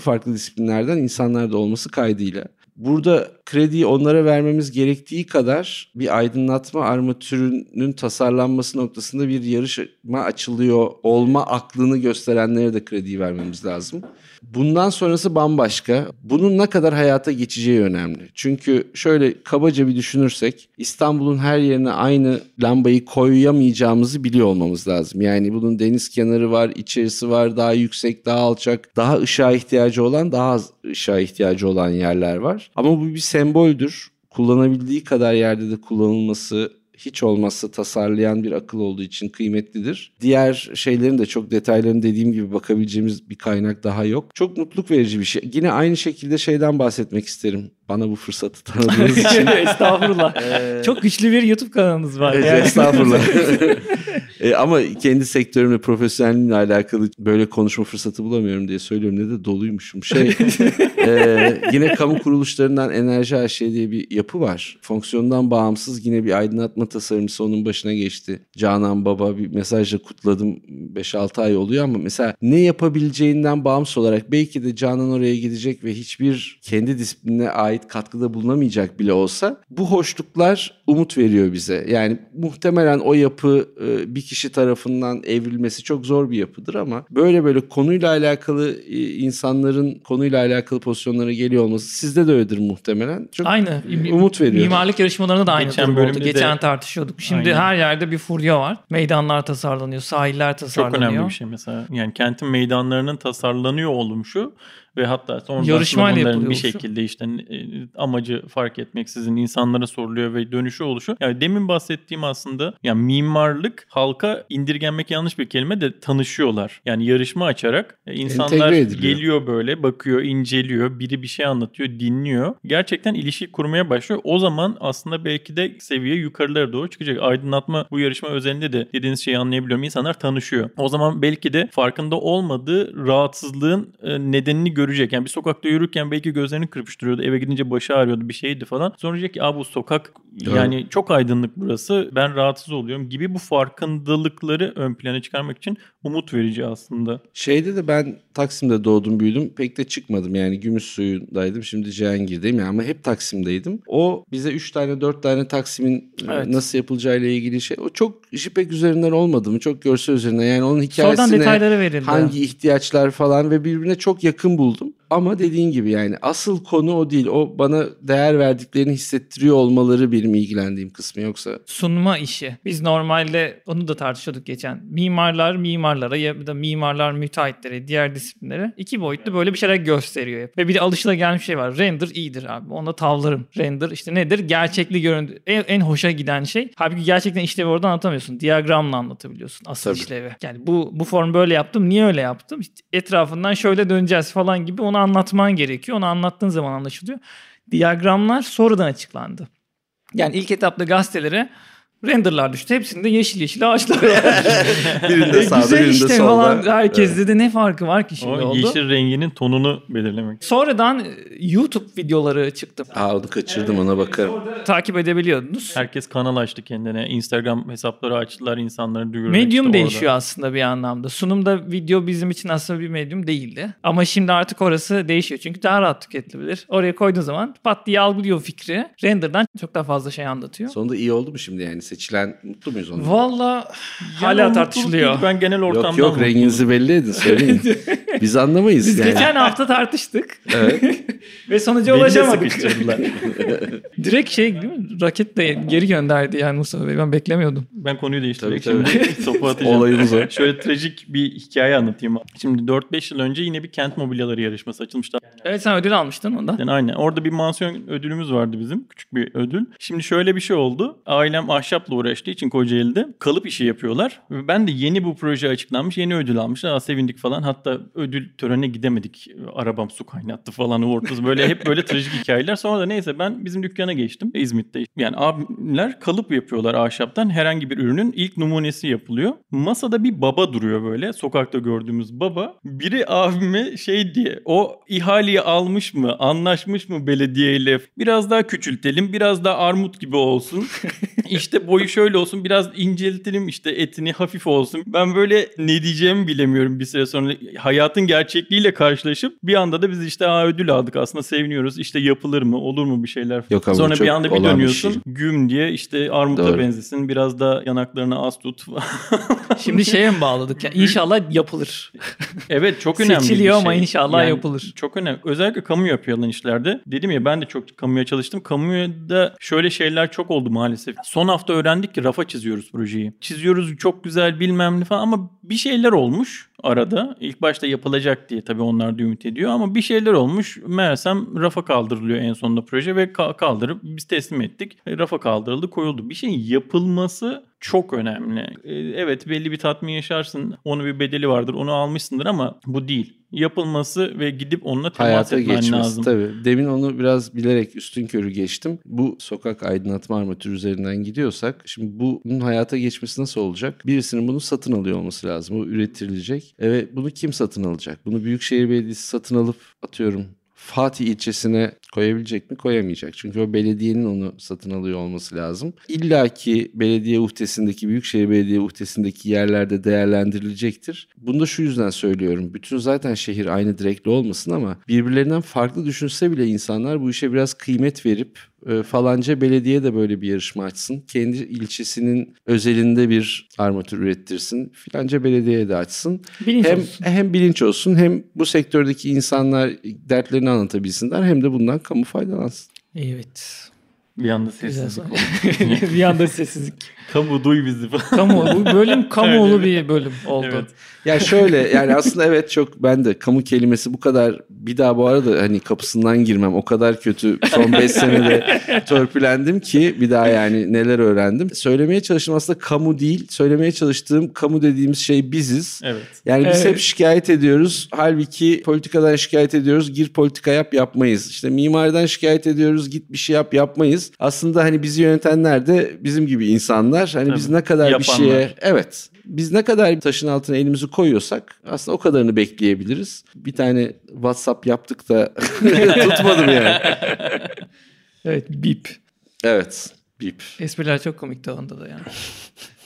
Farklı disiplinlerden insanlar da olması kaydıyla. Burada krediyi onlara vermemiz gerektiği kadar bir aydınlatma armatürünün tasarlanması noktasında bir yarışma açılıyor olma aklını gösterenlere de krediyi vermemiz lazım. Bundan sonrası bambaşka. Bunun ne kadar hayata geçeceği önemli. Çünkü şöyle kabaca bir düşünürsek İstanbul'un her yerine aynı lambayı koyamayacağımızı biliyor olmamız lazım. Yani bunun deniz kenarı var, içerisi var, daha yüksek, daha alçak, daha ışığa ihtiyacı olan, daha az ışığa ihtiyacı olan yerler var. Ama bu bir semboldür. Kullanabildiği kadar yerde de kullanılması hiç olmazsa tasarlayan bir akıl olduğu için kıymetlidir. Diğer şeylerin de çok detaylarını dediğim gibi bakabileceğimiz bir kaynak daha yok. Çok mutluluk verici bir şey. Yine aynı şekilde şeyden bahsetmek isterim. Bana bu fırsatı tanıdığınız için. Estağfurullah. Çok güçlü bir YouTube kanalınız var. Evet, yani. Estağfurullah. Ama kendi sektörümle, profesyonelimle alakalı böyle konuşma fırsatı bulamıyorum diye söylüyorum. Ne de doluymuşum. Yine kamu kuruluşlarından Enerji AŞ diye bir yapı var. Fonksiyondan bağımsız yine bir aydınlatma tasarımcısı onun başına geçti. Canan Baba, bir mesajla kutladım. 5-6 ay oluyor ama mesela ne yapabileceğinden bağımsız olarak belki de Canan oraya gidecek ve hiçbir kendi disiplinine ait katkıda bulunamayacak bile olsa bu hoşluklar umut veriyor bize. Yani muhtemelen o yapı bir kişi tarafından evrilmesi çok zor bir yapıdır ama böyle konuyla alakalı insanların konuyla alakalı pozisyonlara geliyor olması sizde de öyledir muhtemelen. Çok aynı. Umut veriyor. Mimarlık yarışmalarında da aynı durum oldu. Geçen tartışıyorduk. Şimdi aynen. Her yerde bir furya var. Meydanlar tasarlanıyor, sahiller tasarlanıyor. Çok önemli bir şey mesela. Yani kentin meydanlarının tasarlanıyor olmuşu ve hatta sonrasında bunların bir şekilde işte amacı fark etmeksizin insanlara soruluyor ve dönüşü oluşu. Yani demin bahsettiğim aslında yani mimarlık halka indirgenmek yanlış bir kelime de tanışıyorlar. Yani yarışma açarak insanlar geliyor böyle bakıyor, inceliyor, biri bir şey anlatıyor, dinliyor. Gerçekten ilişki kurmaya başlıyor. O zaman aslında belki de seviye yukarılara doğru çıkacak. Aydınlatma bu yarışma özelinde de dediğiniz şeyi anlayabiliyorum. İnsanlar tanışıyor. O zaman belki de farkında olmadığı rahatsızlığın nedenini görecek. Yani bir sokakta yürürken belki gözlerini kırpıştırıyordu. Eve gidince başı ağrıyordu. Bir şeydi falan. Sonra diyecek ki bu sokak yani çok aydınlık burası. Ben rahatsız oluyorum gibi bu farkındalıkları ön plana çıkarmak için umut verici aslında. De ben Taksim'de doğdum büyüdüm. Pek de çıkmadım yani. Gümüşsuyu'ndaydım. Şimdi Cihangir'deyim yani. Ama hep Taksim'deydim. O bize 3 tane 4 tane Taksim'in nasıl yapılacağıyla ilgili şey. O çok JPEG üzerinden olmadı mı? Çok görsel üzerinden. Yani onun hikayesine hangi ihtiyaçlar falan ve birbirine çok yakın buldum. Ama dediğin gibi yani asıl konu o değil. O bana değer verdiklerini hissettiriyor olmaları benim ilgilendiğim kısmı yoksa. Sunma işi. Biz normalde onu da tartışıyorduk geçen. Mimarlara ya da müteahhitlere, diğer disiplinlere iki boyutlu böyle bir şeyler gösteriyor hep. Ve bir de alışılagelmiş şey var. Render iyidir abi. Ona tavlarım. Render işte nedir? Gerçekli görüntü. En hoşa giden şey. Halbuki gerçekten işlevi orada anlatamıyorsun. Diyagramla anlatabiliyorsun asıl işlevi. Yani bu formu böyle yaptım. Niye öyle yaptım? İşte etrafından şöyle döneceğiz falan gibi onu anlatman gerekiyor. Onu anlattığın zaman anlaşılıyor. Diyagramlar sonradan açıklandı. Yani ilk etapta gazetelere renderlar düştü. Hepsinde yeşil ağaçlar var. Birinde sağda, güzel birinde işte solda. Falan herkes dedi ne farkı var ki şimdi oldu. O yeşil renginin tonunu belirlemek. Sonradan YouTube videoları çıktı. Onu kaçırdım ona bakarım. Takip edebiliyordunuz. Herkes kanal açtı kendine. Instagram hesapları açtılar insanları duyurmak. Medium değişiyor aslında bir anlamda. Sunumda video bizim için aslında bir medium değildi. Ama şimdi artık orası değişiyor. Çünkü daha rahat tüketilebilir. Oraya koyduğun zaman pat diye algılıyor fikri. Render'dan çok daha fazla şey anlatıyor. Sonunda iyi oldu mu şimdi yani? Seçilen mutlu muyuz onunla? Valla hala tartışılıyor. Ben genel ortamdan Yok renginizi belli edin söyleyin. Biz anlamayız biz yani. Geçen hafta tartıştık. Evet. Ve sonuca ulaşamadık. Direkt değil mi? Raketle geri gönderdi yani Mustafa Bey. Ben beklemiyordum. Ben konuyu değiştireceğim. Topu atacağım. Olayımız o. Şöyle trajik bir hikaye anlatayım. Şimdi 4-5 yıl önce yine bir kent mobilyaları yarışması açılmıştı. Evet sen ödül almıştın ondan. Yani aynen. Orada bir mansiyon ödülümüz vardı bizim. Küçük bir ödül. Şimdi şöyle bir şey oldu. Ailem ahşapla uğraştığı için Kocaeli'de kalıp işi yapıyorlar. Ben de yeni bu proje açıklanmış. Yeni ödül almışlar. Sevindik falan. Hatta ödül törenine gidemedik. Arabam su kaynattı falan. Ortası böyle hep böyle trajik hikayeler. Sonra da neyse ben bizim dükkana geçtim. İzmit'te. Yani abimler kalıp yapıyorlar ahşaptan. Herhangi bir ürünün ilk numunesi yapılıyor. Masada bir baba duruyor böyle. Sokakta gördüğümüz baba. Biri abime diye o ihaleyi almış mı? Anlaşmış mı belediyeyle? Biraz daha küçültelim. Biraz daha armut gibi olsun. İşte boyu şöyle olsun biraz inceltelim işte etini hafif olsun. Ben böyle ne diyeceğimi bilemiyorum bir süre sonra. Hayatın gerçekliğiyle karşılaşıp bir anda da biz işte ödül aldık aslında seviniyoruz. İşte yapılır mı olur mu bir şeyler. Yok, sonra bir anda bir dönüyorsun şey. Güm diye işte armuta benzesin biraz da yanaklarını az tut. Şimdi mi bağladık ya inşallah yapılır. Evet çok önemli seçiliyor ama inşallah yani yapılır. Çok önemli özellikle kamuya yapılan işlerde. Dedim ya ben de çok kamuya çalıştım. Kamuda şöyle şeyler çok oldu maalesef. Son hafta öğrendik ki rafa çiziyoruz projeyi. Çiziyoruz çok güzel bilmem ne falan ama bir şeyler olmuş. arada. İlk başta yapılacak diye tabii onlar da ümit ediyor ama bir şeyler olmuş. Meğersem rafa kaldırılıyor en sonunda proje ve kaldırıp biz teslim ettik. Rafa kaldırıldı, koyuldu. Bir şeyin yapılması çok önemli. Evet, belli bir tatmin yaşarsın. Onun bir bedeli vardır. Onu almışsındır ama bu değil. Yapılması ve gidip onunla temas etmen geçmesi lazım. Tabii. Demin onu biraz bilerek üstünkörü geçtim. Bu sokak aydınlatma armatürü üzerinden gidiyorsak şimdi bunun hayata geçmesi nasıl olacak? Birisinin bunu satın alıyor olması lazım. Bu üretilecek. Evet, bunu kim satın alacak? Bunu Büyükşehir Belediyesi satın alıp atıyorum Fatih ilçesine koyabilecek mi? Koyamayacak. Çünkü o belediyenin onu satın alıyor olması lazım. İlla ki belediye uhdesindeki, Büyükşehir Belediye uhdesindeki yerlerde değerlendirilecektir. Bunu da şu yüzden söylüyorum. Bütün zaten şehir aynı direkli olmasın ama birbirlerinden farklı düşünse bile insanlar bu işe biraz kıymet verip falanca belediye de böyle bir yarışma açsın. Kendi ilçesinin özelinde bir armatür ürettirsin. Filanca belediye de açsın. Hem bilinç olsun hem bu sektördeki insanlar dertlerini anlatabilsinler hem de bundan kamu faydalansın. Evet. Bir anda sessizlik oldu. Bir anda sessizlik. Kamu duy bizi falan. Bu bölüm kamuolu bir bölüm oldu. Evet. Yani şöyle yani aslında evet çok ben de kamu kelimesi bu kadar bir daha bu arada hani kapısından girmem. O kadar kötü son 5 senede törpülendim ki bir daha yani neler öğrendim. Söylemeye çalıştığım aslında kamu değil. Söylemeye çalıştığım kamu dediğimiz şey biziz. Evet. Yani biz hep şikayet ediyoruz. Halbuki politikadan şikayet ediyoruz. Gir politika yap yapmayız. İşte mimariden şikayet ediyoruz. Git bir şey yap yapmayız. Aslında hani bizi yönetenler de bizim gibi insanlar. Hani biz ne kadar yapanlar. Biz ne kadar taşın altına elimizi koyuyorsak aslında o kadarını bekleyebiliriz. Bir tane WhatsApp yaptık da tutmadım yani. Evet, bip. Evet, bip. Espriler çok komikti onda da yani.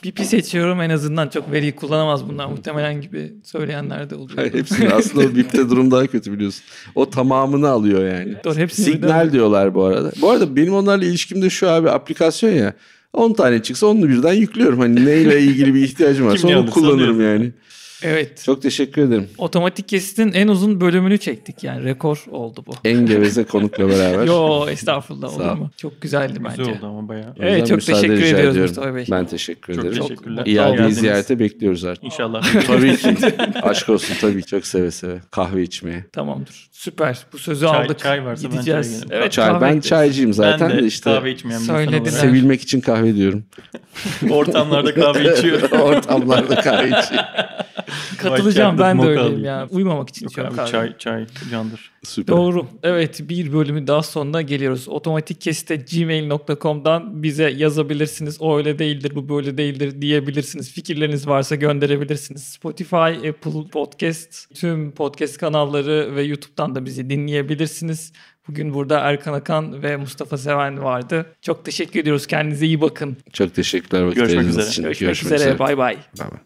Bipi seçiyorum en azından çok veriyi kullanamaz bunlar muhtemelen gibi söyleyenler de oluyor. Hayır, hepsini aslında o bipte durum daha kötü biliyorsun. O tamamını alıyor yani. Doğru, hepsini signal diyorlar bu arada. Bu arada benim onlarla ilişkim de şu abi aplikasyon ya. 10 tane çıksa onu birden yüklüyorum. Hani neyle ilgili bir ihtiyacım varsa onu kullanırım yani. Evet. Çok teşekkür ederim. Otomatik kesitin en uzun bölümünü çektik yani. Rekor oldu bu. En geveze konukla beraber. Yo, estağfurullah, olur mu? Çok güzeldi bence. Güzel oldu ama bayağı. Evet, çok teşekkür ediyoruz Mustafa Bey. Ben teşekkür ederim. Çok teşekkürler. İade ziyarete bekliyoruz artık. İnşallah. Tabii ki. Aşk olsun tabii. Çok seve seve. Kahve içmeye. Tamamdır. Süper. Bu sözü aldık. Çay varsa gideceğiz. Ben çay. Ben çaycıyım zaten. Ben de işte kahve içmeyen bir insan olarak. Sevilmek için kahve diyorum. Ortamlarda kahve içiyor. Ortamlarda kahve içiyor. Katılacağım, ben de öyleyim ya. Uyumamak için içiyorum kahve. Çay candır. Süper. Doğru. Evet, bir bölümün daha sonuna geliyoruz. otomatikkesite@gmail.com'dan bize yazabilirsiniz. O öyle değildir, bu böyle değildir diyebilirsiniz. Fikirleriniz varsa gönderebilirsiniz. Spotify, Apple Podcast, tüm podcast kanalları ve YouTube'dan da bizi dinleyebilirsiniz. Bugün burada Erkan Hakan ve Mustafa Seven vardı. Çok teşekkür ediyoruz. Kendinize iyi bakın. Çok teşekkürler vakitleriniz için. Görüşmek üzere. Bay bay.